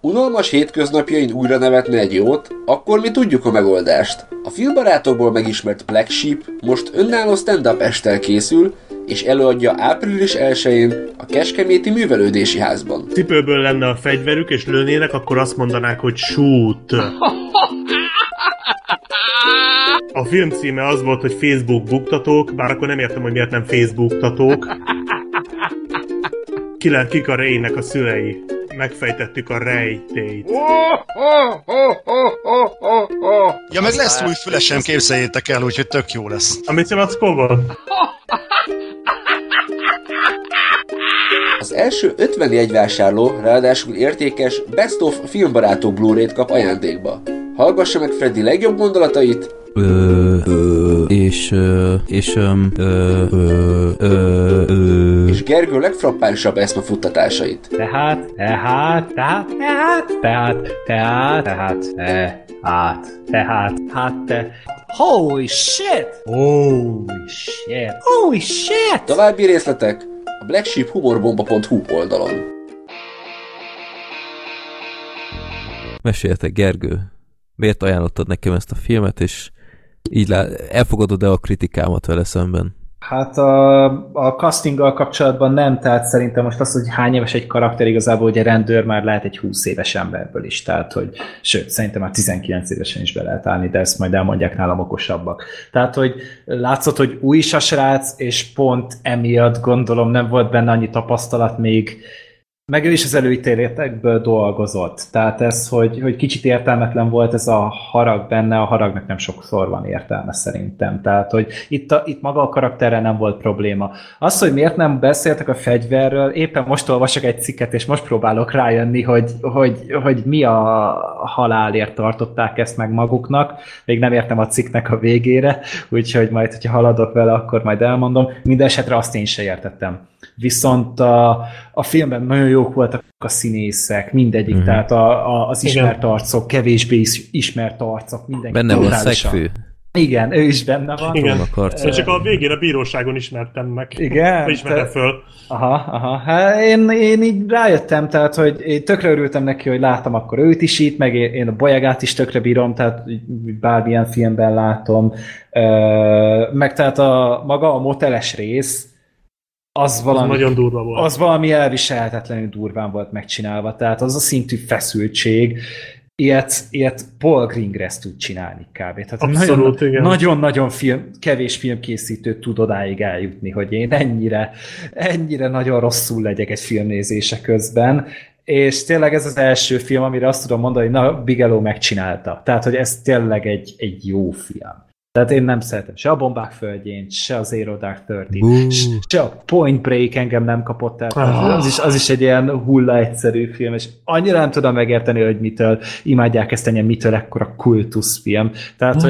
Unalmas hétköznapjain újra nevetni egy jót? Akkor mi tudjuk a megoldást. A filmbarátokból megismert Black Sheep most önálló stand-up esttel készül, és előadja április 1-én a Kecskeméti Művelődési Házban. Cipőből lenne a fegyverük, és lőnének, akkor azt mondanák, hogy shoot. A film címe az volt, hogy Facebook buktatók, bár akkor nem értem, hogy miért nem Facebook tatók. kik a Rey-nek a szülei. Megfejtettük a rejtélyt. Ja, meg lesz új fülesem, képzeljétek el, úgyhogy tök jó lesz. Amit sem adsz kóval? Az első 51 vásárló, ráadásul értékes Best of filmbarátó Blu-ray-t kap ajándékba. Hallgassa meg Freddy legjobb gondolatait. És Gergő legfrappánsabb eszmefuttatásait. Holy shit! Holy shit! További részletek a blacksheephumorbomba.hu oldalon. Meséltek, Gergő. Miért ajánlottad nekem ezt a filmet, és így elfogadod-e a kritikámat vele szemben? Hát a castinggal kapcsolatban nem, tehát szerintem most az, hogy hány éves egy karakter, igazából ugye rendőr már lehet egy 20 éves emberből is, tehát hogy, sőt, szerintem már 19 évesen is be lehet állni, de ezt majd elmondják nálam okosabbak. Tehát, hogy látszott, hogy új is a srác, és pont emiatt gondolom nem volt benne annyi tapasztalat még, meg ő is az előítéletekből dolgozott. Tehát ez, hogy kicsit értelmetlen volt ez a harag benne, a haragnak nem sokszor van értelme szerintem. Tehát, hogy itt maga a karakterrel nem volt probléma. Az, hogy miért nem beszéltek a fegyverről, éppen most olvasok egy cikket, és most próbálok rájönni, hogy mi a halálért tartották ezt meg maguknak. Még nem értem a cikknek a végére, úgyhogy majd, hogyha haladok vele, akkor majd elmondom. Mindenesetre azt én se értettem. Viszont a filmben nagyon jók voltak a színészek, mindegyik, tehát az ismert arcok, kevésbé ismert arcok, mindenki. Benne van Szegfő. Igen, ő is benne van. Igen, csak a végére a bíróságon ismertem meg. Igen? Ismertem föl. Aha. Hát én így rájöttem, tehát, hogy én tökre örültem neki, hogy láttam akkor őt is itt, meg én a Bolyagát is tökre bírom, tehát bármilyen filmben látom. Meg tehát maga a moteles rész, az nagyon durva volt. Az valami elviselhetetlenül durván volt megcsinálva, tehát az a szintű feszültség, ilyet Paul Greengrass tud csinálni kb. Tehát abszolút, igen. Nagyon-nagyon kevés filmkészítő tud odáig eljutni, hogy én ennyire nagyon rosszul legyek egy filmnézése közben, és tényleg ez az első film, amire azt tudom mondani, hogy na, Bigelow megcsinálta. Tehát, hogy ez tényleg egy jó film. Tehát én nem szeretem se a Bombák földjén, se a Zero Dark Thirty, se a Point Break engem nem kapott el. Az is egy ilyen hulla egyszerű film, és annyira nem tudom megérteni, hogy mitől imádják ezt ennyi, mitől ekkora kultuszfilm. Tehát,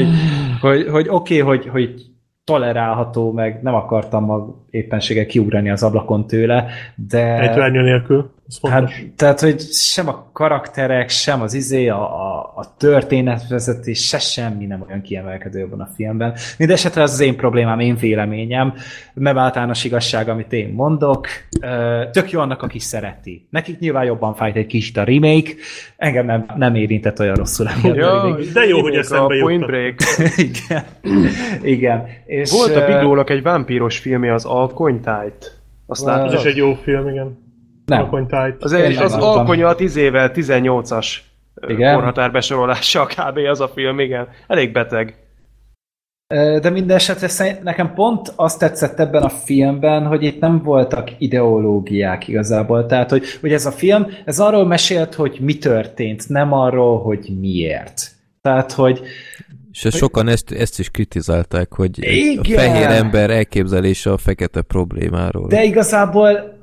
hogy oké, hogy tolerálható, meg nem akartam éppenséggel kiugrani az ablakon tőle, de... Ejtőernyő nélkül, ez fontos. Hát, tehát, hogy sem a karakterek, sem az a történetvezetés, se semmi nem olyan kiemelkedő abban a filmben. Mindesetre az én problémám, én véleményem, nem általános igazság, amit én mondok. Tök jó annak, aki szereti. Nekik nyilván jobban fájt egy kicsit a remake, engem nem érintett olyan rosszul. De jó, hogy eszembe jutottam. Point Break. Igen. És volt a Biglónak egy vámpíros filmje, az Alkonytájt. Az is egy jó film, igen. Nem. Alkonytájt. Az Alkony a 10 évvel 18-as korhatárbesorolással kb. Az a film, igen. Elég beteg. De minden esetre nekem pont azt tetszett ebben a filmben, hogy itt nem voltak ideológiák igazából. Tehát, hogy ez a film, ez arról mesélt, hogy mi történt, nem arról, hogy miért. Tehát, hogy... És sokan ezt is kritizálták, hogy igen. A fehér ember elképzelése a fekete problémáról. De igazából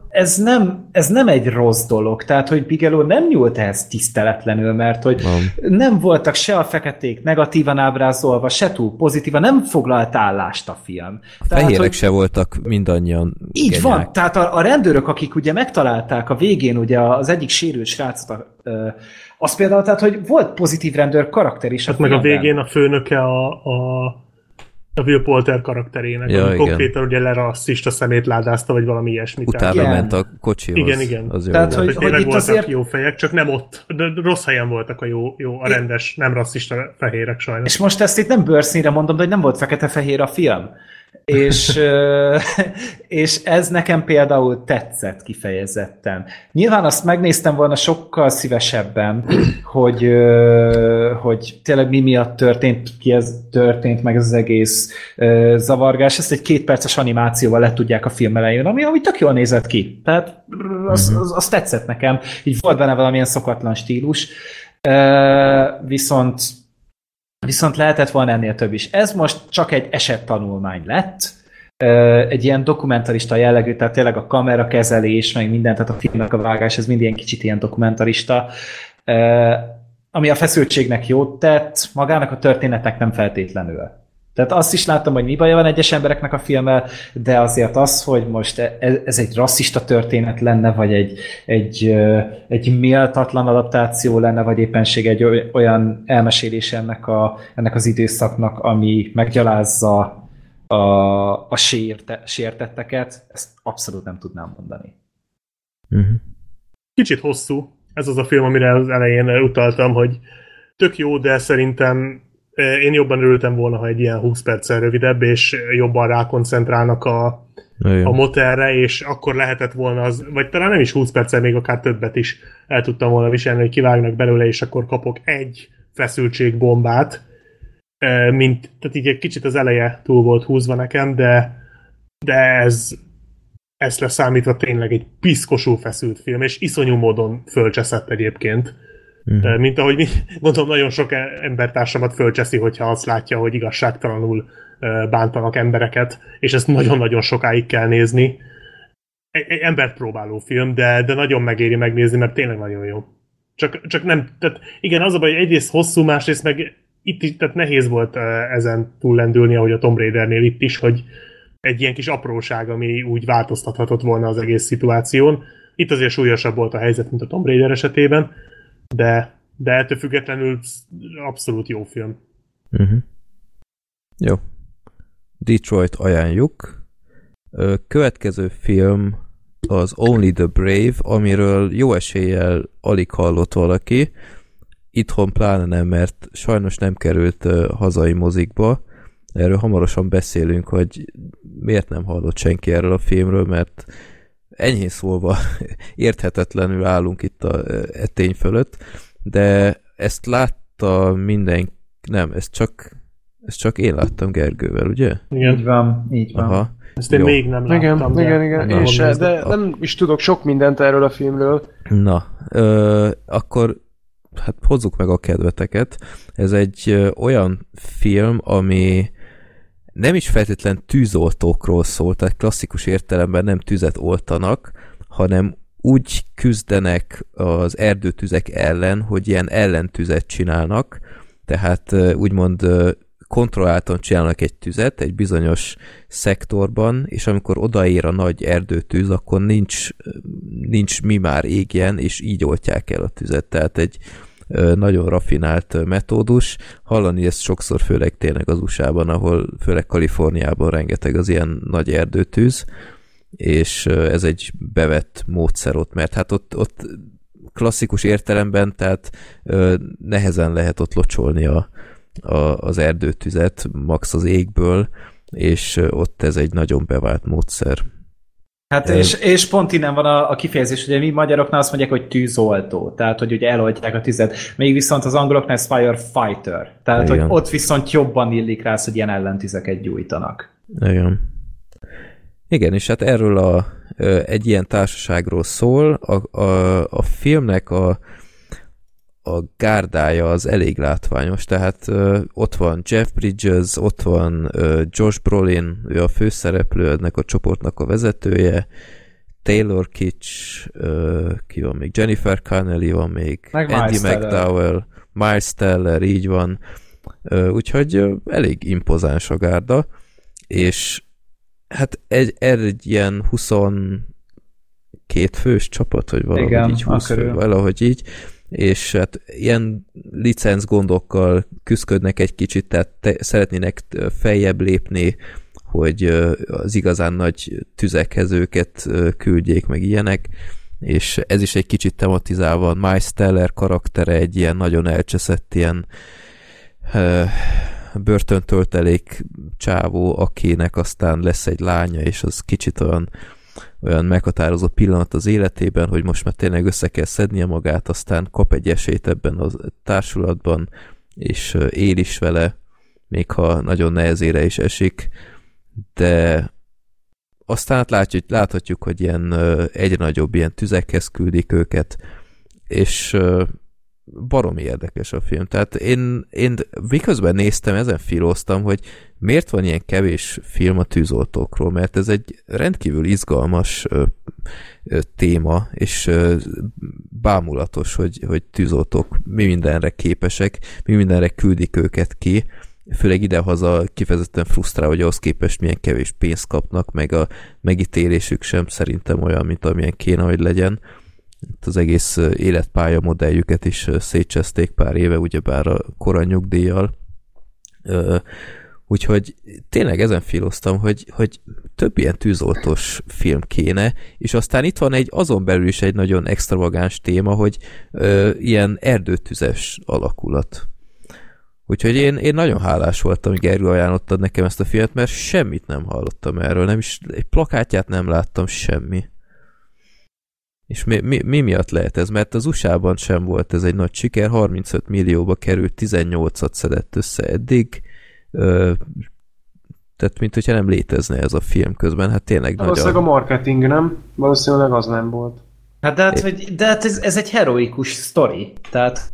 ez nem egy rossz dolog. Tehát, hogy Bigelow nem nyúlt ehhez tiszteletlenül, mert hogy nem voltak se a feketék negatívan ábrázolva, se túl pozitívan, nem foglalt állást a film. Fehérek se voltak mindannyian. Így genyák. Van, tehát a rendőrök, akik ugye megtalálták a végén ugye az egyik sérült srácot, az például, tehát, hogy volt pozitív rendőr karakter is. Hát meg a végén a főnöke a Will Poulter karakterének, ja, ami konkrétan ugye lerasszista szemét ládázta, vagy valami ilyesmit. Utána ment a kocsihoz. Igen. Az tehát, hogy tényleg itt voltak azért... jó fejek, csak nem ott. De rossz helyen voltak a jó a rendes, nem rasszista fehérek sajnos. És most ezt itt nem bőrszínre mondom, de hogy nem volt fekete-fehér a film. És ez nekem például tetszett kifejezetten. Nyilván azt megnéztem volna sokkal szívesebben, hogy tényleg mi miatt történt, ki ez történt, meg ez az egész zavargás. Ezt egy 2 perces animációval letudják a film elején, ami tök jól nézett ki. Tehát az tetszett nekem. Így volt benne valamilyen szokatlan stílus. Viszont lehetett volna ennél több is. Ez most csak egy esettanulmány lett, egy ilyen dokumentarista jellegű, tehát tényleg a kamerakezelés, meg mindent, tehát a filmnek a vágás, ez mind ilyen kicsit ilyen dokumentarista, ami a feszültségnek jót tett, magának a történetnek nem feltétlenül. Tehát azt is láttam, hogy mi baja van egyes embereknek a filmmel, de azért az, hogy most ez egy rasszista történet lenne, vagy egy méltatlan adaptáció lenne, vagy éppenség egy olyan elmesélés ennek az időszaknak, ami meggyalázza a sértetteket, ezt abszolút nem tudnám mondani. Kicsit hosszú. Ez az a film, amire az elején utaltam, hogy tök jó, de szerintem én jobban örültem volna, ha egy ilyen 20 perccel rövidebb, és jobban rákoncentrálnak a motelre, és akkor lehetett volna az, vagy talán nem is 20 perccel, még akár többet is el tudtam volna viselni, hogy kivágnak belőle, és akkor kapok egy feszültségbombát, tehát így egy kicsit az eleje túl volt húzva nekem, de ez leszámítva tényleg egy piszkosú feszült film, és iszonyú módon fölcseszett egyébként. Mint ahogy mondom, nagyon sok embertársamat fölcseszi, hogyha azt látja, hogy igazságtalanul bántanak embereket, és ezt nagyon-nagyon sokáig kell nézni. Egy emberpróbáló film, de nagyon megéri megnézni, mert tényleg nagyon jó. Csak nem, tehát igen, az a baj, hogy egyrészt hosszú, másrészt meg itt tehát nehéz volt ezen túllendülni, ahogy a Tomb Raidernél itt is, hogy egy ilyen kis apróság, ami úgy változtathatott volna az egész szituáción. Itt azért súlyosabb volt a helyzet, mint a Tomb Raider esetében, de ettől függetlenül abszolút jó film. Jó. Detroit ajánljuk. Következő film az Only the Brave, amiről jó eséllyel alig hallott valaki. Itthon pláne nem, mert sajnos nem került hazai mozikba. Erről hamarosan beszélünk, hogy miért nem hallott senki erről a filmről, mert enyhén szólva érthetetlenül állunk itt a tény fölött, de ezt látta mindenki, nem, ezt csak én láttam Gergővel, ugye? Igen. Így van. Aha. Ezt én még nem láttam. Igen. És de nem is tudok sok mindent erről a filmről. Na, akkor hát hozzuk meg a kedveteket. Ez egy olyan film, ami nem is feltétlen tűzoltókról szól, tehát klasszikus értelemben nem tüzet oltanak, hanem úgy küzdenek az erdőtüzek ellen, hogy ilyen ellentüzet csinálnak, tehát úgymond kontrolláltan csinálnak egy tüzet egy bizonyos szektorban, és amikor odaér a nagy erdőtűz, akkor nincs mi már égjen, és így oltják el a tüzet. Tehát egy nagyon rafinált metódus. Hallani ezt sokszor, főleg tényleg az USA-ban, ahol főleg Kaliforniában rengeteg az ilyen nagy erdőtűz, és ez egy bevett módszer ott, mert hát ott klasszikus értelemben, tehát nehezen lehet ott locsolni az erdőtüzet, max az égből, és ott ez egy nagyon bevált módszer. Hát és pont innen van a kifejezés, ugye mi magyaroknál azt mondják, hogy tűzoltó, tehát hogy ugye eloltják a tüzet, még viszont az angoloknál ez firefighter, tehát igen, hogy ott viszont jobban illik rá, hogy ilyen ellentüzeket gyújtanak. Igen, és hát erről egy ilyen társaságról szól, a filmnek a gárdája az elég látványos, tehát ott van Jeff Bridges, ott van Josh Brolin, ő a főszereplő, ennek a csoportnak a vezetője, Taylor Kitsch, ki van még, Jennifer Connelly van még, meg Andy McDowell, Miles Teller, így van, úgyhogy elég impozáns a gárda, és hát egy ilyen 22 fős csapat, vagy valahogy igen, így 20 fő, valahogy így, és hát ilyen licenc gondokkal küzdködnek egy kicsit, tehát szeretnének feljebb lépni, hogy az igazán nagy tüzekhez őket küldjék, meg ilyenek, és ez is egy kicsit tematizálva. Miles Teller karaktere egy ilyen nagyon elcseszett, ilyen börtöntöltelék csávó, akinek aztán lesz egy lánya, és az kicsit olyan meghatározó pillanat az életében, hogy most már tényleg össze kell szednie magát, aztán kap egy esélyt ebben a társulatban, és él is vele, még ha nagyon nehezére is esik, de aztán láthatjuk, hogy ilyen egyre nagyobb ilyen tüzekhez küldik őket, és baromi érdekes a film. Tehát én miközben néztem, ezen filóztam, hogy miért van ilyen kevés film a tűzoltókról, mert ez egy rendkívül izgalmas téma, és bámulatos, hogy tűzoltók mi mindenre képesek, mi mindenre küldik őket ki, főleg idehaza kifejezetten frusztrál, hogy ahhoz képest milyen kevés pénzt kapnak, meg a megítélésük sem szerintem olyan, mint amilyen kéne, hogy legyen. Itt az egész életpálya modelljüket is szétcseszték pár éve, ugyebár a koranyugdíjjal. Úgyhogy tényleg ezen filoztam, hogy több ilyen tűzoltós film kéne, és aztán itt van azon belül is egy nagyon extravagáns téma, hogy ilyen erdőtüzes alakulat. Úgyhogy én nagyon hálás voltam, Gergő ajánlottad nekem ezt a filmet, mert semmit nem hallottam erről, nem is, egy plakátját nem láttam, semmi. És mi miatt lehet ez? Mert az USA-ban sem volt ez egy nagy siker, 35 millióba került, 18-at szedett össze eddig, tehát mint hogyha nem létezne ez a film közben, hát tényleg nagy. Valószínűleg a marketing, nem? Valószínűleg az nem volt. Hát de hát ez egy heroikus sztori, tehát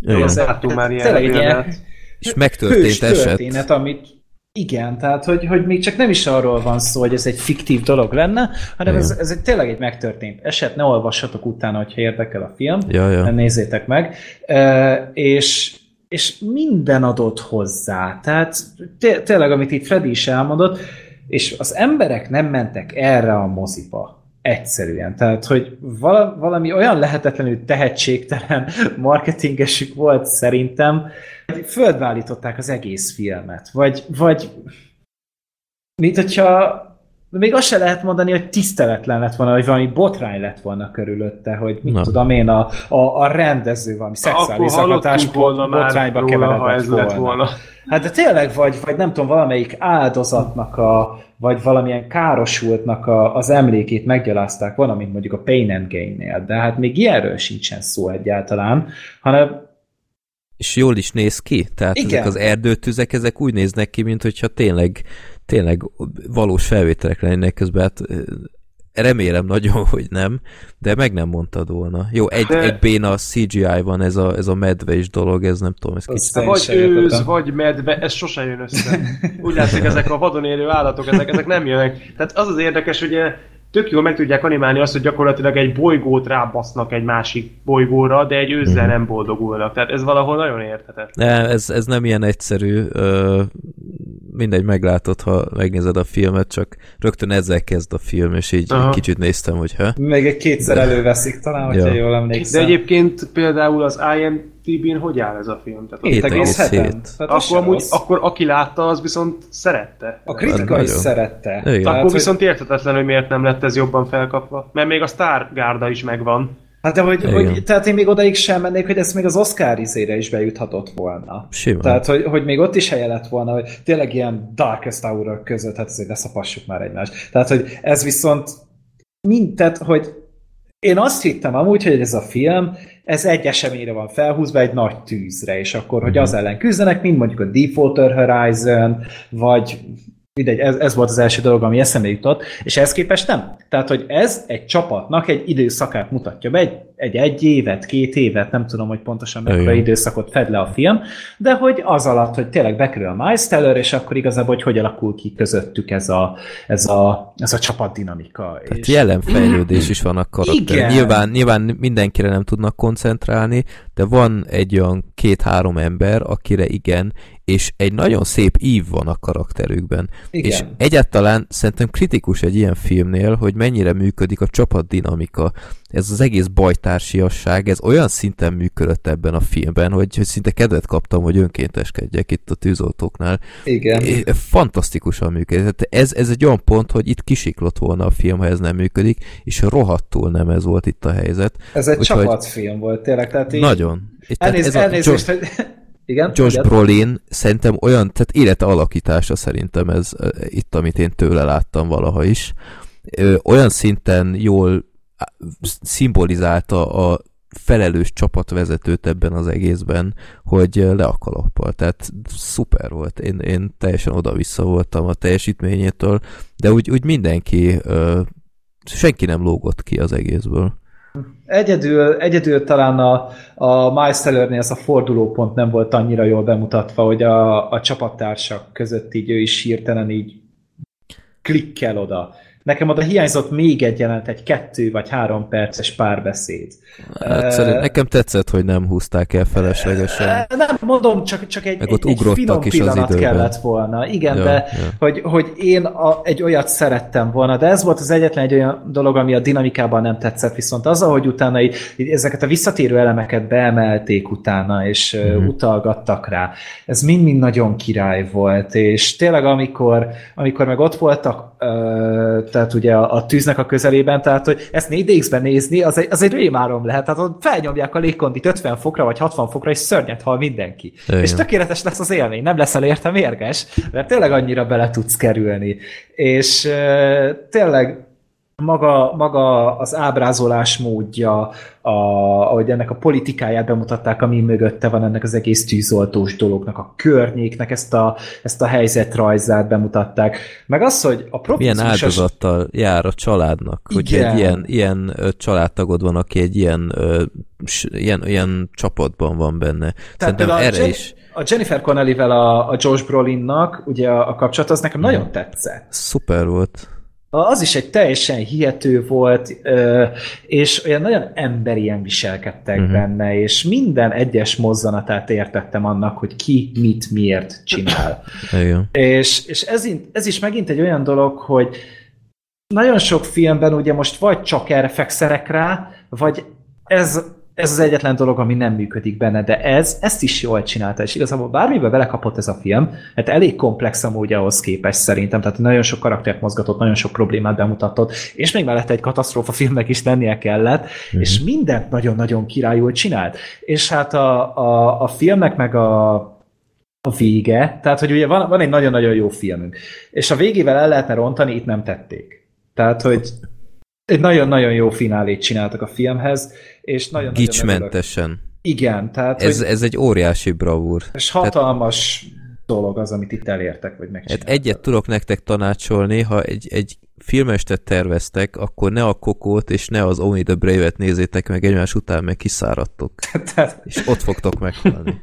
láttunk már ilyen. És megtörtént hős történet, amit igen, tehát hogy még csak nem is arról van szó, hogy ez egy fiktív dolog lenne, hanem ez egy, tényleg egy megtörtént eset, ne olvassatok utána, hogyha érdekel a film, nézzétek meg, és minden adott hozzá, tehát tényleg, amit itt Freddy is elmondott, és az emberek nem mentek erre a moziba. Egyszerűen. Tehát, hogy valami olyan lehetetlenül tehetségtelen marketingesük volt szerintem, hogy földvállították az egész filmet. Vagy mint hogyha még azt se lehet mondani, hogy tiszteletlen lett volna, vagy valami botrány lett volna körülötte, hogy tudom én, a rendező valami szexuális zaklatás botrányba keveredett volna. Hát de tényleg vagy nem tudom, valamelyik áldozatnak vagy valamilyen károsultnak az emlékét meggyalázták volna, mint mondjuk a Pain and Gain-nél, de hát még ilyenről sincsen szó egyáltalán, hanem... És jól is néz ki, tehát igen. Ezek az erdőtüzek, ezek úgy néznek ki, mint hogyha tényleg valós felvételek lennének közben, hát remélem nagyon, hogy nem, de meg nem mondtad volna. Jó, egy béna CGI van, ez a medves dolog, ez nem tudom, ez kicsit. Vagy őz, vagy medve, ez sose jön össze. Úgy látszik, ezek a vadon élő állatok, ezek nem jönnek. Tehát az érdekes, hogy tök jól meg tudják animálni azt, hogy gyakorlatilag egy bolygót rábasznak egy másik bolygóra, de egy őzzel nem boldogulnak. Tehát ez valahol nagyon érthetetlen. Ez nem ilyen egyszerű. Mindegy, meglátod, ha megnézed a filmet, csak rögtön ezzel kezd a film, és így kicsit néztem, hogyha... Még egy kétszer előveszik talán, hogyha jól emlékszem. De egyébként például az IMDb-n hogy áll ez a film? 7,7. Akkor aki látta, az viszont szerette. A kritika is szerette. Igen. Akkor hát, viszont érthetetlen, hogy miért nem lett ez jobban felkapva. Mert még a sztárgárda is megvan. Hát de tehát én még odaig sem mennék, hogy ez még az Oscar izére is bejuthatott volna. Simán. Tehát, hogy még ott is helye lett volna, hogy tényleg ilyen Darkest Hour-ok között, hát azért ne szapassuk már egymást. Tehát, hogy ez viszont mintet, hogy én azt hittem amúgy, hogy ez a film, ez egy eseményre van felhúzva, egy nagy tűzre, és akkor, hogy az ellen küzdenek, mint mondjuk a Deepwater Horizon, vagy... Mindegy, ez volt az első dolog, ami eszembe jutott, és ehhez képest nem. Tehát, hogy ez egy csapatnak egy időszakát mutatja be, egy évet, 2 évet, nem tudom, hogy pontosan mekkora időszakot fed le a film, de hogy az alatt, hogy tényleg bekerül a Miles Teller, és akkor igazából, hogy alakul ki közöttük ez a csapatdinamika. Tehát és... jelen fejlődés is van a karakter. Nyilván mindenkire nem tudnak koncentrálni, de van egy olyan 2-3 ember, akire igen, és egy nagyon szép ív van a karakterükben. Igen. És egyáltalán szerintem kritikus egy ilyen filmnél, hogy mennyire működik a csapatdinamika. Ez az egész bajtársiasság, ez olyan szinten működött ebben a filmben, hogy szinte kedvet kaptam, hogy önkénteskedjek itt a tűzoltóknál. Igen. Fantasztikusan működik. Tehát ez egy olyan pont, hogy itt kisiklott volna a film, ha ez nem működik, és rohadtul nem ez volt itt a helyzet. Ez egy csapatfilm volt tényleg. Tehát így... Nagyon. Elnézést, Igen? Josh Brolin szerintem olyan, tehát élete alakítása szerintem ez itt, amit én tőle láttam valaha is. Olyan szinten jól szimbolizálta a felelős csapatvezetőt ebben az egészben, hogy le a kalappal. Tehát szuper volt. Én teljesen oda-vissza voltam a teljesítményétől, de úgy mindenki, senki nem lógott ki az egészből. Egyedül talán a Miles Tellernél ez a fordulópont nem volt annyira jól bemutatva, hogy a csapattársak között így ő is hirtelen így klikkel oda. Nekem oda hiányzott még egy jelent, egy 2 vagy 3 perces párbeszéd. Hát nekem tetszett, hogy nem húzták el feleslegesen. Nem mondom, csak egy finom pillanat kellett volna. Igen, ja, de ja. Hogy én egy olyat szerettem volna, de ez volt az egyetlen egy olyan dolog, ami a dinamikában nem tetszett, viszont az, ahogy utána így ezeket a visszatérő elemeket beemelték utána, és utalgattak rá. Ez mind-mind nagyon király volt, és tényleg amikor meg ott voltak, tehát ugye a tűznek a közelében, tehát hogy ezt 4DX-ben nézni, az egy rémárom lehet, tehát ott felnyomják a légkondit 50 fokra vagy 60 fokra, és szörnyet hal mindenki. Igen. És tökéletes lesz az élmény, nem leszel érte mérges, mert tényleg annyira bele tudsz kerülni. És tényleg maga az ábrázolás módja, ahogy ennek a politikáját bemutatták, ami mögötte van ennek az egész tűzoltós dolognak, a környéknek, ezt a helyzetrajzát bemutatták. Meg az, hogy a milyen áldozattal jár a családnak, hogy egy ilyen családtagod van, aki egy ilyen csapatban van benne. Tehát szerintem erre is. A Jennifer Connellyvel a Josh Brolinnak ugye a kapcsolat, az nekem nagyon tetszett. Szuper volt. Az is egy teljesen hihető volt, és olyan nagyon emberien viselkedtek benne, és minden egyes mozzanatát értettem annak, hogy ki, mit, miért csinál. és ez is megint egy olyan dolog, hogy nagyon sok filmben ugye most vagy csak erre fekszelek rá, vagy ez az egyetlen dolog, ami nem működik benne, de ezt is jól csinálta, és igazából bármibe belekapott ez a film, hát elég komplex amúgy ahhoz képest szerintem, tehát nagyon sok karaktert mozgatott, nagyon sok problémát bemutatott, és még mellette egy katasztrófa filmnek is lennie kellett, és mindent nagyon-nagyon királyul csinált. És hát a filmnek meg a vége, tehát hogy ugye van egy nagyon-nagyon jó filmünk, és a végével el lehetne rontani, itt nem tették. Tehát, hogy egy nagyon-nagyon jó finálét csináltak a filmhez, és nagyon gicsmentesen. Igen, tehát... Ez egy óriási bravúr. És hatalmas dolog az, amit itt elértek, vagy megcsináltak. Hát egyet tudok nektek tanácsolni, ha egy filmestet terveztek, akkor ne a Kokót és ne az Only the Brave-et nézzétek meg egymás után, meg kiszáradtok. És ott fogtok meghalni.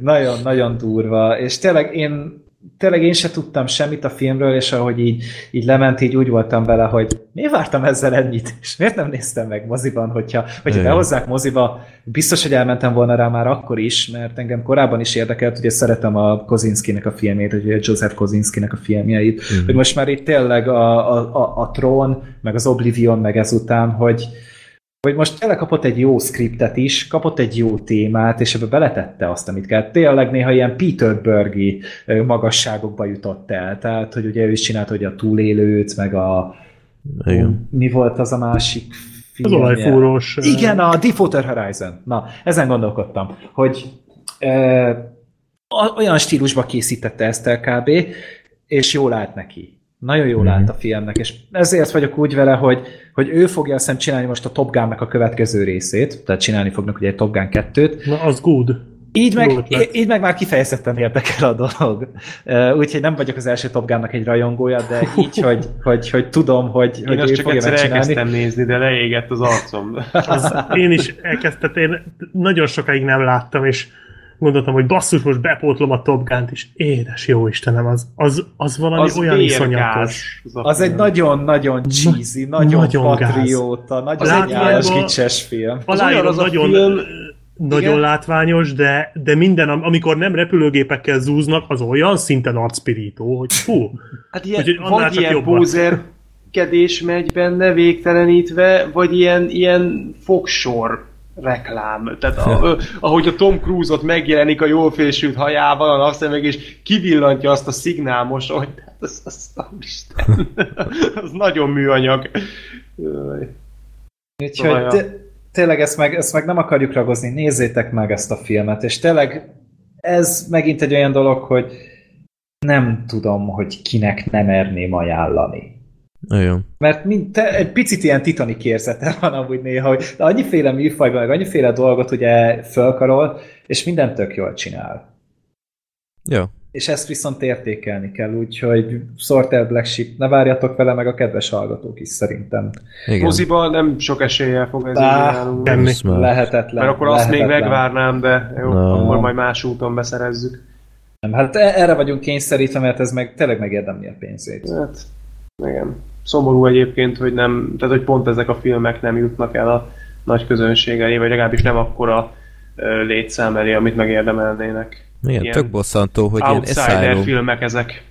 Nagyon-nagyon durva. És tényleg én se tudtam semmit a filmről, és ahogy így lement, így úgy voltam vele, hogy miért vártam ezzel ennyit, és miért nem néztem meg moziban, hogyha behozzák moziba, biztos, hogy elmentem volna rá már akkor is, mert engem korábban is érdekelt, ugye szeretem a Kosinskinek a filmjét, ugye Joseph Kosinskinek a filmjeit, hogy most már itt tényleg a Tron, meg az Oblivion, meg ezután, hogy most tényleg kapott egy jó scriptet is, kapott egy jó témát, és ebbe beletette azt, amit kell. Tényleg néha ilyen Peter Berg-i magasságokba jutott el. Tehát, hogy ugye ő is csinált, hogy a túlélőt, meg a... Igen. Mi volt az a másik film? Az olajfúrós. Igen, a Deepwater Horizon. Na, ezen gondolkodtam, hogy olyan stílusba készítette ezt el kb., és jól állt neki. Nagyon jól állt a filmnek, és ezért vagyok úgy vele, hogy ő fogja azt hiszem csinálni most a Top Gun-nak a következő részét, tehát csinálni fognak ugye egy Top Gun 2-t. Na, az good. Így meg már kifejezetten érdekel a dolog. Úgyhogy nem vagyok az első Top Gun-nak egy rajongója, de így, hogy tudom, hogy ő fogja megcsinálni. Én azt csak elkezdtem nézni, de leégett az arcom. Én is elkezdtem, nagyon sokáig nem láttam, és gondoltam, hogy basszus, most bepótlom a Top Gun-t is. Édes jó Istenem, az valami az olyan iszonyatos. Az egy nagyon-nagyon cheesy, nagyon patrióta, nagyon nyálas kicses film. Az nagyon film, nagyon látványos, de minden, amikor nem repülőgépekkel zúznak, az olyan szinten arcpirító, hogy fú. Hát ilyen, vagy ilyen pózerkedés megy benne végtelenítve, vagy ilyen fogsor reklám. Tehát ahogy a Tom Cruise-ot megjelenik a jól fésült hajával, a napszemeg, és kivillantja azt a szignámosonyt, hát az nagyon műanyag. Úgyhogy tényleg ezt meg nem akarjuk ragozni, nézzétek meg ezt a filmet, és tényleg ez megint egy olyan dolog, hogy nem tudom, hogy kinek nem merném ajánlani. Olyan. Mert egy picit ilyen titanik érzete van amúgy néha, hogy annyiféle műfajban, meg annyiféle dolgot ugye fölkarol, és minden tök jól csinál. Ja. És ezt viszont értékelni kell, úgyhogy Szorter, Black Sheep, ne várjatok vele, meg a kedves hallgatók is szerintem. Moziban nem sok eséllyel fog ez így lehetetlen. Mert akkor azt még megvárnám, de jó, akkor majd más úton beszerezzük. Nem, hát erre vagyunk kényszerítve, mert ez meg tényleg megérdemli a pénzét. Hát, igen. Szomorú egyébként, hogy nem, tehát hogy pont ezek a filmek nem jutnak el a nagy közönség elé, vagy legalábbis nem akkora létszám elé, amit megérdemelnének. Igen, tök bosszantó, hogy ilyen Outsider filmek ezek.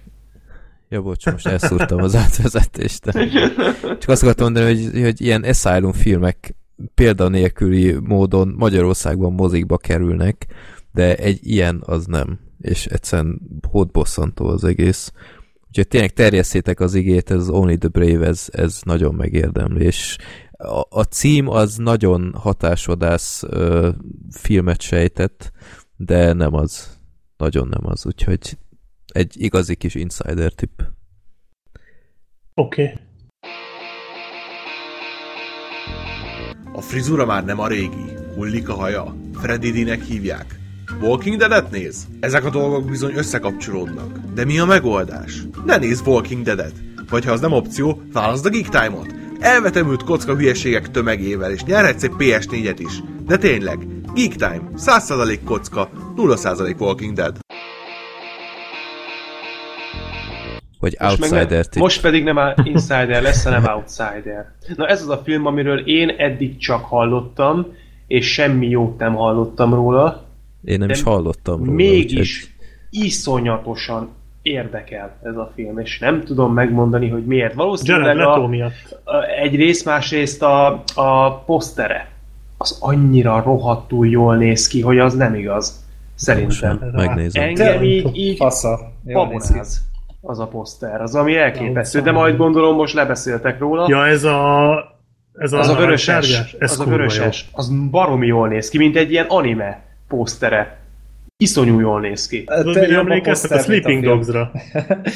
Ja, bocs, most elszúrtam az átvezetést. Csak azt akartam mondani, hogy ilyen Asylum filmek példanélküli módon Magyarországban mozikba kerülnek, de egy ilyen az nem. És egyszerűen hódbosszantó az egész. Úgyhogy tényleg terjesszétek az igét, ez Only the Brave, ez nagyon megérdemli. És a cím az nagyon hatásvadász filmet sejtett, de nem az. Nagyon nem az. Úgyhogy egy igazi kis insider tipp. Oké. Okay. A frizura már nem a régi. Hullik a haja. Freddy-nek hívják. Walking Dead-et néz? Ezek a dolgok bizony összekapcsolódnak. De mi a megoldás? Ne nézz Walking Dead-et. Vagy ha az nem opció, válaszd a Geek Time-ot. Elvetemült kocka hülyeségek tömegével, és nyerhetsz egy PS4-et is. De tényleg, Geek Time, 100% kocka, 0% Walking Dead. Vagy Outsider. Most pedig nem Insider lesz, hanem Outsider. Na ez az a film, amiről én eddig csak hallottam, és semmi jót nem hallottam róla. Én nem is hallottam róla. Mégis iszonyatosan érdekel ez a film, és nem tudom megmondani, hogy miért. Valószínűleg egyrészt, másrészt a posztere. Az annyira rohadtul jól néz ki, hogy az nem igaz. Szerintem. Megnézem. Engem így paboráz az a poszter, az ami elképesztő. De majd gondolom most lebeszéltek róla. Ja, ez a vöröses. Ez a vöröses. Az baromi jól néz ki, mint egy ilyen anime posztere. Iszonyú jól néz ki. Tudod, emlékeztek a Sleeping Dogs-ra?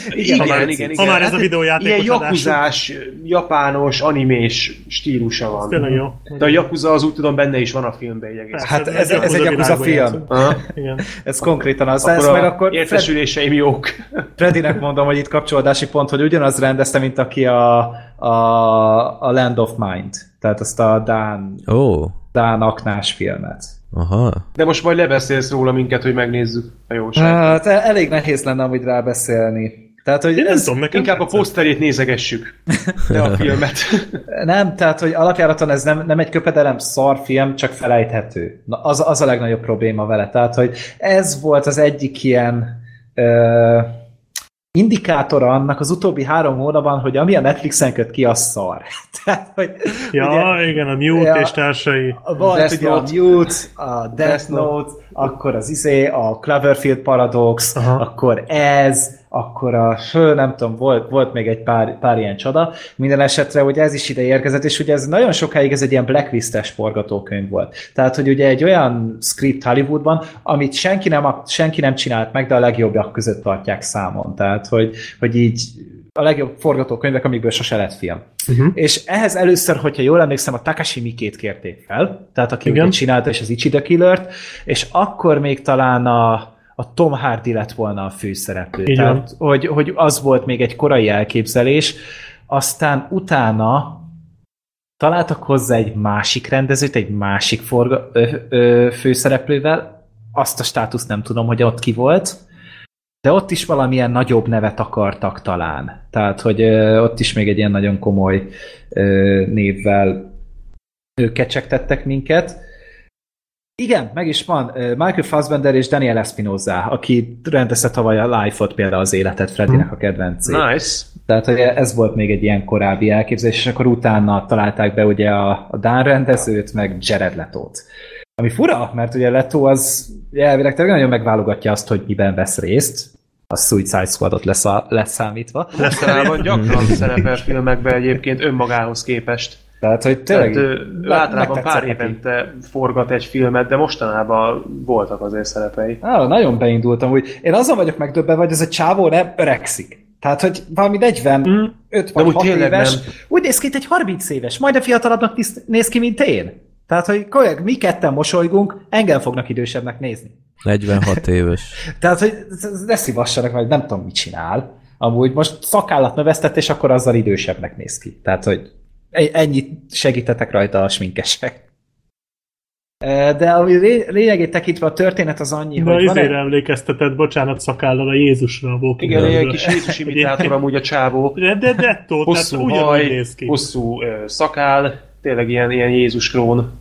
Igen. Ha már ez a videójátékos ilyen jakuzás, japános, animés stílusa van. Tényleg jó. De a jakuza az úgy tudom benne is van a filmben egy egész. Hát ez egy jakuza film. Igen. Ez konkrétan az. Akkor értesüléseim jók. Freddynek mondom, hogy itt kapcsolódási pont, hogy ugyanaz rendezte, mint aki a Land of Mind. Tehát azt a Dán aknás filmet. Aha. De most majd lebeszélsz róla minket, hogy megnézzük a jóságot. Hát elég nehéz lenne amúgy rábeszélni. Tehát, hogy inkább a poszterét nézegessük, de a filmet. Nem, tehát, hogy alapjáraton ez nem egy köpedelem szar film, csak felejthető. Na, az a legnagyobb probléma vele. Tehát, hogy ez volt az egyik ilyen indikátora annak az utóbbi 3 hónapban, hogy ami a Netflixen köt ki, az szar. Tehát, hogy, ugye, igen, a Mute és társai. Volt ugye a Mute, a Death Note, akkor az a Cloverfield Paradox, akkor ez, akkor nem tudom, volt még egy pár ilyen csoda. Minden esetre ugye ez is ide érkezett, és ugye ez nagyon sokáig ez egy ilyen blacklistes forgatókönyv volt. Tehát, hogy ugye egy olyan script Hollywoodban, amit senki nem csinált meg, de a legjobbak között tartják számon. Tehát, hogy így a legjobb forgatókönyvek, amikből sose lett film. És ehhez először, hogyha jól emlékszem, a Takashi Miikét kérték fel, tehát aki ugye csinálta, és az Ichi the Killert, és akkor még talán a Tom Hardy lett volna a főszereplő. Tehát, hogy az volt még egy korai elképzelés, aztán utána találtak hozzá egy másik rendezőt, egy másik főszereplővel, azt a státuszt nem tudom, hogy ott ki volt, de ott is valamilyen nagyobb nevet akartak talán. Tehát, hogy ott is még egy ilyen nagyon komoly névvel kecsegtettek minket. Igen, meg is van. Michael Fassbender és Daniel Espinosa, aki rendezte tavaly a Life-ot, például az életet Freddynek a kedvencét. Nice. Tehát, hogy ez volt még egy ilyen korábbi elképzelés, és akkor utána találták be ugye a dán rendezőt, meg Jared Leto-t. Ami fura, mert ugye Leto az elvileg nagyon megválogatja azt, hogy miben vesz részt. A Suicide Squadot leszámítva. Mostanában gyakran szerepel filmekben egyébként önmagához képest. Tehát, hogy tényleg... Általában pár évente forgat egy filmet, de mostanában voltak azért szerepei. Á, nagyon beindultam úgy. Én azon vagyok megdöbbenve, hogy ez a csávó nem öregszik. Tehát, hogy valami 45 vagy 6 éves, nem. Úgy néz ki, itt egy 30 éves, majd a fiatalabbnak néz ki, mint én. Tehát, hogy kollég, mi ketten mosolygunk, engem fognak idősebbnek nézni. 46 éves. Tehát, hogy ne szívassanak, mert nem tudom, mit csinál. Amúgy most szakállat növesztett, és akkor azzal idősebbnek néz ki. Tehát, hogy ennyit segítetek rajta a sminkesek. De a lényegét tekintve a történet az annyi, na, hogy van egy... emlékeztetett, bocsánat, szakállal a Jézusra a bókidőről. Igen, egy kis Jézus imitátor amúgy a csávó. De dettó, hosszú tehát ugyanúgy haj, néz ki. Hosszú szakál, tényleg ilyen Jézus klón.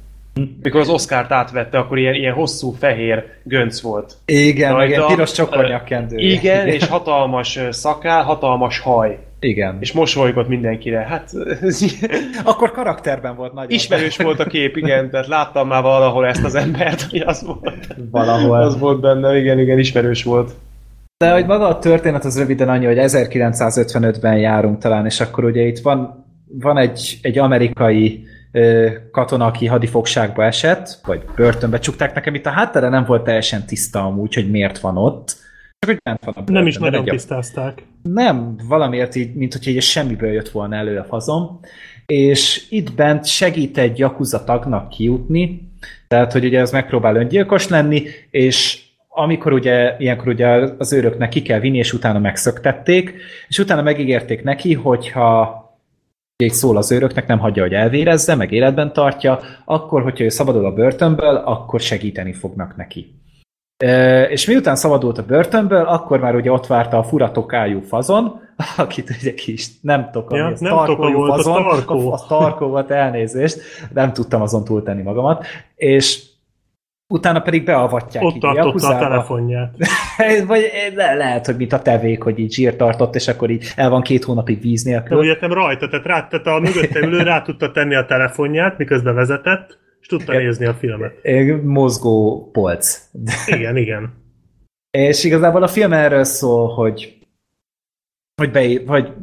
Mikor az Oscart átvette, akkor ilyen hosszú fehér gönc volt. Igen, rajta, igen, piros csokornyakkendő. Igen, és hatalmas szakál, hatalmas haj. Igen. És mosolygott mindenkire. Hát, akkor karakterben volt nagyon. Ismerős volt a kép, igen, tehát láttam már valahol ezt az embert, hogy az volt. Valahol. Az volt benne, igen, ismerős volt. De hogy maga a történet az röviden annyi, hogy 1955-ben járunk talán, és akkor ugye itt van egy amerikai katona, aki hadifogságba esett, vagy börtönbe csukták, nekem itt a háttere nem volt teljesen tiszta amúgy, hogy miért van ott. Csak, hogy bent van a börtön, nem is nagyon tisztázták. Nem, valamiért így, mint hogy így semmiből jött volna elő a fazom. És itt bent segít egy yakuza tagnak kijutni, tehát, hogy ugye ez megpróbál öngyilkos lenni, és amikor ugye, ilyenkor ugye az őröknek ki kell vinni, és utána megszöktették, és utána megígérték neki, hogyha így szól az őröknek, nem hagyja, hogy elvérezze, meg életben tartja, akkor, hogyha ő szabadul a börtönből, akkor segíteni fognak neki. És miután szabadult a börtönből, akkor már ugye ott várta a furatokájú fazon, akit ugye ki is nem tokam, ja, nem tarkójú fazon, a tarkó volt, elnézést, nem tudtam azon túltenni magamat, és utána pedig beavatják. Ott tartotta a telefonját. Vagy lehet, hogy mint a tevék, hogy így zsír tartott, és akkor így el van 2 hónapig víz nélkül. Úgy értem rajta, tehát a mögötte ülő rá tudta tenni a telefonját, miközben vezetett, és tudta nézni a filmet. Mozgó polc. Igen. És igazából a film erről szól, hogy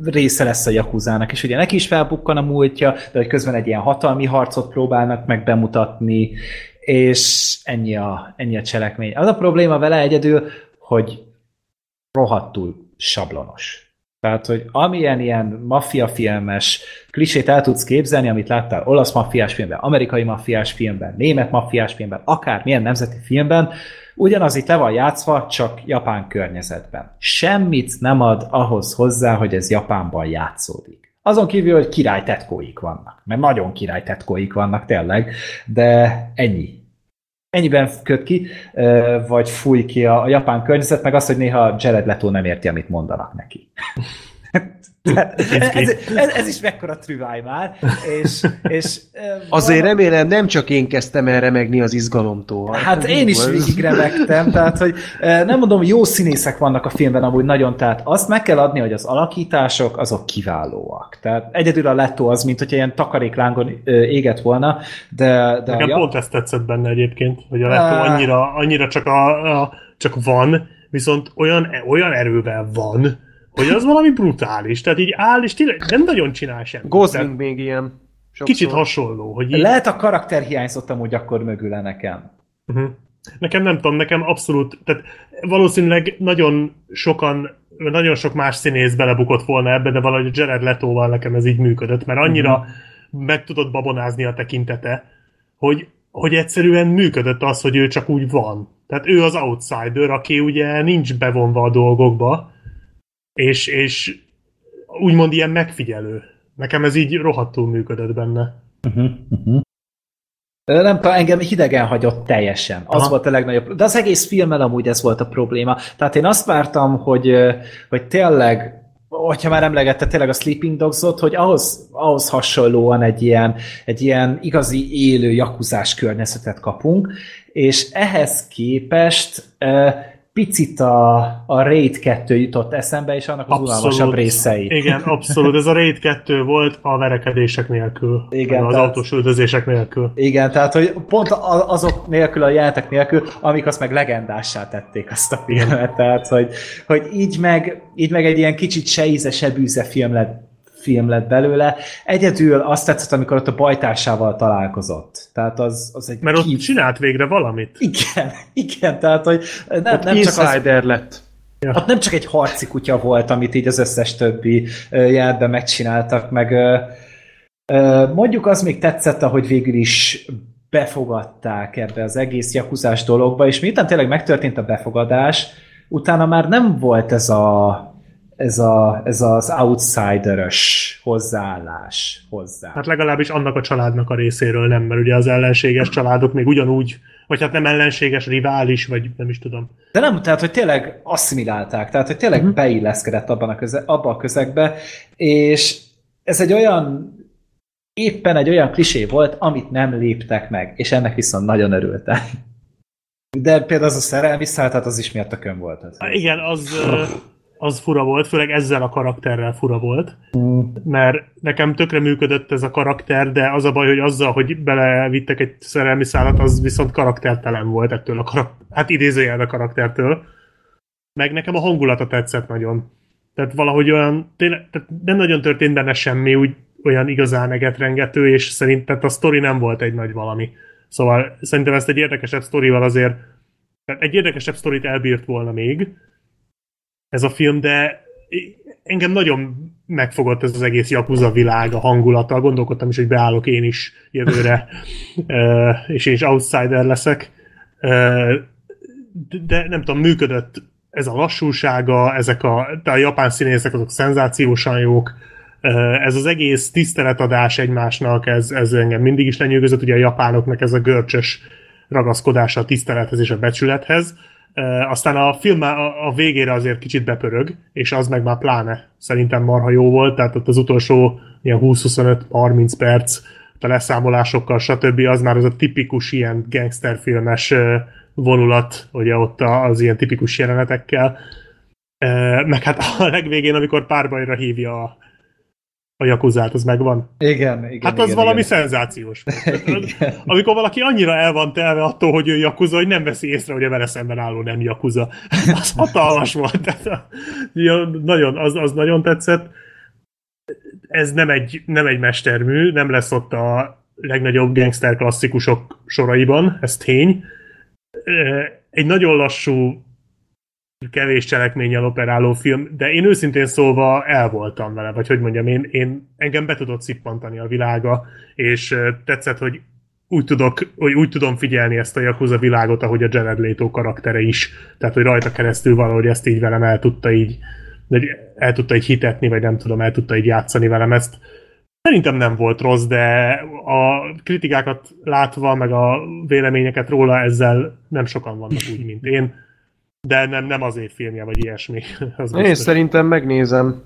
része lesz a yakuzának, és ugye neki is felbukkan a múltja, de hogy közben egy ilyen hatalmi harcot próbálnak meg bemutatni, és ennyi a cselekmény. Az a probléma vele egyedül, hogy rohadtul sablonos. Tehát, hogy amilyen ilyen maffiafilmes klisét el tudsz képzelni, amit láttál olasz maffiás filmben, amerikai maffiás filmben, német maffiás filmben, akármilyen nemzeti filmben, ugyanaz itt le van játszva, csak japán környezetben. Semmit nem ad ahhoz hozzá, hogy ez Japánban játszódik. Azon kívül, hogy király tetkóik vannak. Mert nagyon király tetkóik vannak, tényleg, de ennyi. Ennyiben köt ki, vagy fúj ki a japán környezet, meg az, hogy néha Jared Leto nem érti, amit mondanak neki. ez is mekkora trüváj már. És azért remélem, nem csak én kezdtem el remegni az izgalomtól. Hát én is végig remegtem, tehát, hogy nem mondom, jó színészek vannak a filmben amúgy nagyon, tehát azt meg kell adni, hogy az alakítások azok kiválóak. Tehát egyedül a Leto az, mint hogyha ilyen takaréklángon égett volna, de nekem pont ezt tetszett benne egyébként, hogy a Leto annyira csak van, viszont olyan erővel van, hogy az valami brutális. Tehát így áll, és nem nagyon csinál semmit. Gozling még ilyen. Sokszor. Kicsit hasonló. Hogy így... Lehet a karakter hiányzott amúgy akkor mögüle nekem. Uh-huh. Nekem nem tudom, nekem abszolút, tehát valószínűleg nagyon sok más színész belebukott volna ebbe, de valahogy a Jared Letoval nekem ez így működött, mert annyira meg tudott babonázni a tekintete, hogy egyszerűen működött az, hogy ő csak úgy van. Tehát ő az outsider, aki ugye nincs bevonva a dolgokba, és úgymond ilyen megfigyelő. Nekem ez így rohadtul működött benne. Nem tudom, engem hidegen hagyott teljesen. Az volt a legnagyobb. De az egész filmmel amúgy ez volt a probléma. Tehát én azt vártam, hogy tényleg, hogyha már emlegette tényleg a Sleeping Dogs-ot, hogy ahhoz hasonlóan egy ilyen igazi élő yakuzás környezetet kapunk, és ehhez képest... picit a Raid 2 jutott eszembe, és annak az unalmasabb részei. Igen, abszolút. Ez a Raid 2 volt a verekedések nélkül. Igen, az autós üldözések nélkül. Igen, tehát hogy pont azok nélkül, a jelentek nélkül, amik azt meg legendássá tették azt a filmet. Tehát, hogy így meg egy ilyen kicsit se íze, se bűze film lett film lett belőle. Egyedül azt tetszett, amikor ott a bajtársával találkozott. Tehát az egy... Mert ott csinált végre valamit. Igen, tehát hogy... Nem Insider lett. Ja. Ott nem csak egy harci kutya volt, amit így az összes többi jelben megcsináltak, meg mondjuk az még tetszett, ahogy végül is befogadták ebbe az egész jakuzás dologba, és miután tényleg megtörtént a befogadás, utána már nem volt ez az outsider-ös hozzáállás hozzá. Hát legalábbis annak a családnak a részéről nem, mert ugye az ellenséges családok még ugyanúgy, vagy hát nem ellenséges, rivális, vagy nem is tudom. De nem, tehát hogy tényleg asszimilálták, tehát hogy tényleg beilleszkedett abba a közegbe, és ez egy olyan éppen egy olyan klisé volt, amit nem léptek meg, és ennek viszont nagyon örültem. De például az a szerelmi szál, tehát az is miatt a kön volt. Hát, igen, az fura volt, főleg ezzel a karakterrel fura volt, mert nekem tökre működött ez a karakter, de az a baj, hogy azzal, hogy belevittek egy szerelmi szálat, az viszont karaktertelen volt ettől a hát idézőjelben karaktertől. Meg nekem a hangulata tetszett nagyon. Tehát valahogy olyan, tényleg, tehát nem nagyon történt benne semmi, úgy olyan igazán egetrengető, és szerintem a sztori nem volt egy nagy valami. Szóval szerintem ezt egy érdekesebb sztorival azért, egy érdekesebb sztorit elbírt volna még ez a film, de engem nagyon megfogott ez az egész Yakuza világ, a hangulata. Gondolkodtam is, hogy beállok én is jövőre, és én is outsider leszek. De nem tudom, működött ez a lassúsága, de a japán színészek azok szenzációsan jók. Ez az egész tiszteletadás egymásnak, ez engem mindig is lenyűgözött, ugye a japánoknak ez a görcsös ragaszkodása a tisztelethez és a becsülethez. Aztán a film a végére azért kicsit bepörög, és az meg már pláne szerintem marha jó volt, tehát ott az utolsó ilyen 20-25-30 perc a leszámolásokkal, stb. Az már az a tipikus ilyen gangsterfilmes vonulat, ugye ott az ilyen tipikus jelenetekkel. Meg hát a legvégén, amikor párbajra hívja a jakuzát, az megvan? Igen. Hát az valami szenzációs. Amikor valaki annyira el van telve attól, hogy ő jakuza, hogy nem veszi észre, hogy a vele szemben álló nem jakuza. Az hatalmas volt. Az nagyon tetszett. Ez nem egy mestermű, nem lesz ott a legnagyobb gangster klasszikusok soraiban, ez tény. Egy nagyon lassú, kevés cselekménnyel operáló film, de én őszintén szólva el voltam vele, vagy hogy mondjam, engem be tudott szippantani a világa, és tetszett, hogy úgy tudom figyelni ezt a Yakuza világot, ahogy a Jared Leto karaktere is. Tehát, hogy rajta keresztül valahogy ezt így velem el tudta így hitetni, vagy nem tudom, el tudta így játszani velem ezt. Szerintem nem volt rossz, de a kritikákat látva, meg a véleményeket róla, ezzel nem sokan vannak úgy, mint én. De nem az én filmje, vagy ilyesmi. Én szerintem megnézem.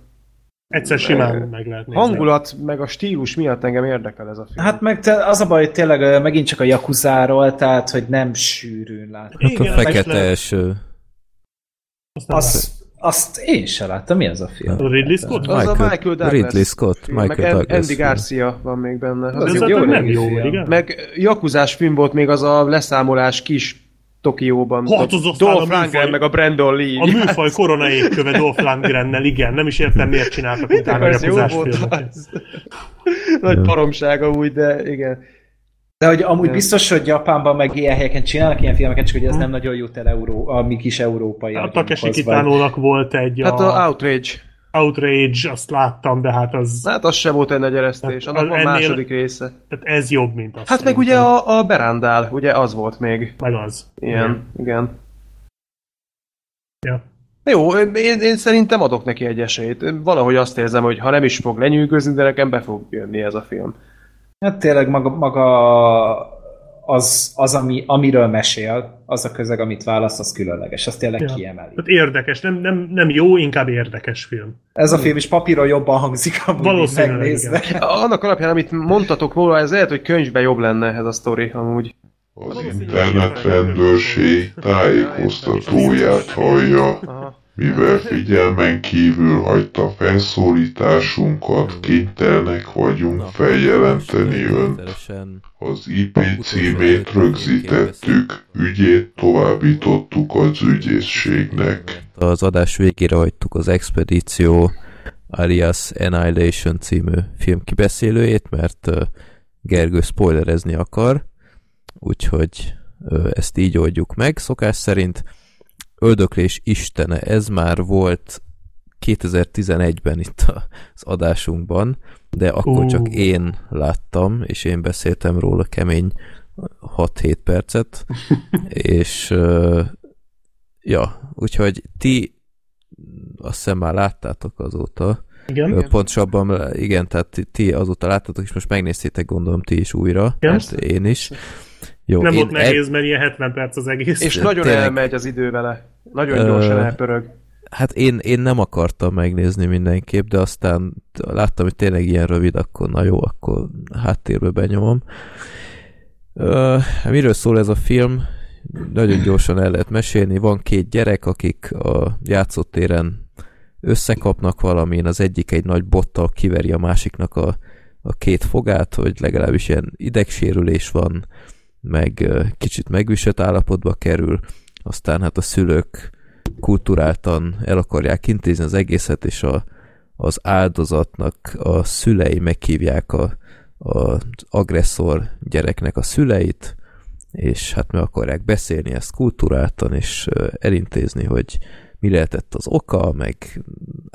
Egyszer simán meg lehet nézni. Hangulat, meg a stílus miatt engem érdekel ez a film. Hát meg az a baj, hogy tényleg megint csak a Yakuzáról, tehát hogy nem sűrűn látható. Hát igen, a fekete eső. Azt én sem láttam. Mi az a film? A Ridley Scott? Az a Michael Douglas. Ridley Scott, Michael Douglas. Andy Garcia van még benne. Az jó, nem jó, igen. Meg Yakuzás film volt még az a leszámolás kis Tokióban. Dolph Lundgren meg a Brandon Lee. A műfaj korona égköve Dolph Lundgrennel, igen. Nem is értem, miért csináltak utána a Yakuzás filmet. Nagy paromsága úgy, de igen. De hogy amúgy biztos, hogy Japánban meg ilyen helyeken csinálnak ilyen filmeket, csak hogy ez nem nagyon jut el a mi kis európai. A Takeshi Kitánónak volt egy... Hát a Outrage, azt láttam, de hát az... Hát az sem volt egy nagy eresztés, annak van második része. Tehát ez jobb, mint az. Hát meg ugye a Berándál, ugye az volt még. Meg az. Igen. Ja. Jó, én szerintem adok neki egy esélyt. Valahogy azt érzem, hogy ha nem is fog lenyűgözni, de nekem be fog jönni ez a film. Hát tényleg maga az amiről mesél, az a közeg, amit választ, az különleges. Azt tényleg kiemeli. Hát érdekes. Nem jó, inkább érdekes film. Ez a film is papíron jobban hangzik, amúgy megnézve. Annak alapján, amit mondtatok volna, ez lehet, hogy könyvben jobb lenne ez a sztori, amúgy. Az internet rendőrség tájékoztatóját hallja, mivel figyelmen kívül hagyta felszólításunkat, kénytelenek vagyunk feljelenteni önt. Az IP címét rögzítettük, ügyét továbbítottuk az ügyészségnek. Az adás végére hagytuk az expedíció alias Annihilation című film kibeszélőjét, mert Gergő spoilerezni akar, úgyhogy ezt így oldjuk meg szokás szerint. Öldöklés Istene, ez már volt 2011-ben itt az adásunkban, de akkor csak én láttam, és én beszéltem róla kemény 6-7 percet, és ja, úgyhogy ti azt hiszem már láttátok azóta. Igen. Pontosabban, igen, tehát ti azóta láttatok, és most megnéztétek, gondolom, ti is újra. Hát én is. Jó, nem volt nehéz, mert ilyen 70 perc az egész. És nagyon tényleg elmegy az idő vele. Nagyon gyorsan elpörög. Hát én nem akartam megnézni mindenképp, de aztán láttam, hogy tényleg ilyen rövid, akkor na jó, akkor háttérbe benyomom. Miről szól ez a film? Nagyon gyorsan el lehet mesélni. Van két gyerek, akik a játszótéren összekapnak valamin, az egyik egy nagy bottal kiveri a másiknak a két fogát, hogy legalábbis ilyen idegsérülés van, meg kicsit megviselt állapotba kerül, aztán hát a szülők kulturáltan el akarják intézni az egészet, és az áldozatnak a szülei meghívják az agresszor gyereknek a szüleit, és hát meg akarják beszélni ezt kulturáltan, és elintézni, hogy mi lehetett az oka, meg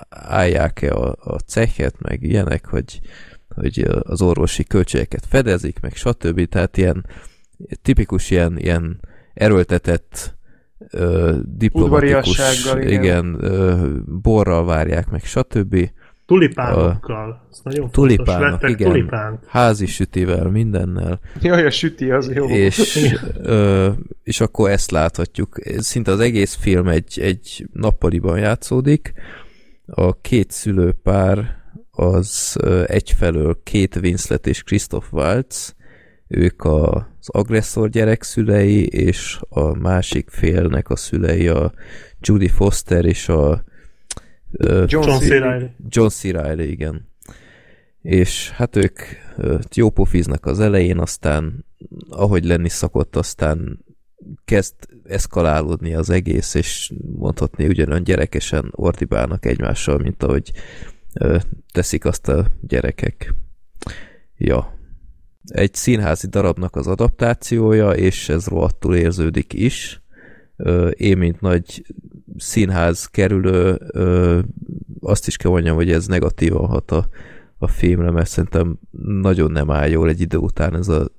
állják-e a cehet, meg ilyenek, hogy az orvosi költségeket fedezik, meg stb. Tehát ilyen tipikus ilyen erőltetett diplomatikus, igen, borral várják meg, stb. Tulipánokkal. Tulipánok, igen. Tulipánk. Házi sütivel, mindennel. Jaj, a süti az jó. És akkor ezt láthatjuk. Szinte az egész film egy nappaliban játszódik. A két szülőpár az egyfelől Kate Winslet és Christoph Waltz, ők az agresszor gyerek szülei, és a másik félnek a szülei a Jodie Foster és a John C. Reilly, igen. És hát ők jópofiznak az elején, aztán ahogy lenni szokott, aztán kezd eszkalálódni az egész, és mondhatni ugyanolyan gyerekesen ordibálnak egymással, mint ahogy teszik azt a gyerekek. Ja. Egy színházi darabnak az adaptációja, és ez rohadtul érződik is. Én, mint nagy színház kerülő, azt is kell mondjam, hogy ez negatívan hat a filmre, mert szerintem nagyon nem áll jól egy idő után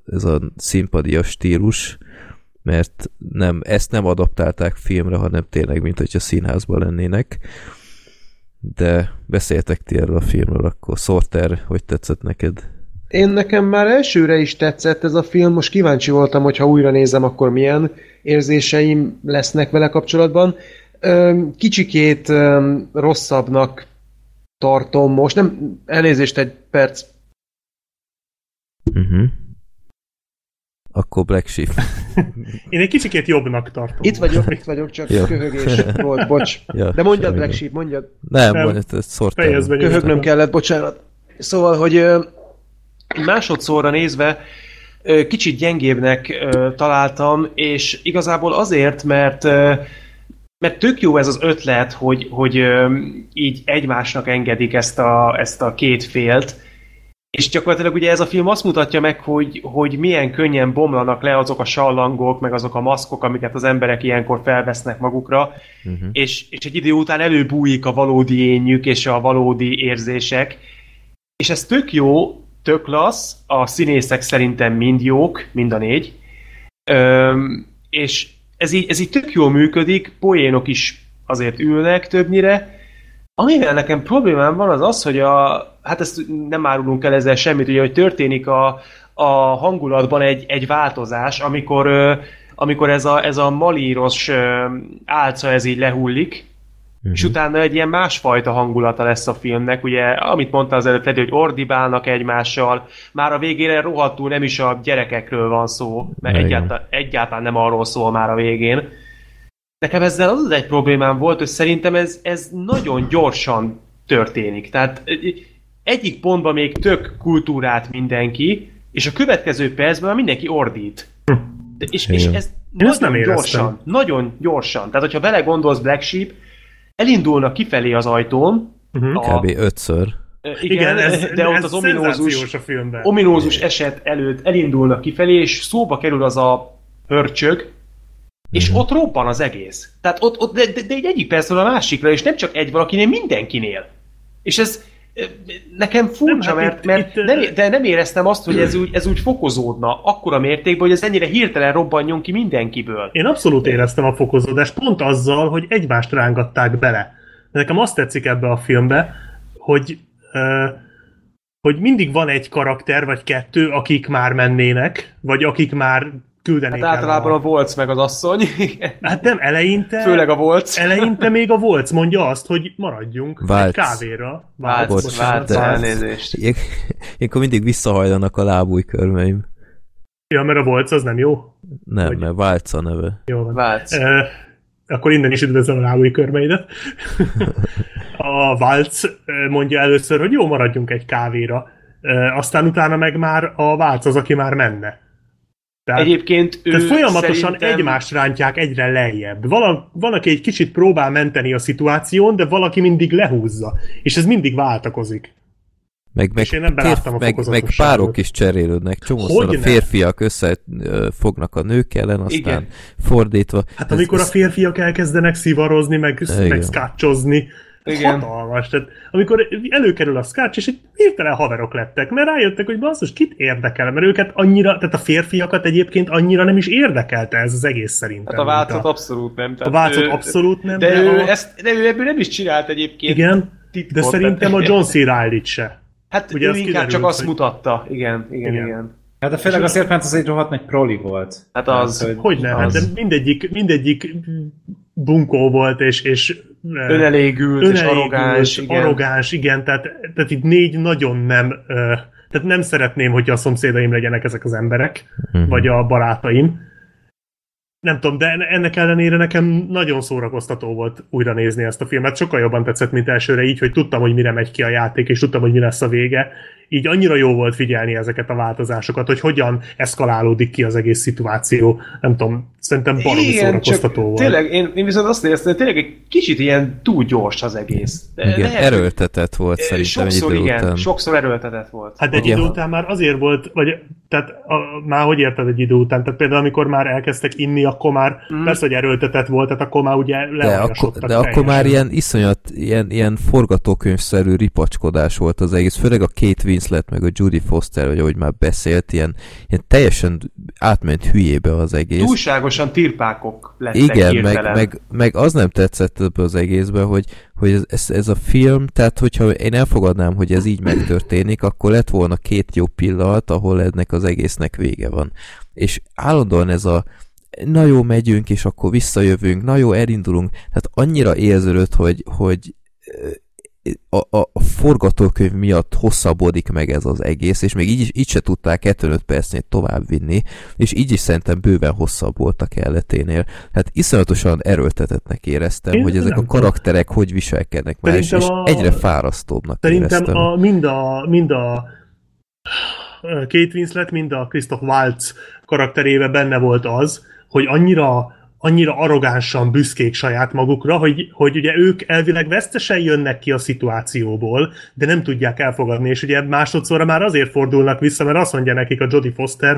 ez a színpadias stílus, mert ezt nem adaptálták filmre, hanem tényleg, mint hogyha színházban lennének. De beszéltek ti erről a filmről, akkor Szorter, hogy tetszett neked? Nekem már elsőre is tetszett ez a film, most kíváncsi voltam, hogy ha újra nézem, akkor milyen érzéseim lesznek vele kapcsolatban. Kicsikét rosszabbnak tartom most. Nem, elnézést, egy perc. Akkor Black Sheep. Én egy kicsikét jobbnak tartom. Itt vagyok, csak köhögés volt, bocs. Ja, de mondjad, Black Sheep, mondjad. Nem, mondjad, Szorter. Köhögnöm kellett, bocsánat. Szóval, hogy másodszorra nézve kicsit gyengébbnek találtam, és igazából azért, mert tök jó ez az ötlet, hogy így egymásnak engedik ezt a két félt, és gyakorlatilag ugye ez a film azt mutatja meg, hogy milyen könnyen bomlanak le azok a sallangok, meg azok a maszkok, amiket az emberek ilyenkor felvesznek magukra, és egy idő után előbújik a valódi énjük és a valódi érzések, és ez tök jó, tök klassz, a színészek szerintem mind jók, mind a négy, és ez így tök jól működik, poénok is azért ülnek többnyire. Amivel nekem problémám van az, hogy hát ezt nem árulunk el ezzel semmit, ugye, hogy történik a hangulatban egy változás, amikor ez a malíros álca ez így lehullik, és utána egy ilyen másfajta hangulata lesz a filmnek, ugye, amit mondta az előtt, hogy ordibálnak egymással, már a végére rohadtul nem is a gyerekekről van szó, mert egyáltalán nem arról szól már a végén. Nekem ezzel az egy problémám volt, hogy szerintem ez nagyon gyorsan történik. Tehát egyik pontban még tök kultúrát mindenki, és a következő percben mindenki ordít. És ez nagyon gyorsan. Tehát, hogyha belegondolsz, Black Sheep, elindulnak kifelé az ajtón, Kb. 5-ször. Igen, de ott ez az ominózus, a filmben. Ominózus eset előtt elindulnak kifelé, és szóba kerül az a hörcsög, és ott robban az egész. Tehát ott de egy egyik percről a másikra, és nem csak egy valakinél, mindenkinél. És ez nekem furcsa, nem, hát de nem éreztem azt, hogy ez úgy fokozódna akkora mértékben, hogy ez ennyire hirtelen robbanjon ki mindenkiből. Én abszolút éreztem a fokozódást, pont azzal, hogy egymást rángatták bele. De nekem azt tetszik ebbe a filmbe, hogy mindig van egy karakter, vagy kettő, akik már mennének, vagy akik már küldenék. Hát általában a Volc meg az asszony. Hát nem, eleinte... Főleg a Volc. Eleinte még a Volc mondja azt, hogy maradjunk egy kávéra. Válc, elnézést. Ilyenkor mindig visszahajlanak a lábújkörmeim. Ja, mert a Volc az nem jó? Nem, hogy... mert Válc a neve. Jó van. Válc. Akkor innen is üdvözlöm a lábújkörmeidet. A Válc mondja először, hogy jó, maradjunk egy kávéra. Aztán utána meg már a Válc az, aki már menne. Tehát, egyébként ő folyamatosan szerintem... egymást rántják egyre lejjebb. Valaki egy kicsit próbál menteni a szituáción, de valaki mindig lehúzza. És ez mindig váltakozik. És én nem beláttam a fokozatosságot. Meg párok is cserélődnek. Csomószor a férfiak összefognak a nők ellen, aztán igen. Fordítva. Hát amikor a férfiak elkezdenek szivarozni, meg szkácsozni. Igen. Hatalmas. Tehát, amikor előkerül a szkács, és hirtelen haverok lettek, mert rájöttek, hogy basszus, kit érdekel, mert őket annyira, tehát a férfiakat egyébként annyira nem is érdekelte ez az egész szerintem. Hát a Válcot abszolút nem. A Válcot abszolút nem. De ő ebből nem is csinált egyébként. Igen, titkot, de szerintem a John C. Reilly-t se. Hát ugye ő inkább csak azt mutatta. Igen. Hát a főleg a Szérpánt az egy rohadt meg proli volt. Hát az. Hogyne, hát de mindegyik bunkó volt, és önelégült, és arrogáns. Igen. Arrogáns, igen, tehát itt négy nagyon nem... Tehát nem szeretném, hogyha a szomszédaim legyenek ezek az emberek, vagy a barátaim. Nem tudom, de ennek ellenére nekem nagyon szórakoztató volt újra nézni ezt a filmet. Sokkal jobban tetszett, mint elsőre, így, hogy tudtam, hogy mire megy ki a játék, és tudtam, hogy mi lesz a vége. Így annyira jó volt figyelni ezeket a változásokat, hogy hogyan eszkalálódik ki az egész szituáció. Nem tudom, szerintem baromi szórakoztató volt. Tényleg, én viszont azt éreztem, hogy tényleg egy kicsit ilyen túl gyors az egész. Igen, erőltetett volt szerintem sokszor, egy idő után. Igen, sokszor erőltetett volt. Hát egy idő után már azért volt, vagy tehát már hogy érted egy idő után? Tehát például amikor már elkezdtek inni, akkor már persze, hogy erőltetett volt, tehát akkor már ugye leolvasottak. De akkor már ilyen iszonyat, ilyen forgatókönyvszerű ripacskodás volt az egész, főleg a két Winslet, meg a Jodie Foster, vagy ahogy már beszélt, ilyen teljesen átment hülyébe az egész. Túlságosan tirpákok lettek. Igen, meg az nem tetszett ebből az egészben, hogy ez a film, tehát hogyha én elfogadnám, hogy ez így megtörténik, akkor lett volna két jó pillanat, ahol ennek az egésznek vége van. És állandóan ez a na jó, megyünk, és akkor visszajövünk, na jó, elindulunk. Tehát annyira érződött, hogy a forgatókönyv miatt hosszabbodik meg ez az egész, és még így se tudták 75 percnél továbbvinni, és így is szerintem bőven hosszabb volt a kelleténél. Hát iszonyatosan erőltetettnek éreztem, én hogy ezek a karakterek hogy viselkednek már, és egyre fárasztóbbnak éreztem. Szerintem mind a Kate Winslet, mind a Christoph Waltz karakterébe benne volt az, hogy annyira arrogánsan büszkék saját magukra, hogy ugye ők elvileg vesztesen jönnek ki a szituációból, de nem tudják elfogadni, és ugye másodszorra már azért fordulnak vissza, mert azt mondja nekik a Jodie Foster,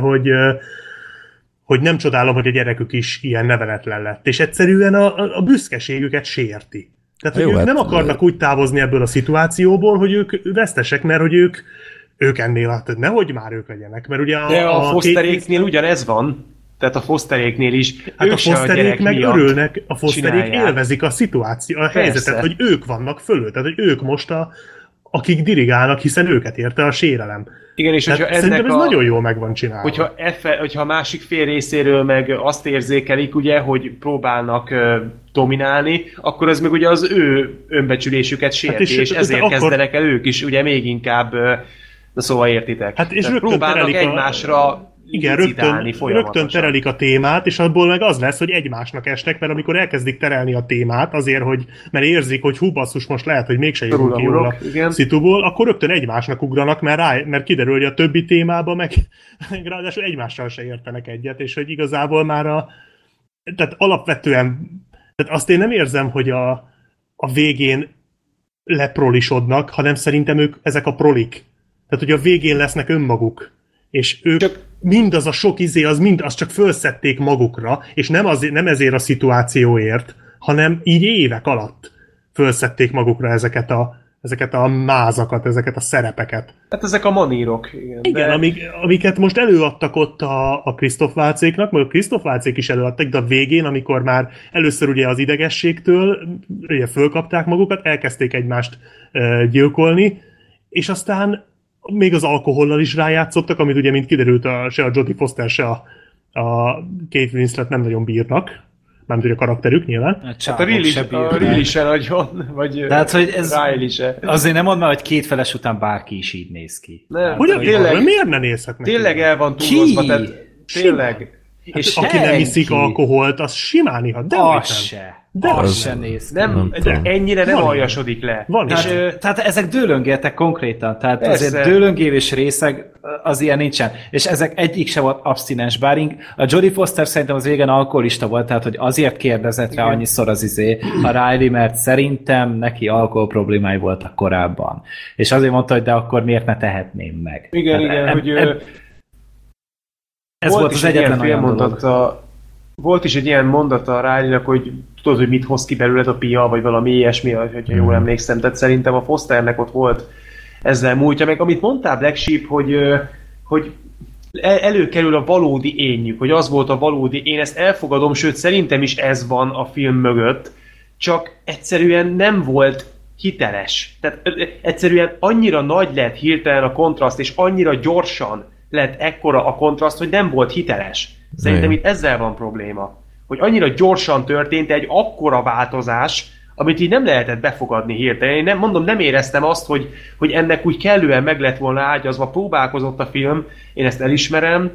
hogy nem csodálom, hogy a gyerekük is ilyen neveletlen lett, és egyszerűen a büszkeségüket sérti. Tehát, hogy ők nem akarnak úgy távozni ebből a szituációból, hogy ők vesztesek, mert hogy ők ennél, hát nehogy már ők legyenek, mert ugye de a Fosteréknél ugyanez van. Tehát a Fosteréknél is. Hát a Fosterék meg örülnek, a Fosterék élvezik a szituáció, a helyzetet, hogy ők vannak fölül, tehát hogy ők most akik dirigálnak, hiszen őket érte a sérelem. Igen, és hogyha szerintem ez nagyon jól meg van csinálva. Hogyha a másik fél részéről meg azt érzékelik, ugye, hogy próbálnak dominálni, akkor ez meg ugye az ő önbecsülésüket sérti, hát és ezért kezdenek el ők is ugye még inkább, szóval értitek. Hát és próbálnak egymásra... Igen, rögtön terelik a témát, és abból meg az lesz, hogy egymásnak esnek, mert amikor elkezdik terelni a témát azért, mert érzik, hogy hú, basszus, most lehet, hogy mégsem jövünk ki a szituból, akkor rögtön egymásnak ugranak, mert kiderül, hogy a többi témában meg ráadásul egymással se értenek egyet, és hogy igazából már tehát alapvetően, tehát azt én nem érzem, hogy a végén leprolisodnak, hanem szerintem ők ezek a prolik. Tehát, hogy a végén lesznek önmaguk. És ők csak mindaz a sok izé, az csak fölszedték magukra, és nem ezért a szituációért, hanem így évek alatt fölszedték magukra ezeket a mázakat, ezeket a szerepeket. Hát ezek a manírok. Igen, de... amiket most előadtak ott a Christoph Waltzéknak, mert a Christoph Waltzék is előadtak, de a végén, amikor már először ugye az idegességtől ugye fölkapták magukat, elkezdték egymást gyilkolni, és aztán még az alkohollal is rájátszottak, amit ugye mint kiderült se a Jodie Foster, se a Kate Winslet nem nagyon bírnak. Mármint, hogy a karakterük nyilván. Hát a Rilly se nagyon, vagy Riley se. Azért nem mondd már, hogy két feles után bárki is így néz ki. Nem, hogy tényleg, miért ne nézhet neki? Tényleg el van túlozva, tehát tényleg. Hát és aki nem iszik alkoholt, az simán ihat. De az se néz ki. Nem, ennyire nem aljasodik le. Tehát ezek dőlöngéltek konkrétan. Tehát azért dőlöngélés részeg az ilyen nincsen. És ezek egyik se volt abstinens, bár a Jodie Foster szerintem az régen alkoholista volt, tehát hogy azért kérdezett rá annyiszor az a Riley, mert szerintem neki alkohol problémái voltak korábban. És azért mondta, hogy de akkor miért ne tehetném meg. Igen, hogy... Ez volt az egyetlen olyan mondata. Volt is egy ilyen mondata a Riley-nak, hogy tudod, hogy mit hoz ki belőled a pia, vagy valami ilyesmi, hogyha jól emlékszem. Tehát szerintem a Fosternek ott volt ezzel múltja. Meg amit mondtál, Black Sheep, hogy előkerül a valódi énjük, hogy az volt a valódi én, ezt elfogadom, sőt szerintem is ez van a film mögött, csak egyszerűen nem volt hiteles. Tehát egyszerűen annyira nagy lett hirtelen a kontraszt, és annyira gyorsan lett ekkora a kontraszt, hogy nem volt hiteles. Szerintem itt ezzel van probléma. Hogy annyira gyorsan történt egy akkora változás, amit így nem lehetett befogadni hirtelen. Én nem éreztem azt, hogy ennek úgy kellően meg lett volna ágyazva. Próbálkozott a film, én ezt elismerem.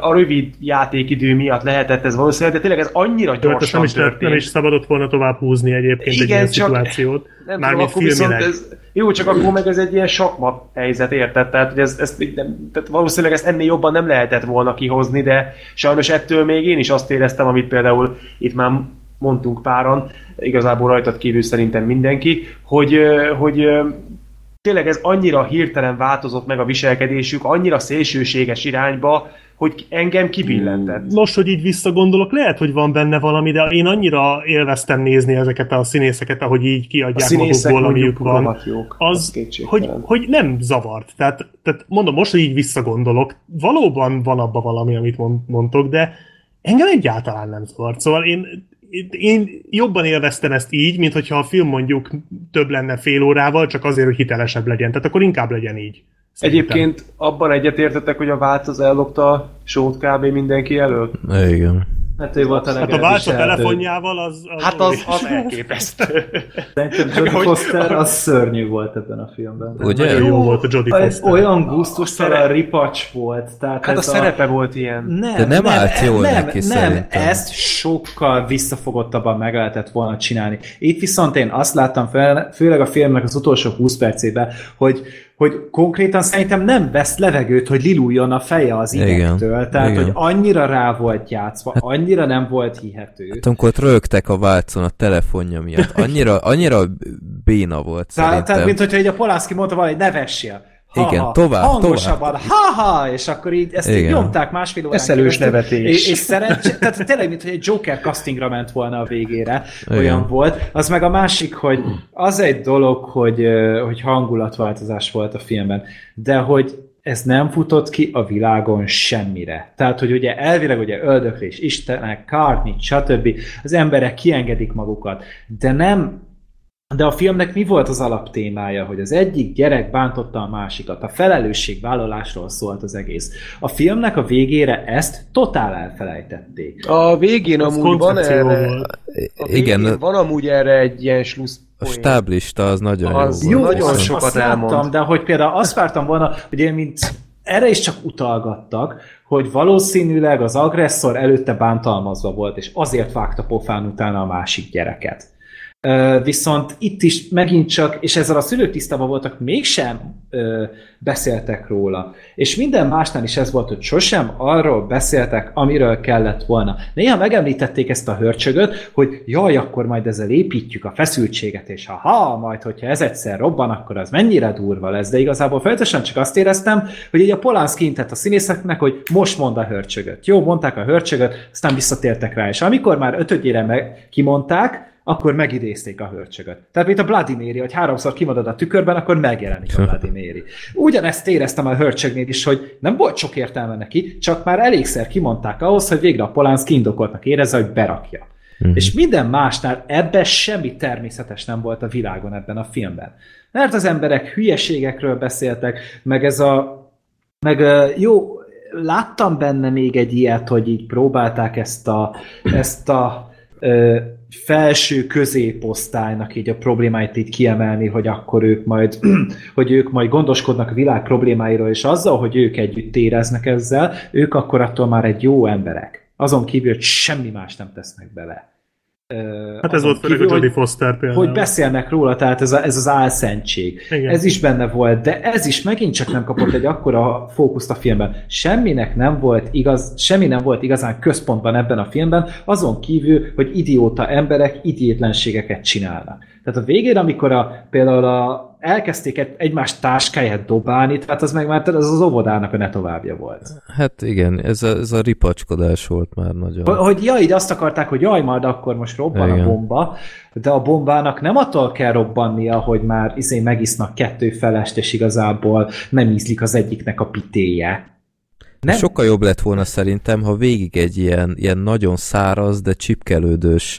A rövid játékidő miatt lehetett ez valószínűleg, de tényleg ez annyira gyorsan történt. Nem is szabadott volna tovább húzni egyébként egy ilyen szituációt. Mármint filmileg. Jó, csak akkor meg ez egy ilyen sakmat helyzet, érted? Tehát, hogy tehát valószínűleg ezt ennél jobban nem lehetett volna kihozni, de sajnos ettől még én is azt éreztem, amit például itt már mondtunk páran, igazából rajtad kívül szerintem mindenki, hogy tényleg ez annyira hirtelen változott meg a viselkedésük, annyira szélsőséges irányba, hogy engem kibillentett. Nos, hogy így visszagondolok, lehet, hogy van benne valami, de én annyira élveztem nézni ezeket a színészeket, ahogy így kiadják magukból, amiük van. Az hogy nem zavart. Tehát mondom, most, hogy így visszagondolok, valóban van abban valami, amit mondtok, de engem egyáltalán nem zavart. Szóval én jobban élveztem ezt így, mint hogyha a film mondjuk több lenne fél órával, csak azért, hogy hitelesebb legyen. Tehát akkor inkább legyen így. Szerintem. Egyébként abban egyetértettek, hogy a Válc az ellopta a sót kb. Mindenki elől? Igen. Hát ő volt a legjobb. Hát a Válc a telefonjával az... Hát az elképesztő. Szerintem Jodie Foster az szörnyű volt ebben a filmben. Ugye? Nagyon jó volt a Jodie Foster. Olyan gusztustalan ripacs volt. Tehát hát ez a szerepe volt ilyen. Nem állt jól neki szerintem. Nem, ezt sokkal visszafogottabban meg lehetett volna csinálni. Itt viszont én azt láttam, főleg a filmnek az utolsó 20 percében, hogy konkrétan szerintem nem vesz levegőt, hogy liluljon a feje az idektől. Tehát, hogy annyira rá volt játszva, hát, annyira nem volt hihető. Hát amikor rögtek a Válcon a telefonja miatt, annyira béna volt szerintem. Tehát, mint hogyha így a Polanski mondta valahogy, ne vessél. Igen, tovább, hangosabban, ha-ha, és akkor így ezt így nyomták másfél órán eszelős nevetés. És tehát tényleg, mint hogy egy Joker castingra ment volna a végére, olyan volt. Az meg a másik, hogy az egy dolog, hogy hangulatváltozás volt a filmben, de hogy ez nem futott ki a világon semmire. Tehát, hogy ugye elvileg ugye Öldöklés Istenek, Carnage, stb. Az emberek kiengedik magukat, de a filmnek mi volt az alaptémája, hogy az egyik gyerek bántotta a másikat, a felelősségvállalásról szólt az egész. A filmnek a végére ezt totál elfelejtették. A végén az amúgy van erre... Igen. Van amúgy erre egy ilyen slusz... A stáblista az nagyon jó volt. Nagyon sokat elmond. Láttam, de hogy például azt vártam volna, hogy én erre is csak utalgattak, hogy valószínűleg az agresszor előtte bántalmazva volt, és azért vágta pofán utána a másik gyereket. Viszont itt is megint csak, és ezzel a szülők tisztában voltak, mégsem beszéltek róla. És minden másnál is ez volt, hogy sosem arról beszéltek, amiről kellett volna. Néha megemlítették ezt a hörcsögöt, hogy jaj, akkor majd ezzel építjük a feszültséget, és aha, majd hogyha ez egyszer robban, akkor az mennyire durva lesz. De igazából folyamatosan csak azt éreztem, hogy így a Polanski intett a színészeknek, hogy most mondd a hörcsögöt. Jó, mondták a hörcsögöt, aztán visszatértek rá. És amikor már ötödjére kimondták, akkor megidézték a hörcsögöt. Tehát mint a Bloody Mary, hogy háromszor kimondod a tükörben, akkor megjelenik a Bloody Mary. Ugyanezt éreztem a hörcsögnél is, hogy nem volt sok értelme neki, csak már elégszer kimondták ahhoz, hogy végre a Polanski indokoltnak érezze, hogy berakja. Mm-hmm. És minden másnál ebben semmi természetes nem volt a világon ebben a filmben. Mert az emberek hülyeségekről beszéltek, meg ez a... jó, láttam benne még egy ilyet, hogy így próbálták ezt a felső középosztálynak így a problémáit így kiemelni, hogy akkor ők majd gondoskodnak a világ problémáiról, és azzal, hogy ők együtt éreznek ezzel, ők akkor attól már egy jó emberek. Azon kívül, hogy semmi más nem tesznek bele. Hát ez volt főleg a Jodie Foster például. Hogy beszélnek róla, tehát ez az álszentség. Igen. Ez is benne volt, de ez is megint csak nem kapott egy akkora fókuszt a filmben. Semmi nem volt igazán központban ebben a filmben, azon kívül, hogy idióta emberek idiétlenségeket csinálnak. Tehát a végén, amikor például elkezdték egymás táskáját dobálni, tehát az meg már az az óvodának a ne továbbja volt. Hát igen, ez a ripacskodás volt már nagyon. Hogy így azt akarták, hogy jaj, majd akkor most robban igen. A bomba, de a bombának nem attól kell robbannia, hogy már megisznak 2 felest, és igazából nem ízlik az egyiknek a pitéje. Nem? Sokkal jobb lett volna szerintem, ha végig egy ilyen nagyon száraz, de csipkelődős,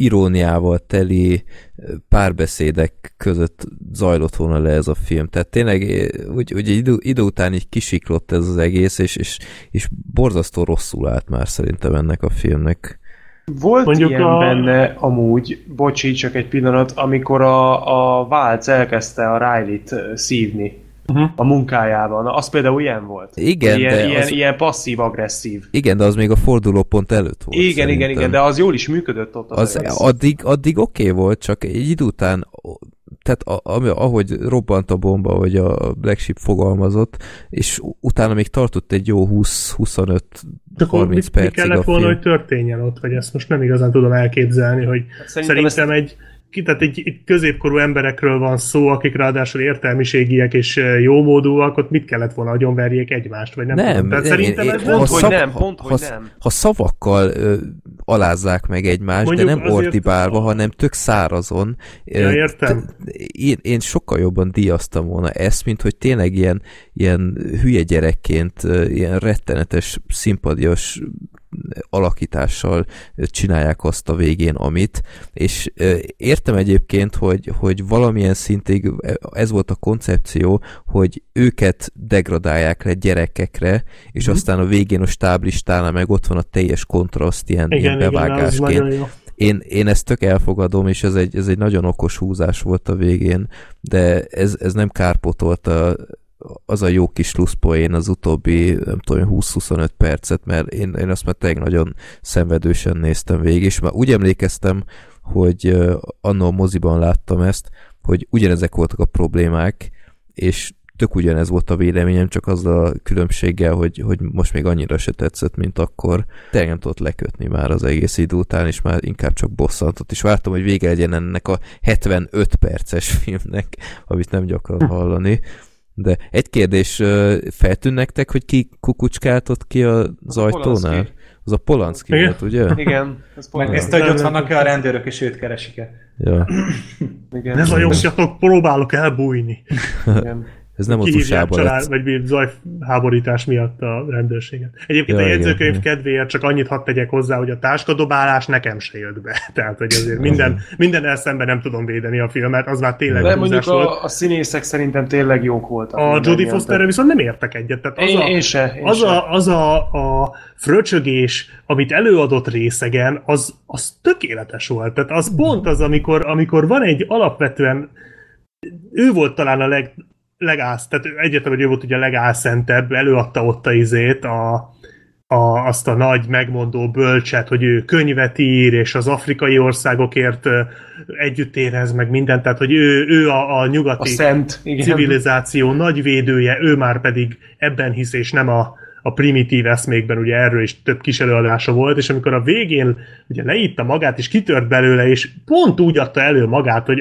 iróniával teli párbeszédek között zajlott volna le ez a film. Tehát tényleg úgy idő után így kisiklott ez az egész, és borzasztó rosszul állt már szerintem ennek a filmnek. Volt mondjuk ilyen benne amúgy, bocsi, csak egy pillanat, amikor a Waltz elkezdte a Riley-t szívni. Uh-huh. A munkájában. Az például ilyen volt. Igen, ilyen passzív-agresszív. Igen, de az még a fordulópont előtt volt. Igen, szerintem. Igen, de az jól is működött ott az addig oké volt, csak egy idő után, tehát ahogy robbant a bomba, vagy a Black Sheep fogalmazott, és utána még tartott egy jó 20-25-30 percig a film. Kellett volna, hogy történjen ott, vagy ezt most nem igazán tudom elképzelni, hogy szerintem tehát egy középkorú emberekről van szó, akik ráadásul értelmiségiek és jómódúak, ott mit kellett volna, agyonverjék egymást, vagy nem. Tehát szerintem ez nem. Ha szavakkal alázzák meg egymást, mondjuk de nem ordibálva, hanem tök szárazon. Ja, értem. Én sokkal jobban díjaztam volna ezt, mint hogy tényleg ilyen hülye gyerekként, ilyen rettenetes, szimpadias alakítással csinálják azt a végén, amit, és értem egyébként, hogy valamilyen szintig ez volt a koncepció, hogy őket degradálják le gyerekekre, és aztán a végén a stáblistánál meg ott van a teljes kontraszt ilyen bevágásként. Én ezt tök elfogadom, és ez egy nagyon okos húzás volt a végén, de ez nem kárpotolt az a jó kis pluszpoén az utóbbi, nem tudom, 20-25 percet, mert én azt már tényleg nagyon szenvedősen néztem végig, és már úgy emlékeztem, hogy annó moziban láttam ezt, hogy ugyanezek voltak a problémák, és tök ugyanez volt a véleményem, csak az a különbséggel, hogy most még annyira se tetszett, mint akkor. Tényleg nem tudott lekötni már az egész idő után, és már inkább csak bosszantott, és vártam, hogy vége legyen ennek a 75 perces filmnek, amit nem gyakran hallani. De egy kérdés, feltűn nektek, hogy ki kukucskáltott ki az ajtónál? Polanski. Az a Polanski volt, ugye? Igen. Megnézte, hogy ott vannak-e a rendőrök, és őt keresik-e. Ja. Ne zajogjatok, próbálok elbújni. Igen. Ez nem az USA-ban lett. Vagy zajháborítás miatt a rendőrséget. Egyébként a jegyzőkönyv kedvéért csak annyit hadd tegyek hozzá, hogy a táskadobálás nekem se jött be. Tehát, hogy azért minden szemben nem tudom védeni a filmet, az már tényleg húzás volt. De mondjuk a színészek szerintem tényleg jók voltak. A Jodie Fosterre viszont nem értek egyet. Tehát az a fröcsögés, amit előadott részegen, az tökéletes volt. Tehát az pont az, amikor van egy alapvetően, ő volt talán a tehát egyértelmű, hogy ő volt ugye a legálszentebb, előadta ott a azt a nagy megmondó bölcset, hogy ő könyvet ír, és az afrikai országokért együtt érez meg mindent, tehát hogy ő a nyugati civilizáció nagy védője, ő már pedig ebben hisz, és nem a primitív eszmékben, ugye erről is több kis előadása volt, és amikor a végén ugye leítta magát, és kitört belőle, és pont úgy adta elő magát, hogy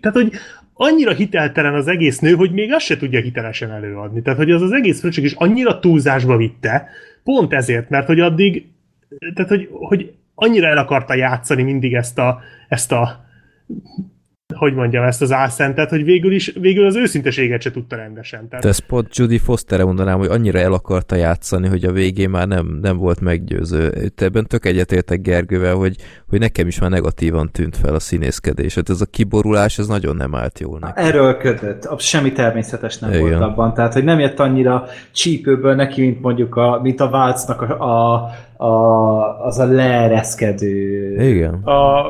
tehát hogy annyira hiteltelen az egész nő, hogy még azt se tudja hitelesen előadni. Tehát, hogy az egész főség is annyira túlzásba vitte, pont ezért, mert hogy addig, tehát, hogy annyira el akarta játszani mindig ezt az álszentet, hogy végül az őszinteséget se tudta rendesen. Tehát... ezt pont Jodie Fosterre mondanám, hogy annyira el akarta játszani, hogy a végén már nem volt meggyőző. Ebben tök egyetértek Gergővel, hogy nekem is már negatívan tűnt fel a színészkedés. Hát ez a kiborulás, ez nagyon nem állt jól neki. Erről kötött. Semmi természetes nem volt abban. Tehát, hogy nem jött annyira csípőből neki, mint mondjuk mint a Waltznak az a leereszkedő. Igen. A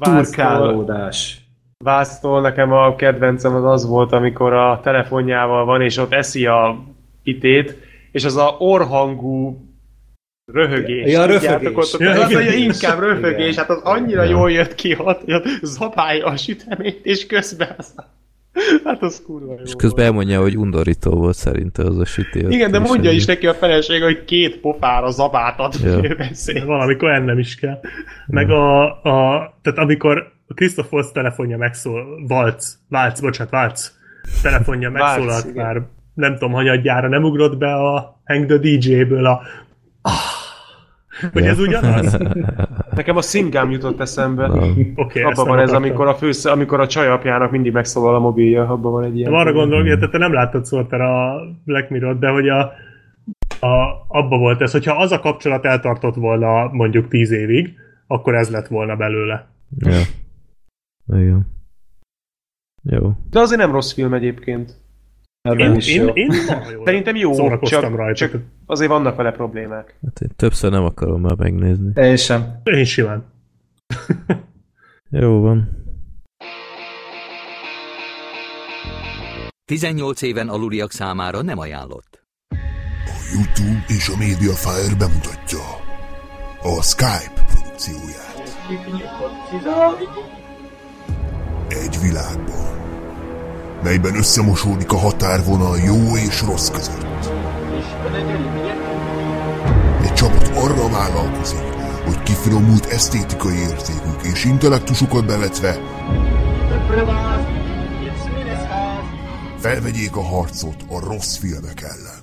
turkálódás. Vásztól nekem a kedvencem az volt, amikor a telefonjával van, és ott eszi a pitét, és az a orrhangú röhögés. Ja, röhögés. Inkább röhögés, igen. Hát az annyira jól jött ki, hogy zabálja a süteményt, és közben hát az kurva jó. És közben elmondja, hogy undorító volt szerinte az a süté. Igen, de mondja is neki a feleség, hogy két pofára zabát ad, hogy beszél. Valamikor ennem is kell. Meg tehát amikor a Christoph telefonja megszól, Waltz telefonja megszólalt, Waltz, már nem tudom, hanyadjára nem ugrott be a Hang the DJ-ből hogy ez ugyanaz? Nekem a Singám jutott eszembe. Okay, abban van ez, amikor a csajapjának mindig megszólal a mobilja, abban van egy ilyen. Arra gondolok, te nem láttad Szorter a Black Mirror, de hogy abba volt ez, hogyha az a kapcsolat eltartott volna mondjuk 10 évig, akkor ez lett volna belőle. Ja. Igen. Jó. De azért nem rossz film egyébként. Én szerintem jó, csak azért vannak vele problémák. Hát én többször nem akarom már megnézni. Én sem. Én simán. Jó van. 18 éven aluliak számára nem ajánlott. A YouTube és a Mediafire bemutatja a Skype produkcióját. Egy világban, melyben összemosódik a határvonal jó és rossz között. Egy csapat arra vállalkozik, hogy kifinomult esztétikai érzékük és intellektusukat bevetve felvegyék a harcot a rossz filmek ellen.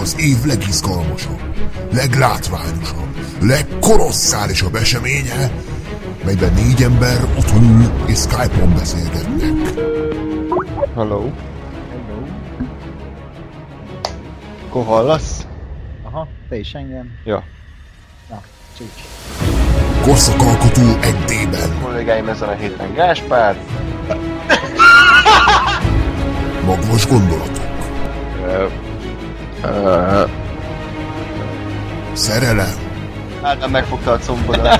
Az év legizgalmasabb, leglátványosabb, legkolosszálisabb eseménye, melyben 4 ember otthon ül és Skype-on beszélgetnek. Hello. Akkor hallasz? Aha, te is engem. Ja. Na, csícs. Korszakalkotó 1D-ben. Kollégáim ezen a héten Gáspár. Magvas gondolatok. Szerelem. Ádám megfogta a combodat.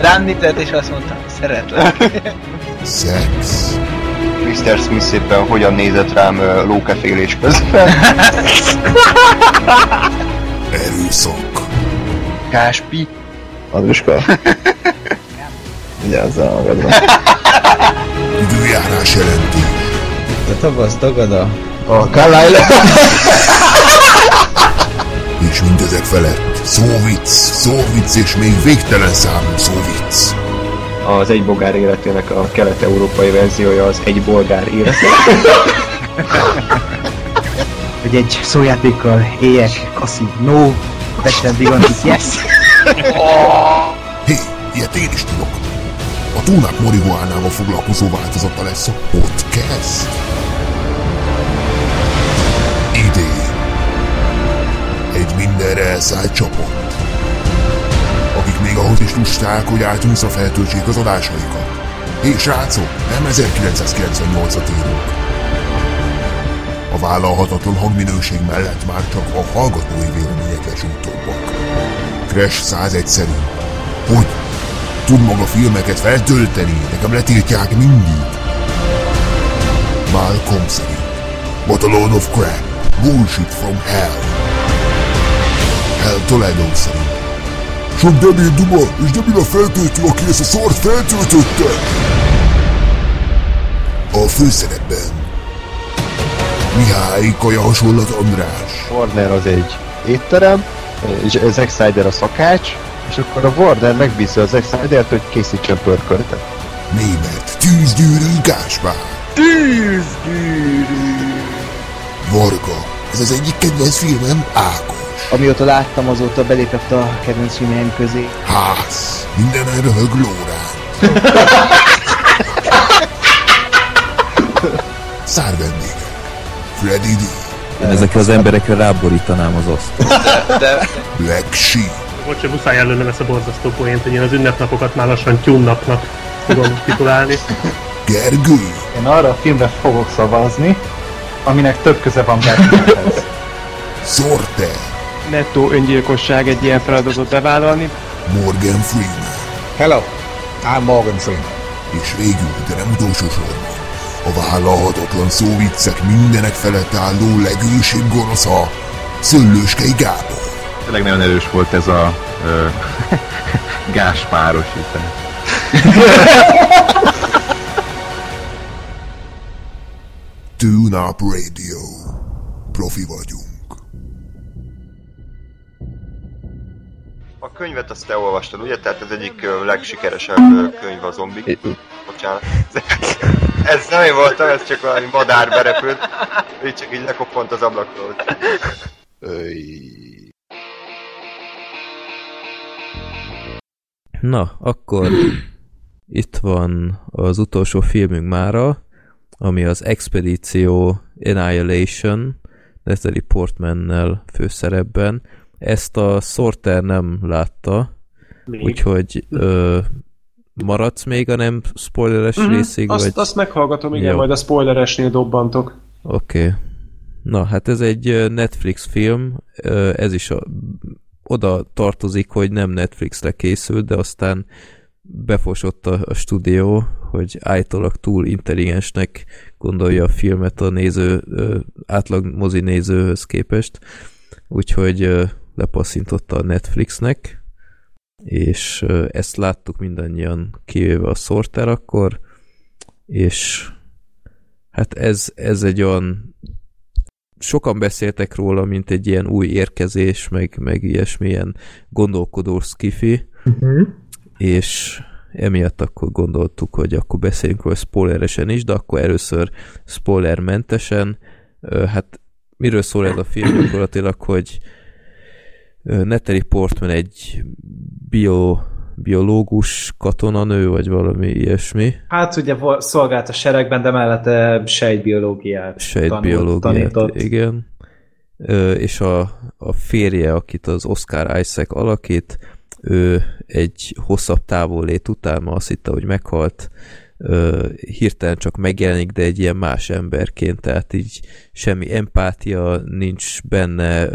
Rám nyitott, és azt mondtam, szeretlek. Szex. Mr. Smith éppen hogyan nézett rám lókefélés közben. Erőszak. Káspi. Aduska. Vigyázzál magadban. Időjárás jelenti. A tavasz tagad a Carlisle. És mindezek felett szóvic és még végtelen számú szóvic. Az Egy Bogár Életének a kelet-európai verziója az Egy Bolgár Életének. Hogy egy szójátékkal éljek, kaszinó, testen bigantik, yes! Hé, ilyet én is tudok! A Túlnák Moriguánával foglalkozó változata lesz a podcast. Mindenre elszállt csapat, akik még ahhoz is lusták, hogy iTunes-ra feltöltsék az adásaikat. És srácok, nem 1998-at írunk. A vállalhatatlan hangminőség mellett már csak a hallgatói vélemények lesújtóbbak. Crash 101-szerű. Hogy? Tud maga filmeket feltölteni, nekem letiltják mindig. Malcolm szerint. Bottle of Crap. Bullshit from Hell. el tulajdon szerint. Sok debil duma, és debil a feltöltő, aki ezt a szart feltöltötte. A főszerepben Mihály Kaja hasonlat András. Warner az egy étterem, és az Outsider a szakács, és akkor a Warner megbízza az Outsidert, hogy készítsen pörköltet. Német Tűzgyűrű Gáspár. Tűzgyűrű. Varga. Ez az egyik kedvenc filmem, Ákos. Amióta láttam, azóta belépett a kedvenc filmjeim közé. Ház. Minden elröhög Lórán. Szárvendégek. Freddy D. Én ezekre az emberekre ráborítanám az osztot. De. Black Sheep. Most sem muszáj előnöm ezt a borzasztó poént, hogy én az ünnepnapokat már lassan Tyum napnak fogom titulálni. Gergő. Én arra a filmre fogok szavazni, aminek több köze van Gergőhez. Szorter. Nettó öngyilkosság egy ilyen feladatot bevállalni. Morgan Freeman. Hello, I'm Morgan Freeman. És végül, de nem utolsó sorban, a vállalhatatlan szóviccek mindenek felett álló legősibb gonosza, Szöllőskei Gábor. Tényleg nagyon erős volt ez a gáspárosítás. Tune Up Radio. Profi vagyunk. A könyvet azt te olvastad, ugye? Tehát az egyik legsikeresebb könyv a zombik. Bocsánat. Ez nem én voltam, ez csak valami madár berepült. Így csak így lekoppant az ablakról. Na, akkor itt van az utolsó filmünk mára, ami az Expedíció Annihilation, Natalie Portmannel főszerepben. Ezt a Szorter nem látta, úgyhogy maradsz még a nem spoileres részig? Azt meghallgatom, igen, jó. Majd a spoileresnél dobbantok. Oké. Na, hát ez egy Netflix film, ez is oda tartozik, hogy nem Netflixre készült, de aztán befosott a stúdió, hogy állítólag túl intelligensnek gondolja a filmet a néző, átlag mozi nézőhöz képest, úgyhogy lepasszintotta a Netflixnek, és ezt láttuk mindannyian, kivéve a Sorter akkor, és hát ez egy olyan, sokan beszéltek róla, mint egy ilyen új érkezés, meg ilyesmilyen gondolkodó skifi, és emiatt akkor gondoltuk, hogy akkor beszéljünk róla spoileresen is, de akkor először spoilermentesen. Hát miről szól ez a film gyakorlatilag, hogy Natalie Portman egy biológus katonanő, vagy valami ilyesmi. Hát ugye szolgált a seregben, de mellette sejtbiológiát tanított. Igen. És a férje, akit az Oscar Isaac alakít, ő egy hosszabb távollét után, ma azt hitte, hogy meghalt, hirtelen csak megjelenik, de egy ilyen más emberként, tehát így semmi empátia nincs benne,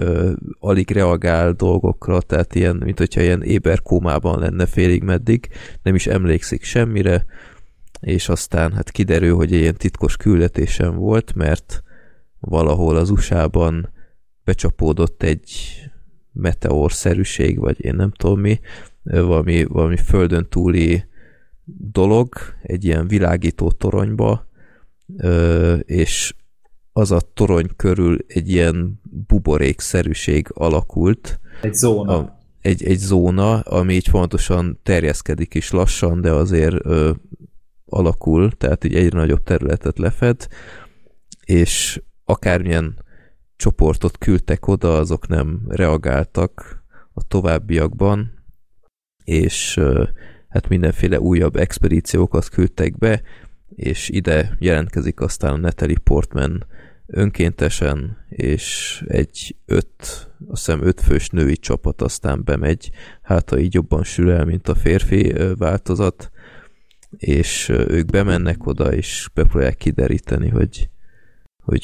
alig reagál dolgokra, tehát ilyen, mint hogyha ilyen éberkómában lenne félig meddig, nem is emlékszik semmire, és aztán hát kiderül, hogy ilyen titkos küldetésen volt, mert valahol az USA-ban becsapódott egy meteorszerűség, vagy én nem tudom mi, valami földön túli dolog, egy ilyen világító toronyba, és az a torony körül egy ilyen buborékszerűség alakult. Egy zóna. Egy zóna, ami így fontosan terjeszkedik is lassan, de azért alakul, tehát így egyre nagyobb területet lefed, és akármilyen csoportot küldtek oda, azok nem reagáltak a továbbiakban, és hát mindenféle újabb expedíciókat küldtek be, és ide jelentkezik aztán a Natalie Portman önkéntesen, és egy azt hiszem öt fős női csapat aztán bemegy, hát ha így jobban sül el, mint a férfi változat, és ők bemennek oda, és bepróbálják kideríteni, hogy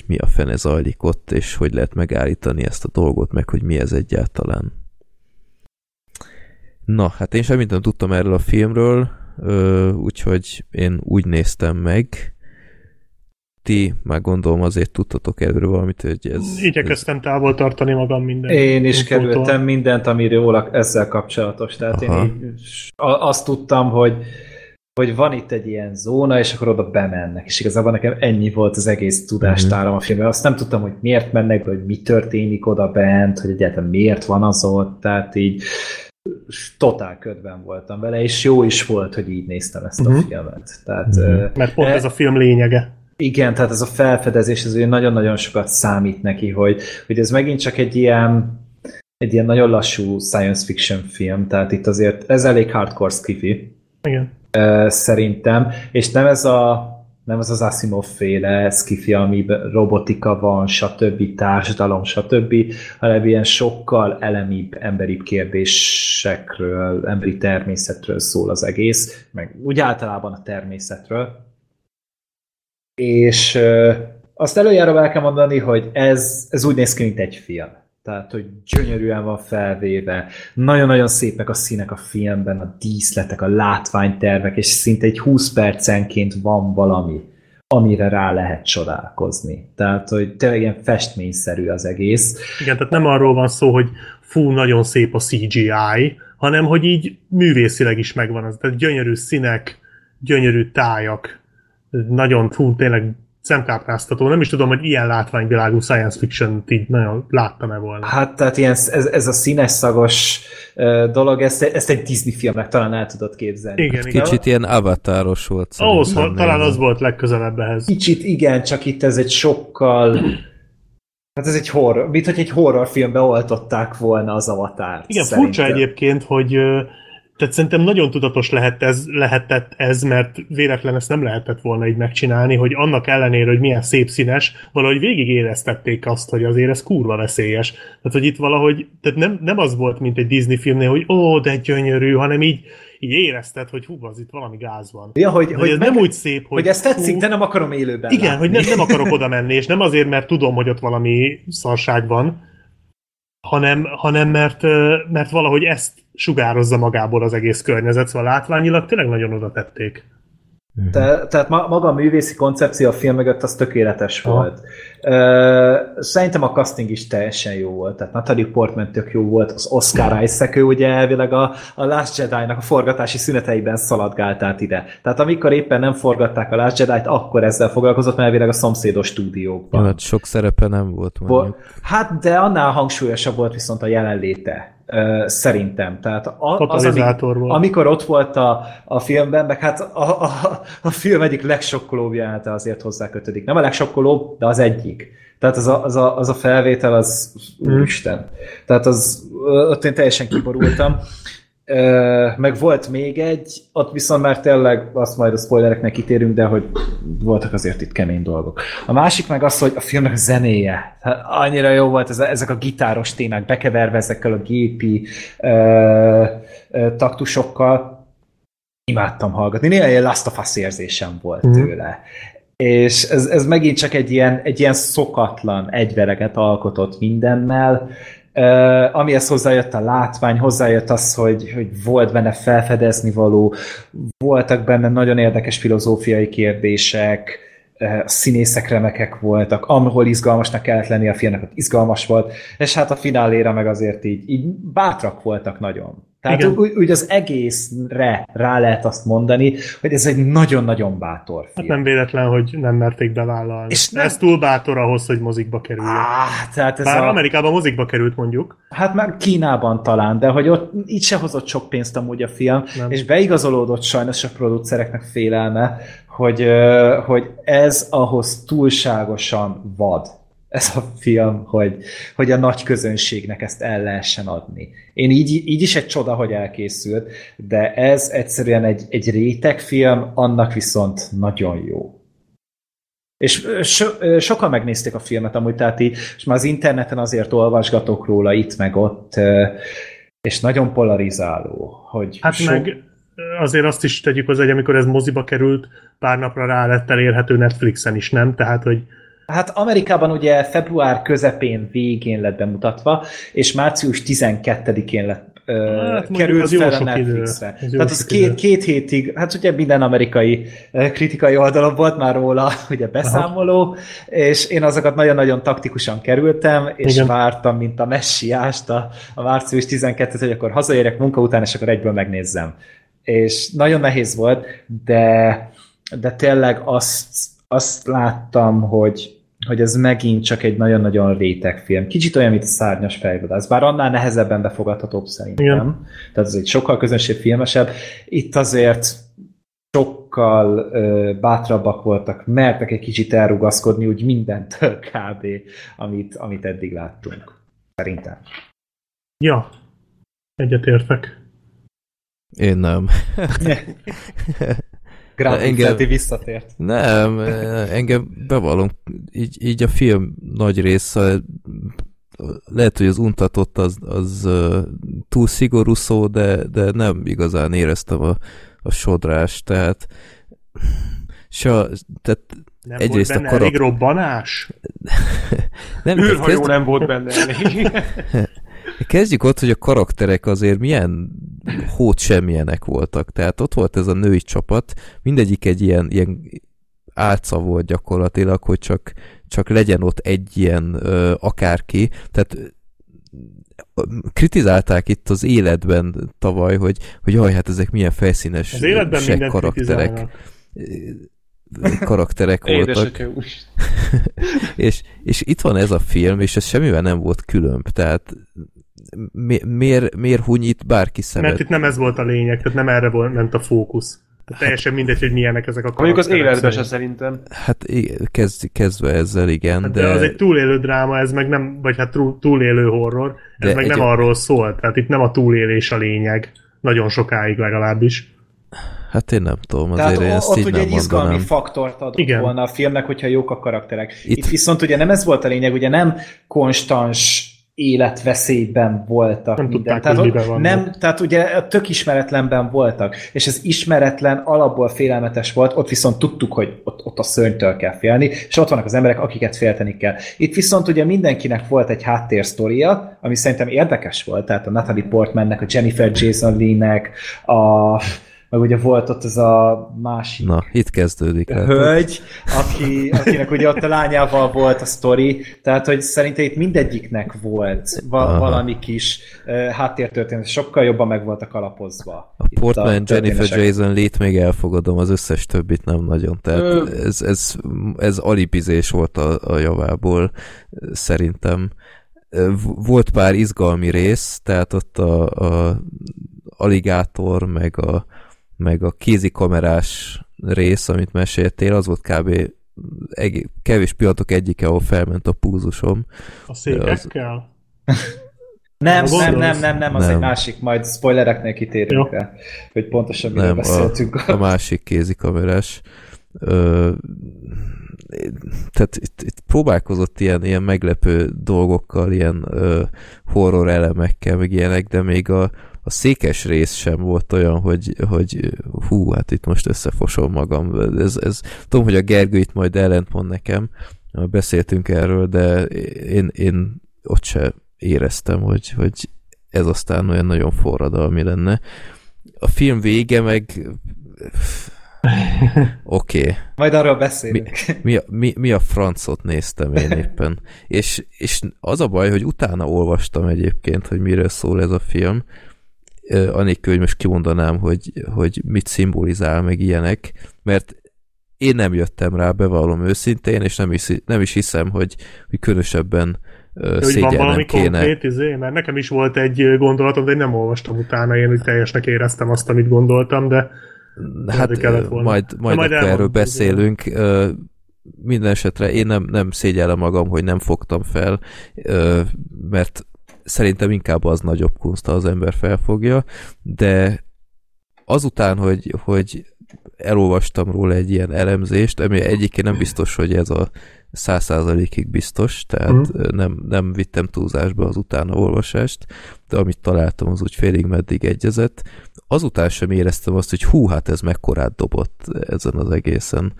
mi a fene zajlik ott, és hogy lehet megállítani ezt a dolgot, meg hogy mi ez egyáltalán. Na, hát én semmit nem tudtam erről a filmről, úgyhogy én úgy néztem meg. ti már gondolom azért tudtatok erről valamit, hogy ez... Igyekeztem távol tartani magam minden. Én is kerültem mindent, ami róla ezzel kapcsolatos. Tehát aha. Én azt tudtam, hogy van itt egy ilyen zóna, és akkor oda bemennek. És igazából nekem ennyi volt az egész tudástáram a filmben. Azt nem tudtam, hogy miért mennek, vagy mi történik oda bent, hogy egyáltalán miért van az ott. Tehát így totál ködben voltam vele, és jó is volt, hogy így néztem ezt a filmet. Tehát, mert pont ez a film lényege. Igen, tehát ez a felfedezés, ez nagyon-nagyon sokat számít neki, hogy ez megint csak egy ilyen nagyon lassú science fiction film, tehát itt azért ez elég hardcore sci-fi. Igen. Szerintem, és nem ez az Asimov-féle sci-fi, ami robotika van, stb. Társadalom, stb., hanem ilyen sokkal elemibb emberi kérdésekről, emberi természetről szól az egész, meg úgy általában a természetről. És azt előjáróban el kell mondani, hogy ez úgy néz ki, mint egy film. Tehát, hogy gyönyörűen van felvéve, nagyon-nagyon szépek a színek a filmben, a díszletek, a látványtervek, és szinte egy 20 percenként van valami, amire rá lehet csodálkozni. Tehát, hogy tényleg ilyen festményszerű az egész. Igen, tehát nem arról van szó, hogy fú, nagyon szép a CGI, hanem, hogy így művészileg is megvan az. Tehát gyönyörű színek, gyönyörű tájak, nagyon fú, tényleg szemkápráztató. Nem is tudom, hogy ilyen látványvilágú science fiction-t így nagyon láttam-e volna. Hát, tehát ilyen, ez a színes szagos dolog, ezt egy Disney filmnek talán el tudod képzelni. Igen, kicsit ilyen avataros volt. Ahhoz, talán az volt legközelebb ehhez. Kicsit igen, csak itt ez egy sokkal... Hát ez egy horror. Mint hogy egy horrorfilmbe oltották volna az avatárt. Igen, szerintem. Furcsa egyébként, hogy... Tehát szerintem nagyon tudatos lehetett ez, mert véletlen ezt nem lehetett volna így megcsinálni, hogy annak ellenére, hogy milyen szép színes, valahogy végig éreztették azt, hogy azért ez kurva veszélyes. Tehát, hogy itt valahogy, tehát nem az volt, mint egy Disney filmnél, hogy ó, de gyönyörű, hanem így érezted, hogy hú, az itt valami gáz van. Ja, hogy ez nem úgy szép, hogy ez tetszik, de nem akarom élőben igen, látni. Hogy nem akarok oda menni, és nem azért, mert tudom, hogy ott valami szarság van, hanem mert valahogy ezt sugározza magából az egész környezet, szóval látványilag tényleg nagyon oda tették. Tehát maga a művészi koncepció a film mögött az tökéletes volt. Szerintem a casting is teljesen jó volt, tehát Natalie Portman tök jó volt, az Oscar Isaac, ő ugye elvileg a Last Jedi-nak a forgatási szüneteiben szaladgált át ide. Tehát amikor éppen nem forgatták a Last Jedi-t, akkor ezzel foglalkozott, mert elvileg a szomszédos stúdiókban. Hát sok szerepe nem volt. Hát de annál hangsúlyosabb volt viszont a jelenléte. Szerintem. Tehát amikor ott volt a filmben, meg hát a film egyik legsokkolóbb jelenete azért hozzá kötődik. Nem a legsokkolóbb, de az egyik. Tehát az a felvétel, az úristen. Tehát ott én teljesen kiborultam. Meg volt még egy, ott viszont már tényleg azt majd a spoilereknek kitérünk, de hogy voltak azért itt kemény dolgok. A másik meg az, hogy a filmnek a zenéje. Hát annyira jó volt ezek a gitáros témák, bekeverve ezekkel a gépi taktusokkal. Imádtam hallgatni. Néhány ilyen Last of Us érzésem volt tőle. És ez megint csak egy ilyen szokatlan egyvereget alkotott mindennel. Amihez hozzájött a látvány, hozzájött az, hogy volt benne felfedezni való, voltak benne nagyon érdekes filozófiai kérdések, színészek remekek voltak, ahol izgalmasnak kellett lenni a filmnek, ott izgalmas volt, és hát a fináléra meg azért így bátrak voltak nagyon. Tehát úgy az egészre rá lehet azt mondani, hogy ez egy nagyon-nagyon bátor film. Hát nem véletlen, hogy nem merték bevállalni. És ez túl bátor ahhoz, hogy mozikba kerüljön. Tehát bár Amerikában mozikba került, mondjuk. Hát már Kínában talán, de hogy ott így se hozott sok pénzt amúgy a film, nem. És beigazolódott sajnos a producereknek félelme, hogy ez ahhoz túlságosan vad. Ez a film, hogy a nagy közönségnek ezt el lehessen adni. Én így is egy csoda, hogy elkészült, de ez egyszerűen egy rétegfilm, annak viszont nagyon jó. És sokan megnézték a filmet amúgy, tehát így, és már az interneten azért olvasgatok róla itt meg ott, és nagyon polarizáló. Hogy hát meg azért azt is tegyük hozzá, hogy amikor ez moziba került, pár napra rá lett elérhető Netflixen is, nem? Tehát, hogy hát Amerikában ugye február közepén végén lett bemutatva, és március 12-én lett hát, került fel a Netflixre. Tehát az két hétig, hát ugye minden amerikai kritikai oldalon volt már róla ugye beszámoló, aha, és én azokat nagyon-nagyon taktikusan kerültem, és igen, vártam, mint a messiást a március 12-et, hogy akkor hazaérek munka után, és akkor egyből megnézzem. És nagyon nehéz volt, de tényleg azt láttam, hogy ez megint csak egy nagyon-nagyon réteg film. Kicsit olyan, mint a Szárnyas fejvadász, bár annál nehezebben befogadhatóbb szerintem. Igen. Tehát ez egy sokkal közönség filmesebb. Itt azért sokkal bátrabbak voltak, mertek egy kicsit elrugaszkodni úgy mindentől kb. Amit eddig láttunk. Szerintem. Ja, egyetértek. Én nem. Gráfikáti visszatért. Nem, engem bevallom, így a film nagy része, lehet, hogy az untatott, az túl szigorú szó, de nem igazán éreztem a sodrást, tehát nem volt benne elég robbanás? Űrhajó nem volt benne elég. Kezdjük ott, hogy a karakterek azért milyen hót semmilyenek voltak. Tehát ott volt ez a női csapat, mindegyik egy ilyen álca volt gyakorlatilag, hogy csak legyen ott egy ilyen akárki. Tehát kritizálták itt az életben tavaly, hogy jaj, hát ezek milyen felszínes az életben mindent karakterek voltak. és itt van ez a film, és ez semmivel nem volt különb, tehát miért hunyít bárki szemet? Mert itt nem ez volt a lényeg, tehát nem erre ment a fókusz. Tehát teljesen mindegy, hogy milyenek ezek a karakterek. Mondjuk az életben se szerintem. Hát kezdve ezzel, igen. Hát de az egy túlélő dráma, ez meg nem, vagy hát túlélő horror, ez meg nem arról szól, tehát itt nem a túlélés a lényeg. Nagyon sokáig legalábbis. Hát én nem tudom, azért tehát én ezt így nem mondanám. Ott ugye egy izgalmi faktort adott, igen, volna a filmnek, hogyha jók a karakterek. Itt viszont ugye nem ez volt a lényeg, ugye nem konstans életveszélyben voltak. Nem minden. Tehát ugye tök ismeretlenben voltak, és ez ismeretlen alapból félelmetes volt, ott viszont tudtuk, hogy ott a szörnytől kell félni, és ott vannak az emberek, akiket félteni kell. Itt viszont ugye mindenkinek volt egy háttérsztória, ami szerintem érdekes volt, tehát a Natalie Portmannek, a Jennifer Jason Leigh-nek, meg ugye volt ott ez a másik. Na, itt kezdődik. Hölgy, akinek ugye ott a lányával volt a sztori, tehát hogy szerintem itt mindegyiknek volt valami kis háttértörténet, sokkal jobban meg voltak alapozva. A Portman, Jennifer Jason Leigh-t még elfogadom, az összes többit nem nagyon, tehát ez alipizés volt a javából, szerintem. Volt pár izgalmi rész, tehát ott a aligátor, meg a kézikamerás rész, amit meséltél, az volt kb. Kevés pillanatok egyike, ahol felment a púzusom. A székekkel? Nem, az egy másik, majd spoilereknél kitérünk rá, hogy pontosan miről beszéltünk. A másik kézikamerás. Tehát itt próbálkozott ilyen meglepő dolgokkal, ilyen horror elemekkel, meg ilyenek, de még a székes rész sem volt olyan, hogy hú, hát itt most összefosom magam. Tudom, hogy a Gergő itt majd ellentmond nekem, beszéltünk erről, de én ott se éreztem, hogy ez aztán olyan nagyon forradalmi lenne. A film vége meg... Oké. Okay. Majd arról beszélünk. Mi a francot néztem én éppen. És az a baj, hogy utána olvastam egyébként, hogy miről szól ez a film, anélkül, hogy most kimondanám, hogy mit szimbolizál, meg ilyenek, mert én nem jöttem rá, bevallom őszintén, és nem is hiszem, hogy különösebben szégyellnem kéne. Van valami konkrét, mert nekem is volt egy gondolatom, de én nem olvastam utána, én úgy teljesnek éreztem azt, amit gondoltam, de hát majd erről beszélünk. Minden esetre én nem szégyellem magam, hogy nem fogtam fel, mert szerintem inkább az nagyobb kunst, ha az ember felfogja, de azután, hogy elolvastam róla egy ilyen elemzést, ami egyébként nem biztos, hogy ez a 100%-ig biztos, tehát nem vittem túlzásba az utána olvasást, de amit találtam, az úgy félig meddig egyezett. Azután sem éreztem azt, hogy hú, hát ez mekkorát dobott ezen az egészen.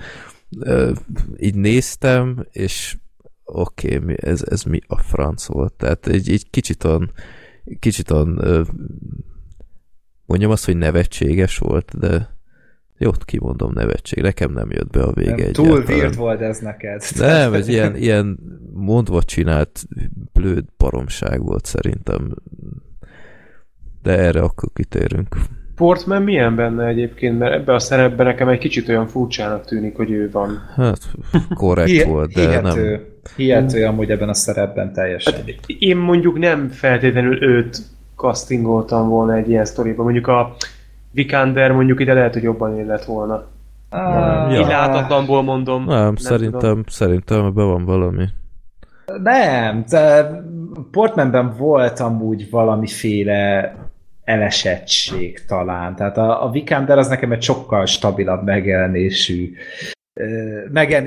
Így néztem, és oké, ez mi a franc volt. Tehát egy kicsit olyan kicsit mondjam azt, hogy nevetséges volt, de jót kimondom, nevetség. Nekem nem jött be a vége egyáltalán. Túl weird volt ez neked. Nem, egy ilyen mondva csinált blöd baromság volt szerintem. De erre akkor kitérünk. Portman milyen benne egyébként? Mert ebben a szerepben nekem egy kicsit olyan furcsának tűnik, hogy ő van. Hát, korrekt volt, de hihető, nem. Hihető amúgy ebben a szerepben teljesen. Hát, én mondjuk nem feltétlenül őt castingoltam volna egy ilyen sztoriban. Mondjuk a Vikander mondjuk ide lehet, hogy jobban illett volna. Ja. Látatlanból mondom. Nem szerintem ebben van valami. Nem, de Portmanben volt amúgy valamiféle elesettség talán. Tehát a Vikander az nekem egy sokkal stabilabb megjelenés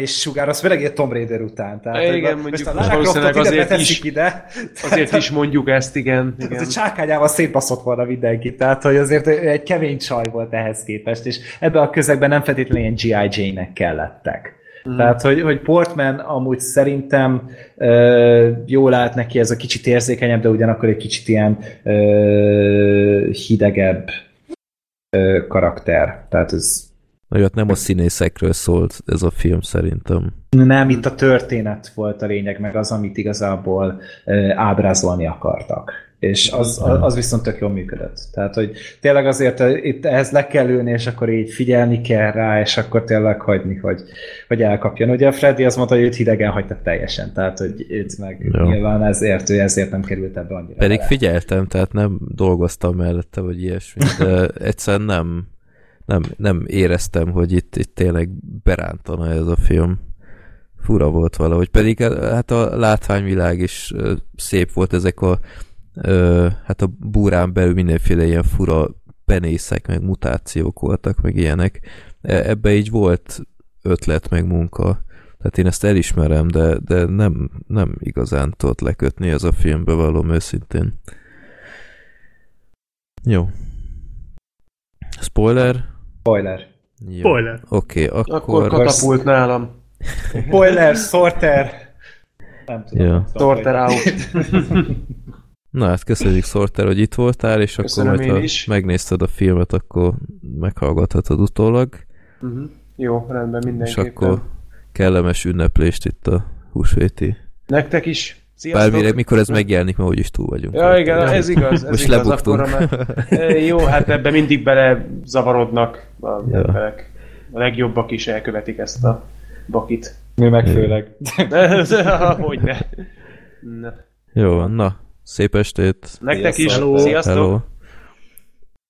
sugár, az főleg egy Tomb Raider után. Tehát, igen, mondjuk a Lara Croftot ide. Azért is mondjuk ezt, igen. Ez a csákányával szétbaszott volna mindenki, tehát hogy azért egy kemény csaj volt ehhez képest, és ebben a közegben nem feltétlenül ilyen G.I. Jane-nek kellettek. Mm. Tehát, hogy Portman amúgy szerintem jól állt neki ez a kicsit érzékenyebb, de ugyanakkor egy kicsit ilyen hidegebb karakter. Tehát ez olyat nem a színészekről szólt ez a film szerintem. Nem, itt a történet volt a lényeg, meg az, amit igazából ábrázolni akartak. És az viszont tök jól működött. Tehát, hogy tényleg azért itt ehhez le kell ülni, és akkor így figyelni kell rá, és akkor tényleg hagyni, hogy elkapjon. Ugye a Freddy azt mondta, hogy őt hidegen hagyta teljesen. Tehát, hogy itt meg jó. Nyilván ezért nem került ebbe annyira. Pedig rá. Figyeltem, tehát nem dolgoztam mellette, vagy ilyesmi, de egyszerűen nem éreztem, hogy itt tényleg berántana ez a film. Fura volt valahogy. Pedig hát a látványvilág is szép volt, ezek a búrán belül mindenféle ilyen fura penészek, meg mutációk voltak, meg ilyenek. Ebbe így volt ötlet, meg munka. Tehát én ezt elismerem, de nem igazán tudott lekötni ez a filmbe, való őszintén. Jó. Spoiler. Oké, akkor katapult nálam. Spoiler, Szorter. Nem tudom. Ja. Szorter out. Na hát köszönjük, Szorter, hogy itt voltál, és köszönöm, akkor majd, ha megnézted a filmet, akkor meghallgathatod utólag. Uh-huh. Jó, rendben, mindenképpen. És akkor kellemes ünneplést itt a húsvéti. Nektek is. Sziasztok. Bármire, mikor ez megjelenik, mert úgyis túl vagyunk. Ja, igen, ez igaz. Most lebuktunk. Jó, hát ebbe mindig bele zavarodnak a emberek. A legjobbak is elkövetik ezt a bakit. Mi meg főleg. Hogyne. Jó van, na. Szép estét. Nektek is. Hello. Sziasztok. Hello.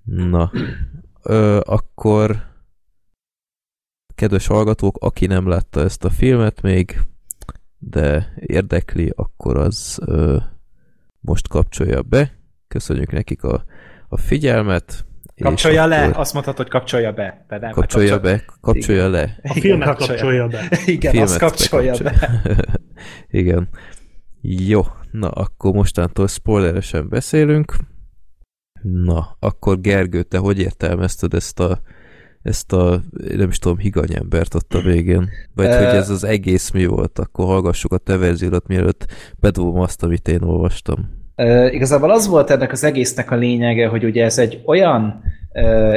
Na. Akkor kedves hallgatók, aki nem látta ezt a filmet még, de érdekli, akkor az most kapcsolja be. Köszönjük nekik a figyelmet. Kapcsolja le! Azt mondhatod, hogy kapcsolja be. De nem, kapcsolja le. A filmet kapcsolja be. Igen, azt kapcsolja be. Igen. Jó, na akkor mostantól spoileresen beszélünk. Na, akkor Gergő, te hogy értelmezted ezt a nem is tudom, higany embert ott a végén? Vagy hogy ez az egész mi volt? Akkor hallgassuk a te verziódat, mielőtt bedobom azt, amit én olvastam. Igazából az volt ennek az egésznek a lényege, hogy ugye ez egy olyan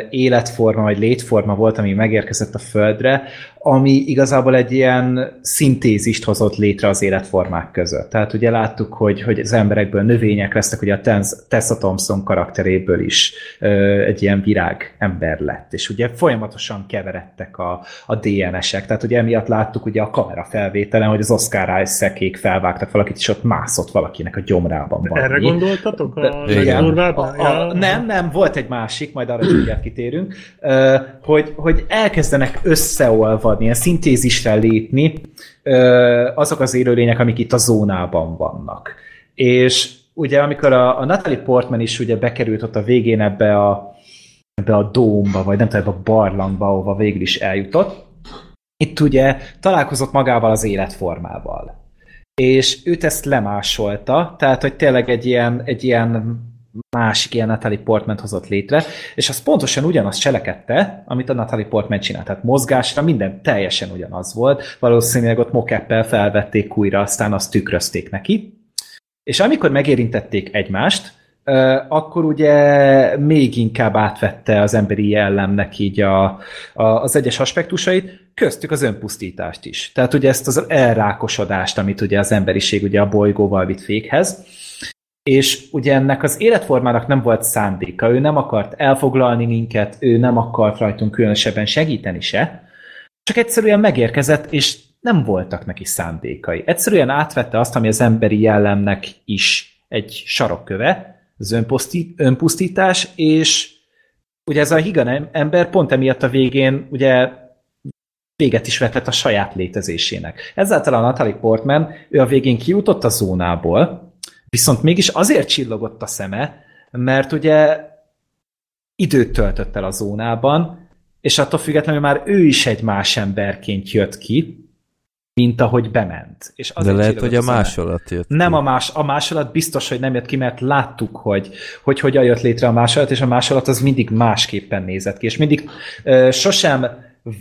életforma, vagy létforma volt, ami megérkezett a Földre, ami igazából egy ilyen szintézist hozott létre az életformák között. Tehát ugye láttuk, hogy az emberekből növények lesznek, ugye a Tessa Thompson karakteréből is egy ilyen virágember lett, és ugye folyamatosan keveredtek a DNS-ek. Tehát ugye emiatt láttuk ugye a kamerafelvételen, hogy az Oscar Isaac-ék felvágtak valakit, és ott mászott valakinek a gyomrában van. Erre gondoltatok? Nem, volt egy másik, majd arra mindjárt kitérünk, hogy elkezdenek összeolvadni, ilyen szintézisre lépni azok az élőlények, amik itt a zónában vannak. És ugye amikor a Natalie Portman is ugye bekerült ott a végén ebbe a dómba, vagy nem tudom, ebbe a barlangba, ahova végül is eljutott, itt ugye találkozott magával az életformával. És őt ezt lemásolta, tehát hogy tényleg egy ilyen másik ilyen Natalie Portman hozott létre, és az pontosan ugyanazt cselekedte, amit a Natalie Portman csinált. Tehát mozgásra minden teljesen ugyanaz volt. Valószínűleg ott mock-appel felvették újra, aztán azt tükrözték neki. És amikor megérintették egymást, akkor ugye még inkább átvette az emberi jellemnek így az egyes aspektusait, köztük az önpusztítást is. Tehát ugye ezt az elrákosodást, amit ugye az emberiség ugye a bolygóval vitt véghez, és ugye ennek az életformának nem volt szándéka, ő nem akart elfoglalni minket, ő nem akart rajtunk különösebben segíteni se, csak egyszerűen megérkezett, és nem voltak neki szándékai. Egyszerűen átvette azt, ami az emberi jellemnek is egy sarokköve, az önpusztítás, és ugye ez a higan ember pont emiatt a végén ugye véget is vetett a saját létezésének. Ezáltal a Natalie Portman, ő a végén kijutott a zónából, viszont mégis azért csillogott a szeme, mert ugye időt töltött el a zónában, és attól függetlenül már ő is egy más emberként jött ki, mint ahogy bement. És de lehet, hogy a másolat jött ki. Nem a másolat biztos, hogy nem jött ki, mert láttuk, hogy hogyan jött létre a másolat, és a másolat az mindig másképpen nézett ki, és mindig sosem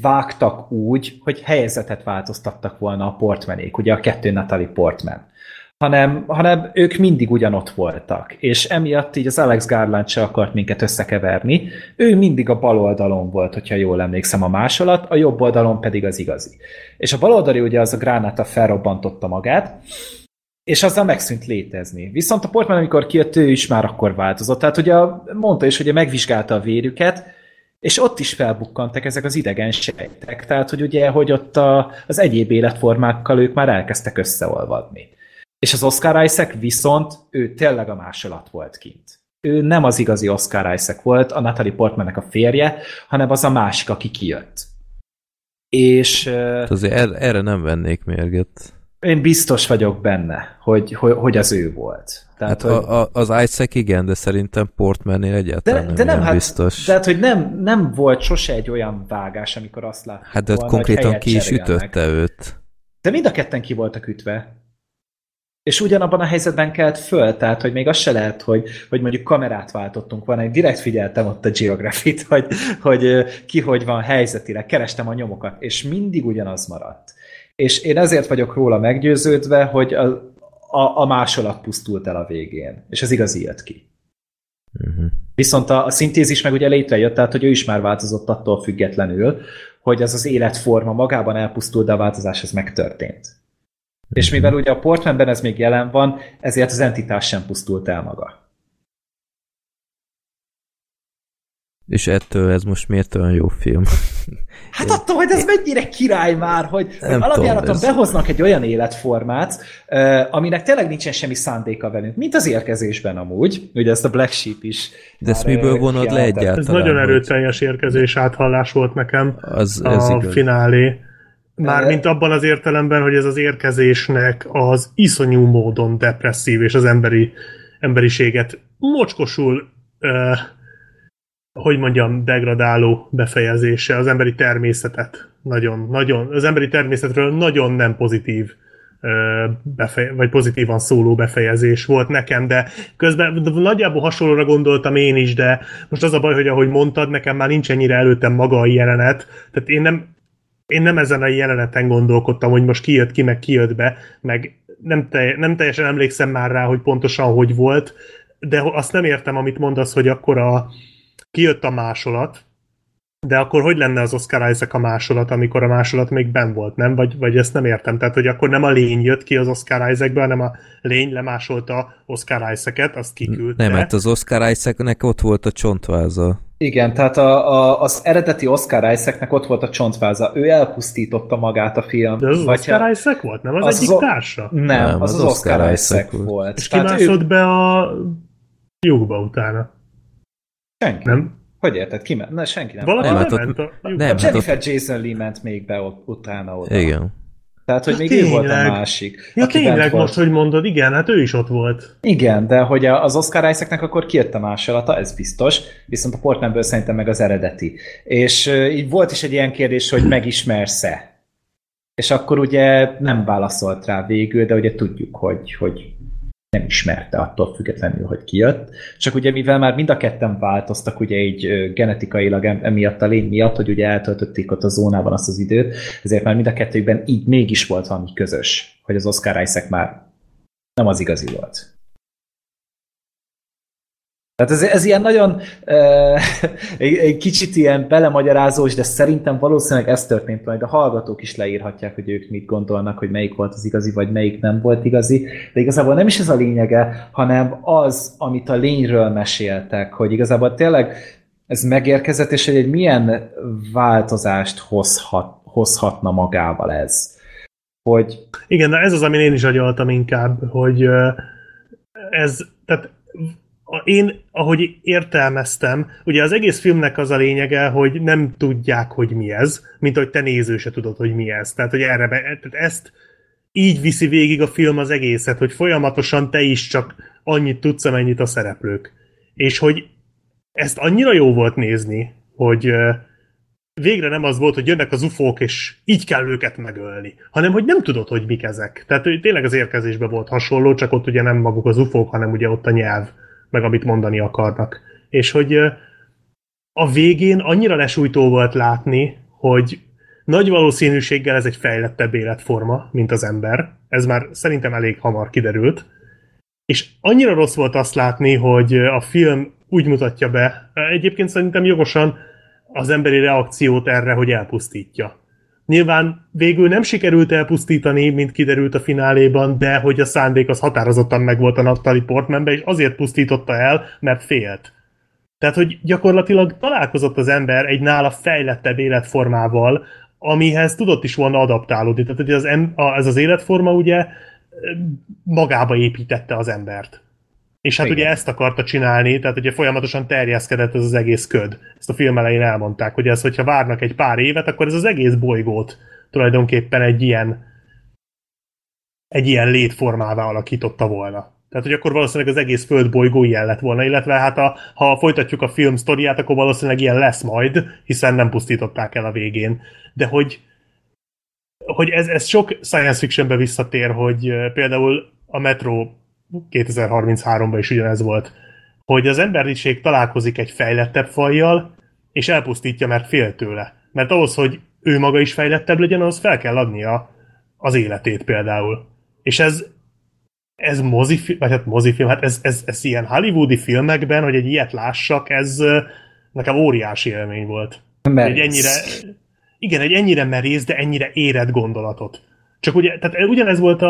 vágtak úgy, hogy helyzetet változtattak volna a Portmanék, ugye a kettő Natalie Portman. Hanem ők mindig ugyanott voltak. És emiatt így az Alex Garland se akart minket összekeverni. Ő mindig a bal oldalon volt, hogyha jól emlékszem, a másolat, a jobb oldalon pedig az igazi. És a bal oldali ugye az a gránáta felrobbantotta magát, és azzal megszűnt létezni. Viszont a Portman, amikor kijött, ő is már akkor változott. Tehát ugye mondta is, hogy megvizsgálta a vérüket, és ott is felbukkantak ezek az idegen sejtek. Tehát, hogy ugye, hogy ott az egyéb életformákkal ők már elkezdtek összeolvadni. És az Oscar Isaac viszont, ő tényleg a másolat volt kint. Ő nem az igazi Oscar Isaac volt, a Natalie Portmannek a férje, hanem az a másik, aki kijött. És... azért erre nem vennék mérget. Én biztos vagyok benne, hogy az ő volt. Tehát, hát hogy... az Isaac igen, de szerintem Portmannél egyáltalán nem biztos. Tehát, hogy nem volt sose egy olyan vágás, amikor azt láttuk volna, hogy konkrétan ki is ütötte őt. De mind a ketten ki voltak ütve. És ugyanabban a helyzetben kelt föl, tehát, hogy még az se lehet, hogy mondjuk kamerát váltottunk volna. Én direkt figyeltem ott a Geography-t, hogy ki hogy van helyzetileg, kerestem a nyomokat, és mindig ugyanaz maradt. És én ezért vagyok róla meggyőződve, hogy a másolat pusztult el a végén, és az igazi jött ki. Uh-huh. Viszont a szintézis meg ugye létrejött, tehát, hogy ő is már változott attól függetlenül, hogy az az életforma magában elpusztult, de a változás ez megtörtént. És mivel ugye a Portmanben ez még jelen van, ezért az entitás sem pusztult el maga. És ettől ez most miért olyan jó film? Hát attól, hogy ez mennyire király már, hogy alapjáraton behoznak egy olyan életformát, aminek tényleg nincsen semmi szándéka velünk. Mint az érkezésben amúgy, ugye ezt a Black Sheep is. De ezt miből vonod le egyáltalán? Ez nagyon erőteljes érkezés áthallás volt nekem a finálé. Mármint abban az értelemben, hogy ez az érkezésnek az iszonyú módon depresszív, és az emberiséget mocskosul, degradáló befejezése, az emberi természetet nagyon, az emberi természetről nagyon nem pozitív, vagy pozitívan szóló befejezés volt nekem, de közben nagyjából hasonlóra gondoltam én is, de most az a baj, hogy ahogy mondtad, nekem már nincs ennyire előttem maga a jelenet, tehát én nem ezen a jeleneten gondolkodtam, hogy most ki jött ki, meg ki jött be, meg nem teljesen emlékszem már rá, hogy pontosan hogy volt, de azt nem értem, amit mondasz, hogy akkor kijött a másolat, de akkor hogy lenne az Oscar Isaac a másolat, amikor a másolat még benn volt, nem? Vagy ezt nem értem. Tehát, hogy akkor nem a lény jött ki az Oscar Isaacbe, hanem a lény lemásolta Oscar Isaac-et, azt kiküldte. Nem, hát az Oscar Isaacnek ott volt a csontváza. Igen, tehát az eredeti Oscar Isaacnek ott volt a csontváza. Ő elpusztította magát a film. De az Oscar Isaac volt? Nem az egyik társa? Nem, az Oscar Isaac volt. És kimászott be a lyukba utána. Senki. Nem? Hogy érted? Senki nem. Valaki lement a lyukba. Jennifer Jason Leigh ment még be utána oda. Igen. Tehát, hogy még ő volt a másik. Ja, tényleg most, hogy mondod, igen, hát ő is ott volt. Igen, de hogy az Oscar Isaacnek akkor kijött a másolata, ez biztos, viszont a Portmanből szerintem meg az eredeti. És így volt is egy ilyen kérdés, hogy megismersz-e? És akkor ugye nem válaszolt rá végül, de ugye tudjuk, hogy nem ismerte attól függetlenül, hogy kijött. Csak ugye mivel már mind a ketten változtak ugye így genetikailag emiatt a lény miatt, hogy ugye eltöltötték ott a zónában azt az időt, ezért már mind a kettőjükben így mégis volt valami közös, hogy az Oscar Isaac már nem az igazi volt. Tehát ez ilyen nagyon egy kicsit ilyen belemagyarázós, de szerintem valószínűleg ez történt majd. A hallgatók is leírhatják, hogy ők mit gondolnak, hogy melyik volt az igazi, vagy melyik nem volt igazi. De igazából nem is ez a lényege, hanem az, amit a lényről meséltek, hogy igazából tényleg ez megérkezett, és hogy egy milyen változást hozhatna magával ez. Hogy... Igen, de ez az, amin én is agyaltam inkább, hogy ez... Tehát... Én, ahogy értelmeztem, ugye az egész filmnek az a lényege, hogy nem tudják, hogy mi ez, mint hogy te néző se tudod, hogy mi ez. Tehát, hogy ezt így viszi végig a film az egészet, hogy folyamatosan te is csak annyit tudsz, amennyit a szereplők. És hogy ezt annyira jó volt nézni, hogy végre nem az volt, hogy jönnek az ufók, és így kell őket megölni, hanem hogy nem tudod, hogy mik ezek. Tehát tényleg az érkezésben volt hasonló, csak ott ugye nem maguk az ufók, hanem ugye ott a nyelv, meg amit mondani akarnak. És hogy a végén annyira lesújtó volt látni, hogy nagy valószínűséggel ez egy fejlettebb életforma, mint az ember. Ez már szerintem elég hamar kiderült. És annyira rossz volt azt látni, hogy a film úgy mutatja be, egyébként szerintem jogosan az emberi reakciót erre, hogy elpusztítja. Nyilván végül nem sikerült elpusztítani, mint kiderült a fináléban, de hogy a szándék az határozottan megvolt a Natalie Portmanben, és azért pusztította el, mert félt. Tehát, hogy gyakorlatilag találkozott az ember egy nála fejlettebb életformával, amihez tudott is volna adaptálódni. Tehát, hogy ez az életforma ugye magába építette az embert. És hát igen, ugye ezt akarta csinálni, tehát ugye folyamatosan terjeszkedett ez az egész köd. Ezt a film elején elmondták, hogy ez, hogyha várnak egy pár évet, akkor ez az egész bolygót tulajdonképpen egy ilyen létformává alakította volna. Tehát, hogy akkor valószínűleg az egész földbolygó ilyen lett volna, illetve hát ha folytatjuk a film sztoriát, akkor valószínűleg ilyen lesz majd, hiszen nem pusztították el a végén. De hogy ez sok science fictionbe visszatér, hogy például a Metro 2033-ban is ugyanez volt, hogy az emberiség találkozik egy fejlettebb fajjal, és elpusztítja, mert fél tőle. Mert ahhoz, hogy ő maga is fejlettebb legyen, ahhoz fel kell adnia az életét például. És ez mozifilm, hát ez ilyen hollywoodi filmekben, hogy egy ilyet lássak, ez nekem óriási élmény volt. Egy ennyire merész, de ennyire érett gondolatot. Csak ugye, tehát ugyanez volt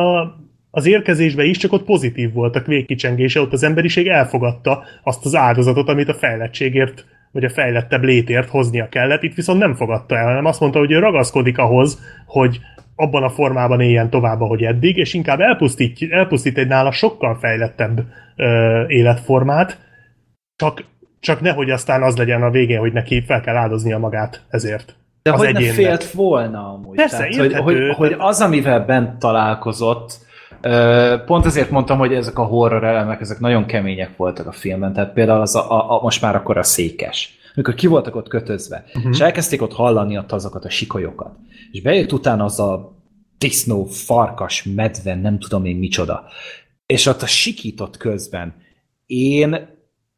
az érkezésben is, csak ott pozitív voltak végkicsengése, ott az emberiség elfogadta azt az áldozatot, amit a fejlettségért, vagy a fejlettebb létért hoznia kellett, itt viszont nem fogadta el, hanem azt mondta, hogy ő ragaszkodik ahhoz, hogy abban a formában éljen tovább, ahogy eddig, és inkább elpusztít egy nála sokkal fejlettebb életformát, csak nehogy aztán az legyen a végén, hogy neki fel kell áldoznia magát ezért. De hogy ne félt volna amúgy. Persze, tehát, hogy az, amivel bent találkozott, pont ezért mondtam, hogy ezek a horror elemek, ezek nagyon kemények voltak a filmben, tehát például az most már akkor a székes, amikor ki voltak ott kötözve, és elkezdték ott hallani azokat a sikolyokat, és bejött utána az a disznó, farkas, medve, nem tudom én micsoda, és ott a sikított közben én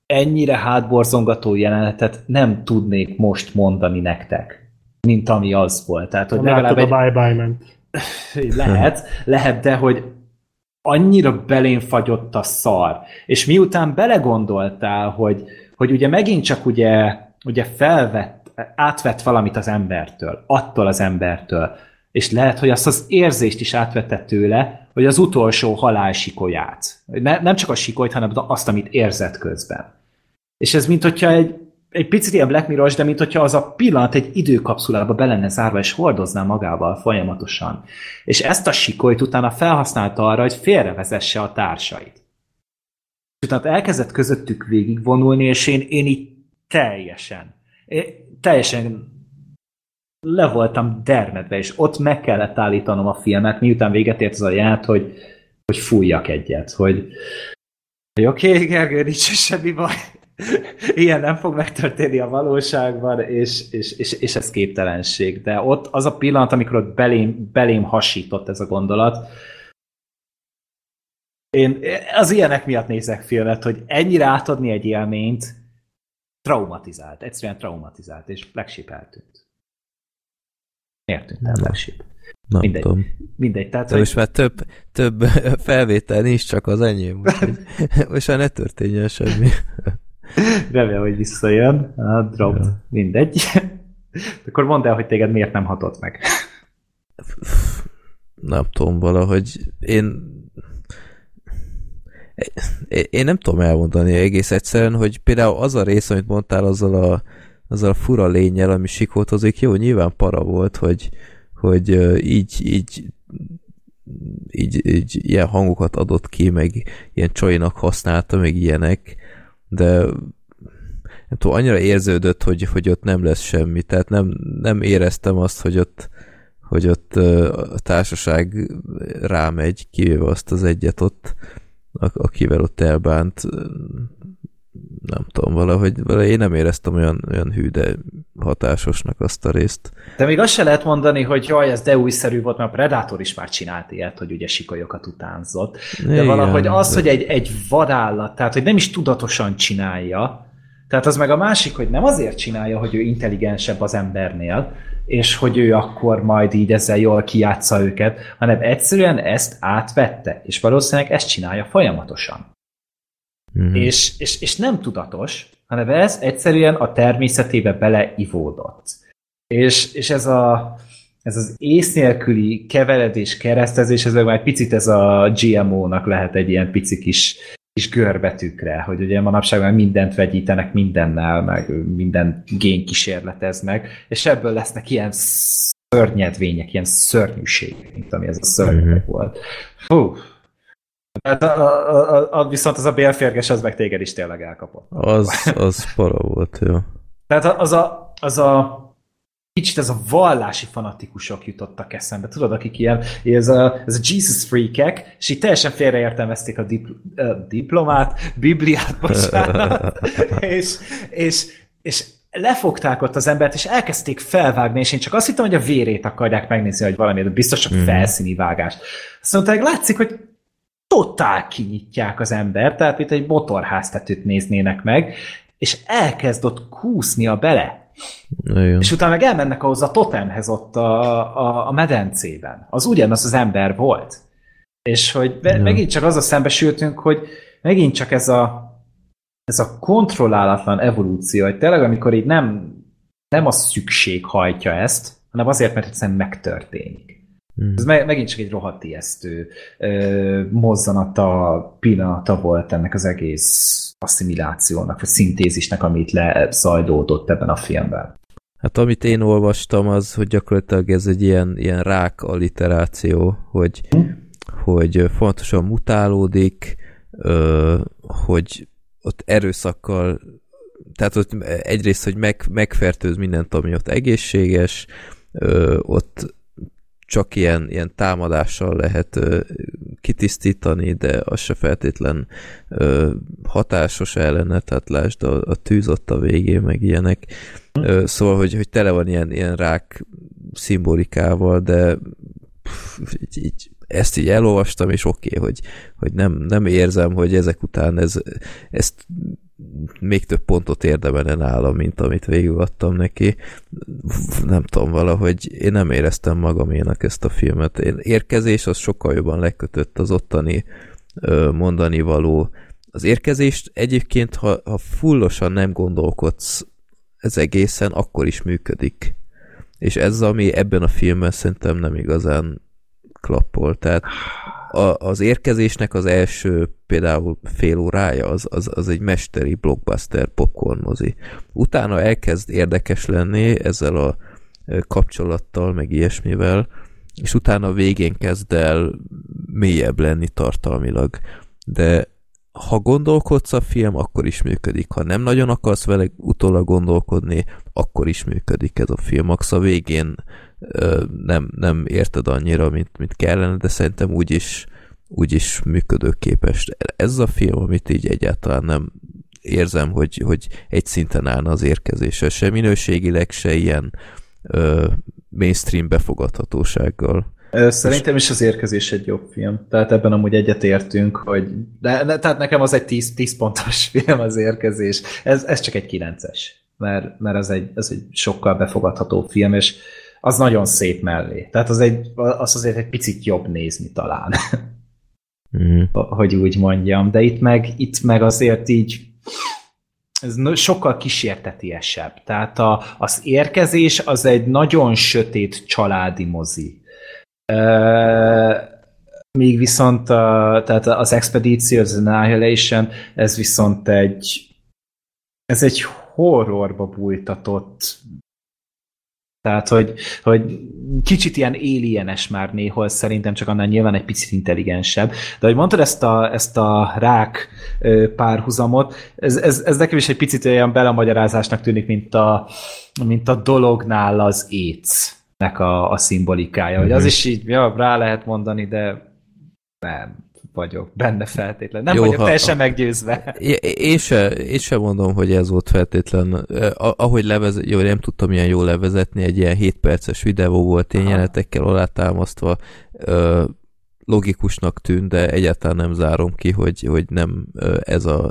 ennyire hátborzongató jelenetet nem tudnék most mondani nektek, mint ami az volt. Tehát, hogy legalább egy... Lehet, de hogy annyira belén fagyott a szar. És miután belegondoltál, hogy ugye megint csak ugye átvett valamit az embertől, attól az embertől, és lehet, hogy azt az érzést is átvette tőle, hogy az utolsó halál sikolyát. Nem csak a sikolyt, hanem azt, amit érzett közben. És ez mint hogyha egy picit ilyen Black Mirror, de mint hogyha az a pillanat egy időkapszulába be lenne zárva, és hordozná magával folyamatosan. És ezt a sikolyt utána felhasználta arra, hogy félrevezesse a társait. És utána elkezdett közöttük végigvonulni, és én így teljesen le voltam dermedve, és ott meg kellett állítanom a filmet, miután véget ért az a ját, hogy fújjak egyet, hogy oké, Gergő, nincs semmi baj. Ilyen nem fog megtörténni a valóságban, és ez képtelenség. De ott az a pillanat, amikor ott belém hasított ez a gondolat. Én az ilyenek miatt nézek filmet, hogy ennyire átadni egy élményt, traumatizált, egyszerűen traumatizált, és Black Sheep eltűnt. Miért tűnt el Black Sheep? Nem mindegy. Tudom. Mindegy. Tehát, most már több felvétel nincs, csak az enyém. Most már ne történjen semmi. Remélem, hogy visszajön. A drop. Ja. Mindegy. Akkor mondd el, hogy téged miért nem hatott meg. Nem tudom, valahogy én nem tudom elmondani egész egyszerűen, hogy például az a rész, amit mondtál azzal a fura lénnyel, ami sikoltozik, jó, nyilván para volt, hogy így ilyen hangokat adott ki, meg ilyen csoinak használta, meg ilyenek, de nem tudom, annyira érződött, hogy ott nem lesz semmi, tehát nem éreztem azt, hogy ott a társaság rámegy, kivéve azt az egyet ott, akivel ott elbánt, nem tudom, valahogy én nem éreztem olyan hű, de hatásosnak azt a részt. De még azt se lehet mondani, hogy jaj, ez de újszerű volt, mert a Predator is már csinált ilyet, hogy ugye sikolyokat utánzott. De igen, valahogy az, hogy egy vadállat, tehát hogy nem is tudatosan csinálja, tehát az meg a másik, hogy nem azért csinálja, hogy ő intelligensebb az embernél, és hogy ő akkor majd így ezzel jól kijátsza őket, hanem egyszerűen ezt átvette, és valószínűleg ezt csinálja folyamatosan. Mm-hmm. És nem tudatos, hanem ez egyszerűen a természetébe beleivódott. És ez az ész nélküli keveredés, keresztezés, ez már egy picit ez a GMO-nak lehet egy ilyen pici kis görbetükre, hogy ugye manapság már mindent vegyítenek mindennel, meg minden génkísérleteznek, és ebből lesznek ilyen szörnyedvények, ilyen szörnyűség, mint ami ez a szörnyedvény volt. Hú! Viszont az a bélférges, az meg téged is tényleg elkapott. Az para volt, jó. Tehát az a kicsit ez a vallási fanatikusok jutottak eszembe. Tudod, akik ilyen, ez a Jesus freakek, és így teljesen félreértelmezték a diplomát, Bibliát, bocsánat, és lefogták ott az embert, és elkezdték felvágni, és én csak azt hittem, hogy a vérét akarják megnézni, hogy valami, de biztos csak felszíni vágás. Szóval látszik, hogy totál kinyitják az embert, tehát itt egy motorháztetőt néznének meg, és elkezd ott kúsznia bele. Nagyon. És utána meg elmennek ahhoz a totemhez ott a medencében. Az ugyanaz az ember volt. És hogy megint csak azzal szembesültünk, hogy megint csak ez a kontrollálatlan evolúció, hogy tényleg amikor így nem a szükség hajtja ezt, hanem azért, mert egyszerűen megtörténik. Ez megint csak egy rohadt ijesztő mozzanata, pillanata volt ennek az egész asszimilációnak, vagy szintézisnek, amit lezajlódott ebben a filmben. Hát amit én olvastam, az, hogy gyakorlatilag ez egy ilyen rák alliteráció, hogy fontosan mutálódik, hogy ott erőszakkal, tehát ott egyrészt, hogy megfertőz mindent, ami ott egészséges, ott csak ilyen támadással lehet kitisztítani, de az se feltétlen hatásos ellene, tehát lásd a tűz ott a végén, meg ilyenek. Szóval, hogy tele van ilyen rák szimbolikával, de ezt így elolvastam, és oké, hogy nem érzem, hogy ezek után ezt még több pontot érdemelne nálam, mint amit végül adtam neki. Nem tudom, valahogy én nem éreztem magaménak ezt a filmet. Érkezés az sokkal jobban lekötött az ottani mondani való. Az érkezést egyébként, ha fullosan nem gondolkodsz ez egészen, akkor is működik. És ez, ami ebben a filmben szerintem nem igazán klappol. Tehát az érkezésnek az első például fél órája az egy mesteri blockbuster popcorn mozi. Utána elkezd érdekes lenni ezzel a kapcsolattal, meg ilyesmivel, és utána végén kezd el mélyebb lenni tartalmilag. De ha gondolkodsz a film, akkor is működik. Ha nem nagyon akarsz vele utólag gondolkodni, akkor is működik ez a film. Max a végén nem érted annyira, mint kellene, de szerintem úgyis működőképes. Ez a film, amit így egyáltalán nem érzem, hogy egy szinten állna az érkezése. Se minőségileg, se ilyen mainstream befogadhatósággal. Szerintem is az érkezés egy jobb film. Tehát ebben amúgy egyetértünk, hogy... Tehát nekem az egy 10 pontos film az érkezés. Ez csak egy 9-es, mert az egy sokkal befogadható film, és az nagyon szép mellé. Tehát az azért egy picit jobb nézni talán. Hogy úgy mondjam. De itt meg azért így ez sokkal kísértetiesebb. Tehát az érkezés az egy nagyon sötét családi mozi. Míg viszont tehát az Expedíció, az Annihilation, ez viszont egy horrorba bújtatott. Tehát, hogy kicsit ilyen alienes már néhol szerintem, csak annál nyilván egy picit intelligensebb. De hogy mondtad ezt a rák párhuzamot, ez nekem is egy picit olyan belemagyarázásnak tűnik, mint a dolognál az écnek a szimbolikája. Hogy az is így, rá lehet mondani, de nem vagyok benne feltétlen. Nem vagyok teljesen meggyőzve. Én sem mondom, hogy ez volt feltétlen. Ahogy nem tudtam ilyen jól levezetni, egy ilyen 7 perces videó volt ilyen jelenetekkel alátámasztva, logikusnak tűnt, de egyáltalán nem zárom ki, hogy nem ez a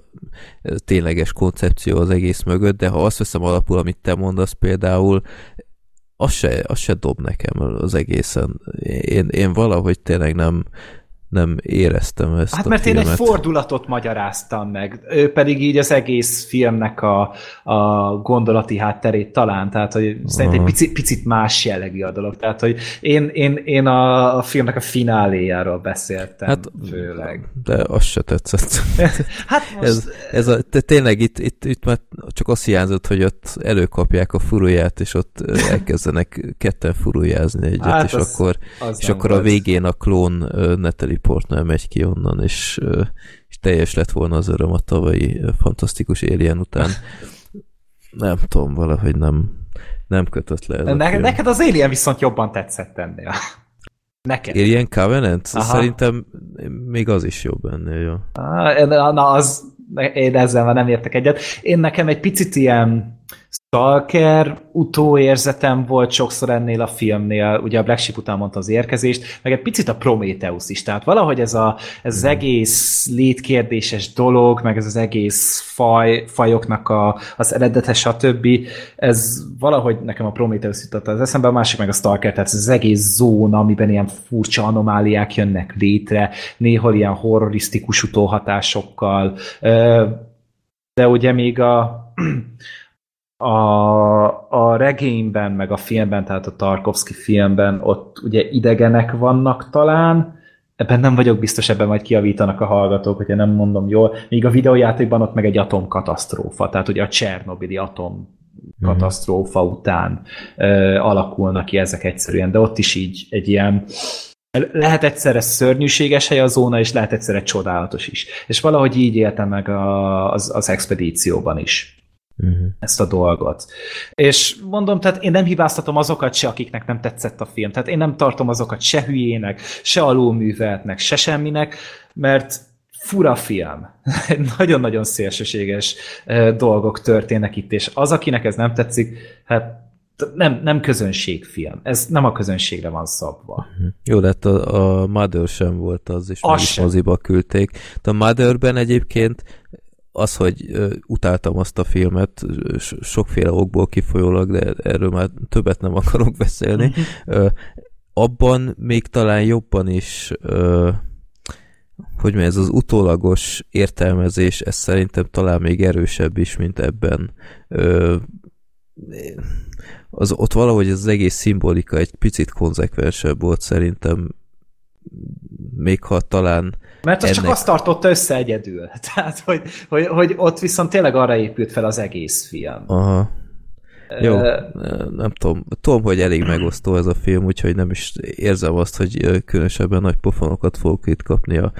tényleges koncepció az egész mögött, de ha azt veszem alapul, amit te mondasz például, az se dob nekem az egészen. Én valahogy tényleg nem éreztem ezt. Hát mert filmet. Én egy fordulatot magyaráztam meg, ő pedig így az egész filmnek a gondolati hátterét talán, tehát hogy szerintem egy picit más jellegű a dolog, tehát hogy én a filmnek a fináléjáról beszéltem főleg. De az se tetszett. Hát most... tényleg itt már csak azt hiányzott, hogy ott előkapják a furuját, és ott elkezdenek ketten furujázni egyet, hát és akkor a végén a klón Natalie Portnál megy ki onnan, és teljes lett volna az öröm a tavalyi fantasztikus Alien után. Nem tudom, valahogy nem kötött le. Neked az Alien viszont jobban tetszett ennél. Neked. Alien Covenant? Aha. Szerintem még az is jobb ennél. Jó. Na, én ezzel már nem értek egyet. Nekem egy picit ilyen Stalker utóérzetem volt sokszor ennél a filmnél, ugye a Black Sheep után mondta az érkezést, meg egy picit a Prometheus is, tehát valahogy ez az egész létkérdéses dolog, meg ez az egész fajoknak az eredete, stb. Ez valahogy nekem a Prometheus jutott az eszembe, a másik meg a Stalker, tehát ez az egész zóna, amiben ilyen furcsa anomáliák jönnek létre, néhol ilyen horrorisztikus utóhatásokkal, de ugye még a regényben, meg a filmben, tehát a Tarkovsky filmben ott ugye idegenek vannak talán, ebben nem vagyok biztos, ebben majd kijavítanak a hallgatók, hogyha nem mondom jól, míg a videójátékban ott meg egy atomkatasztrófa, tehát ugye a Csernobili atomkatasztrófa után alakulnak ki ezek egyszerűen, de ott is így egy ilyen lehet egyszerre szörnyűséges hely a zóna, és lehet egyszerre csodálatos is. És valahogy így éltem meg az Expedícióban is. Ezt a dolgot. És mondom, tehát én nem hibáztatom azokat se, akiknek nem tetszett a film. Tehát én nem tartom azokat se hülyének, se alulműveltnek, se semminek, mert fura film. Nagyon-nagyon szélsőséges dolgok történnek itt, és az, akinek ez nem tetszik, hát nem közönségfilm. Ez nem a közönségre van szabva. Jó, de hát a Mother sem volt az, és meg is moziba küldték. De a Motherben egyébként az, hogy utáltam azt a filmet, sokféle okból kifolyólag, de erről már többet nem akarok beszélni, abban még talán jobban is, hogy ez az utólagos értelmezés, ez szerintem talán még erősebb is, mint ebben. Ott valahogy ez az egész szimbolika egy picit konzekvensebb volt szerintem, még ha talán... Mert az csak azt tartotta össze egyedül. Tehát, hogy ott viszont tényleg arra épült fel az egész film. Aha. Jó, nem tudom. Tudom, hogy elég megosztó ez a film, úgyhogy nem is érzem azt, hogy különösebben nagy pofonokat fogok itt kapni a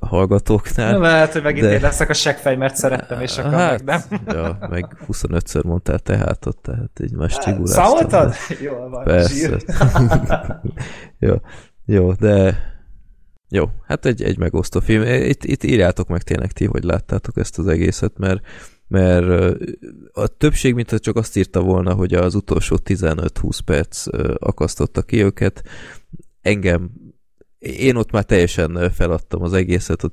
hallgatóknál. Nem, lehet, hogy megint én leszek a seggfej, mert szerettem, és akkor hát, meg nem. Ja, meg 25-ször mondtál te hátot, tehát így más csiguláztam. Számoltad? Jól van. Persze. Jó, de... Jó, hát egy megosztó film. Itt írjátok meg tényleg ti, hogy láttátok ezt az egészet, mert a többség mintha csak azt írta volna, hogy az utolsó 15-20 perc akasztotta ki őket. Én ott már teljesen feladtam az egészet a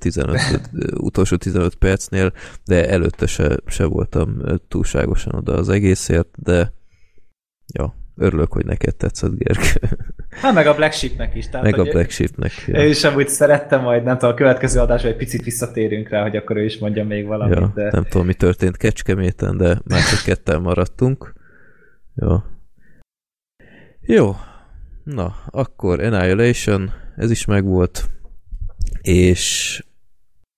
utolsó 15 percnél, de előtte se voltam túlságosan oda az egészért, de ja, Örülök, hogy neked tetszett, Gergő. Hát meg a Black Sheepnek is. Tehát, meg a Black Sheepnek. Ja. Ő is amúgy szerette, majd nem tudom, a következő adásban egy picit visszatérünk rá, hogy akkor ő is mondja még valamit. Ja, de... Nem tudom, mi történt Kecskeméten, de már csak ketten maradtunk. Jó. Jó. Na, akkor Annihilation, ez is megvolt, és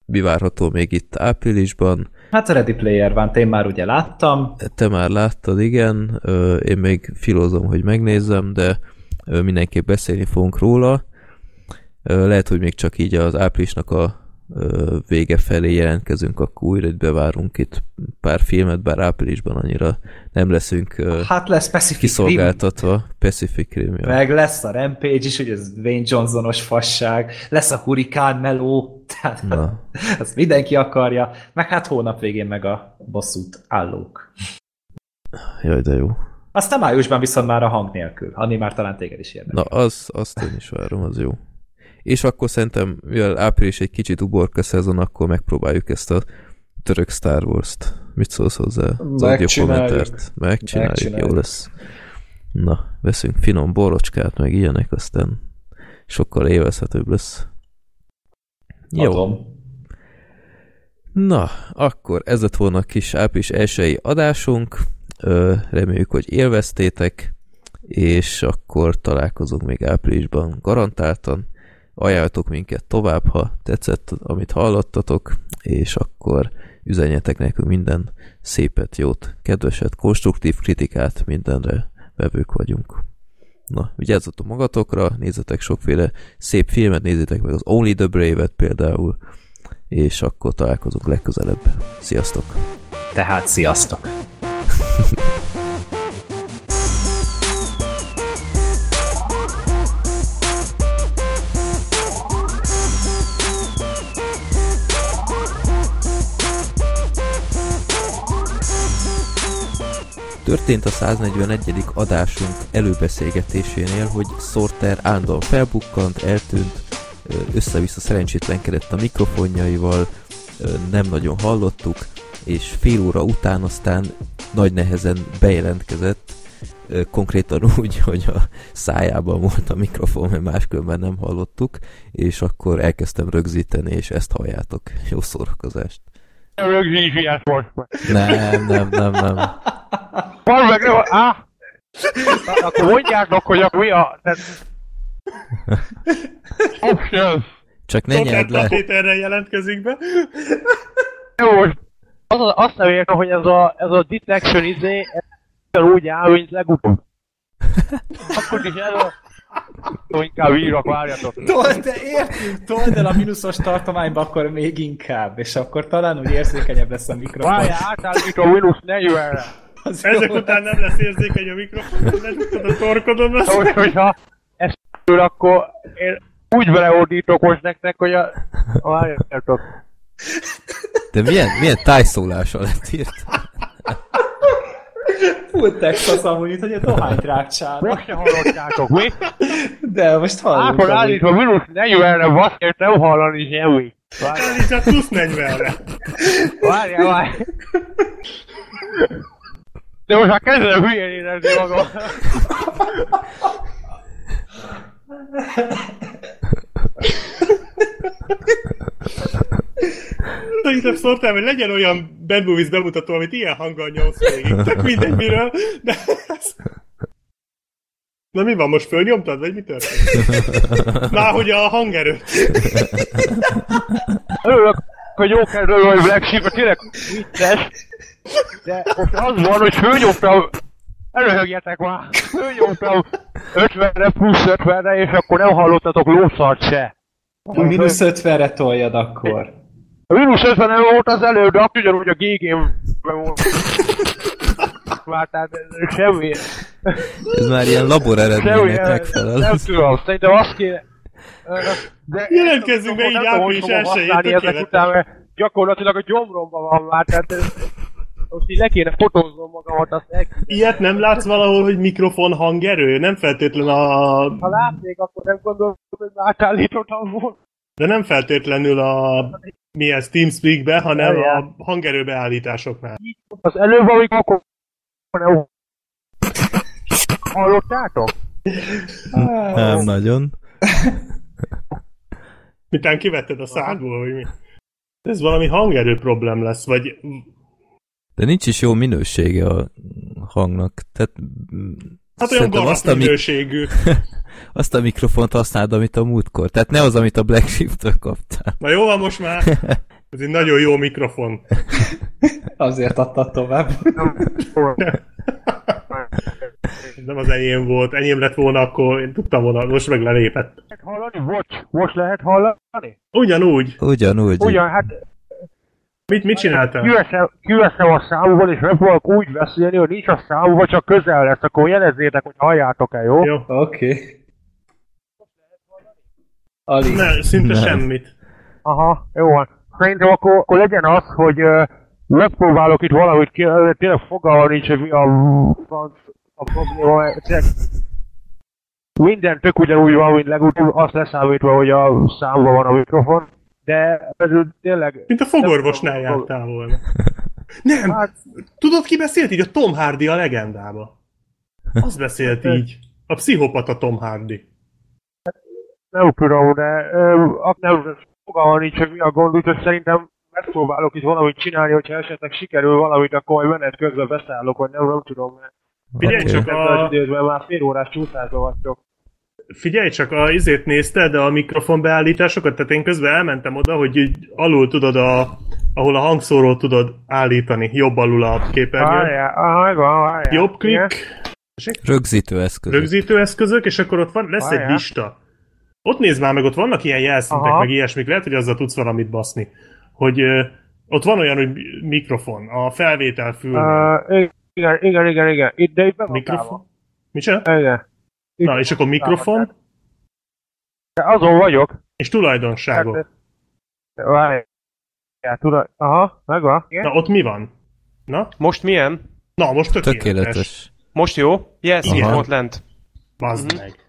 mi várható még itt áprilisban? Hát a Ready Player One-t én már ugye láttam. Te már láttad, igen. Én még filózom, hogy megnézzem, de mindenképp beszélni fogunk róla. Lehet, hogy még csak így az áprilisnak a vége felé jelentkezünk, akkor újra itt bevárunk itt pár filmet, bár áprilisban annyira nem leszünk hát lesz Pacific kiszolgáltatva. Rim. Pacific Rim. Ja. Meg lesz a Rampage is, hogy ez Dwayne Johnsonos fasság, lesz a Hurricane Meló, tehát azt mindenki akarja, meg hát hónap végén meg a bosszút állók. Jaj, de jó. Aztán májusban viszont már a hang nélkül, annyi már talán téged is érdekel. Na, azt én is várom, az jó. És akkor szerintem, mivel április egy kicsit uborka szezon, akkor megpróbáljuk ezt a török Star Wars-t. Mit szólsz hozzá? Az audiokommentert. Megcsináljuk, jó lesz. Na, veszünk finom borocskát, meg ilyenek, aztán sokkal élvezhetőbb lesz. Jó. Adom. Na, akkor ez lett volna a kis április elsői adásunk. Reméljük, hogy élveztétek, és akkor találkozunk még áprilisban garantáltan. Ajánljatok minket tovább, ha tetszett, amit hallottatok, és akkor üzenjetek nekünk minden szépet, jót, kedveset, konstruktív kritikát, mindenre vevők vagyunk. Na, vigyázzatok magatokra, nézzetek sokféle szép filmet, nézzétek meg az Only the Brave-et például, és akkor találkozunk legközelebb. Sziasztok! Tehát sziasztok! Történt a 141. adásunk előbeszélgetésénél, hogy Szorter állandóan felbukkant, eltűnt, össze-vissza szerencsétlenkedett a mikrofonjaival, nem nagyon hallottuk, és fél óra után aztán nagy nehezen bejelentkezett, konkrétan úgy, hogy a szájában volt a mikrofon, mert máskülönben nem hallottuk, és akkor elkezdtem rögzíteni, és ezt halljátok. Jó szórakozást! Rögzítés volt. Nem. Van meg, nem, á! Akkor mondjátok, hogy mi a... Options! Csak ne nyerd le! Péterrel jelentkezik be. Jó, azt nem értem, hogy ez a detection izé, ez úgy áll, mint legutóbb. Akkor is ez a... Inkább írok, várjatok. Told el a mínuszos tartományba, akkor még inkább, és akkor talán úgy érzékenyebb lesz a mikrofon. Várjál, átállít a mínusz 40-re. Ezek után nem lesz érzékeny a mikrofon, nem a torkodom lesz. Most, hogyha ezt tőle, akkor én úgy beleordítok most nektek, hogy a várjatok. De milyen tájszólása lett írt? Full Texas amúgy, mint hogy a dohányt rákcsálnak. Most se hallottátok, mi? De most hallunk. Ápor állítva minusz 40-re, vasszért nem hallani semmi. Állítva plusz 40-re. Várjál. De most már kezdem hülyén érezni magam. Szerintem szóltam, hogy legyen olyan Bad Movies bemutató, amit ilyen hanggal nyomsz végig. Tök mindegy miről, de... Na mi van, most fölnyomtad, vagy mi történt? Már hogy a hangerőt. Örülök, hogy jókerről, hogy Black Sheep, tényleg vicces. De most az van, hogy fölnyomtam... Előhögjetek már! Fölnyomtam 50-re, plusz 50-re, és akkor nem hallottatok lószart se. Minusz 50-re toljad akkor. A minusz 50-re volt az előbb, de akkor ugyanúgy a GG-ben volt. Már tehát semmi... Ez már ilyen labor eredménynek megfelel. Nem tudom, szerintem azt kéne... Jelentkezzünk be így április elsőjét, tökéletes. Gyakorlatilag a gyomromban van már, tehát... Most így le kéne fotóznom magamat, azt elkészítem. Ilyet nem látsz valahol, hogy mikrofon hangerő? Nem feltétlen a... Ha látnék, akkor nem gondolom, hogy átállítottam volna. De nem feltétlenül a... Mi ez? TeamSpeak-be, hanem a hangerő beállításoknál. Az előbb, amikor... hallottátok? Nem nagyon. Mitán kivetted a szádból, hogy mi? Ez valami hangerő problém lesz, vagy... De nincs is jó minősége a hangnak. Tehát, hát olyan garat minőségű. Azt a mikrofont használd, amit a múltkor. Tehát ne az, amit a Black Sheep-től kaptál. Na jó, van most már. Ez egy nagyon jó mikrofon. Azért adtad tovább. Nem az enyém volt. Enyém lett volna, akkor én tudtam volna, most meg lelépett. Most lehet hallani? Ugyanúgy. Ugyanúgy. Ugyan, hát... Mit csináltál? Kiveszem a számúval, és meg fogok úgy beszélni, hogy nincs a számúval, csak közel lesz, akkor jelezzétek, hogy halljátok-e, jó? Jó. Oké. Okay. Nem, szinte nem. Semmit. Aha, jó van. Szerintem akkor legyen az, hogy megpróbálok itt valahogy ki, tényleg fogalma nincs, hogy mi a probléma. Minden tök ugyanúgy van, mint legutóbb, azt leszámítva, hogy a számban van a mikrofon. De tényleg... Mint a fogorvosnál jártál volna. Nem! Hát, tudod, ki beszélt így? A Tom Hardy a legendába. Az beszélt így. A pszichopata Tom Hardy. Nem tudom, de... nem fogalma nincs, hogy mi a gond, úgyhogy szerintem megpróbálok itt valamit csinálni, hogyha esetleg sikerül valamit, akkor majd menet közben beszállok, vagy nem tudom. Figyelj csak a... Már fél órás csúszásba vagyok. Figyelj csak, a izét nézted a mikrofonbeállításokat? Tehát én közben elmentem oda, hogy így alul tudod ahol a hangszórót tudod állítani. Jobb alul a képernyőn. Jobb klik. Rögzítőeszközök. Rögzítőeszközök, és akkor ott van, lesz egy lista. Ott nézd már meg, ott vannak ilyen jelszintek, meg ilyesmik. Lehet, hogy azzal tudsz valamit baszni. Hogy ott van olyan, hogy mikrofon, a felvételfülnél. Igen. Itt be van mikrofon. Micsoda? Igen. Itt na, és akkor mikrofon? Azon vagyok. És tulajdonságok. Várjál, aha, megvan. Na, ott mi van? Na? Most milyen? Na, most tökéletes. Most jó? Yes, igen. Ott lent. Bazd meg.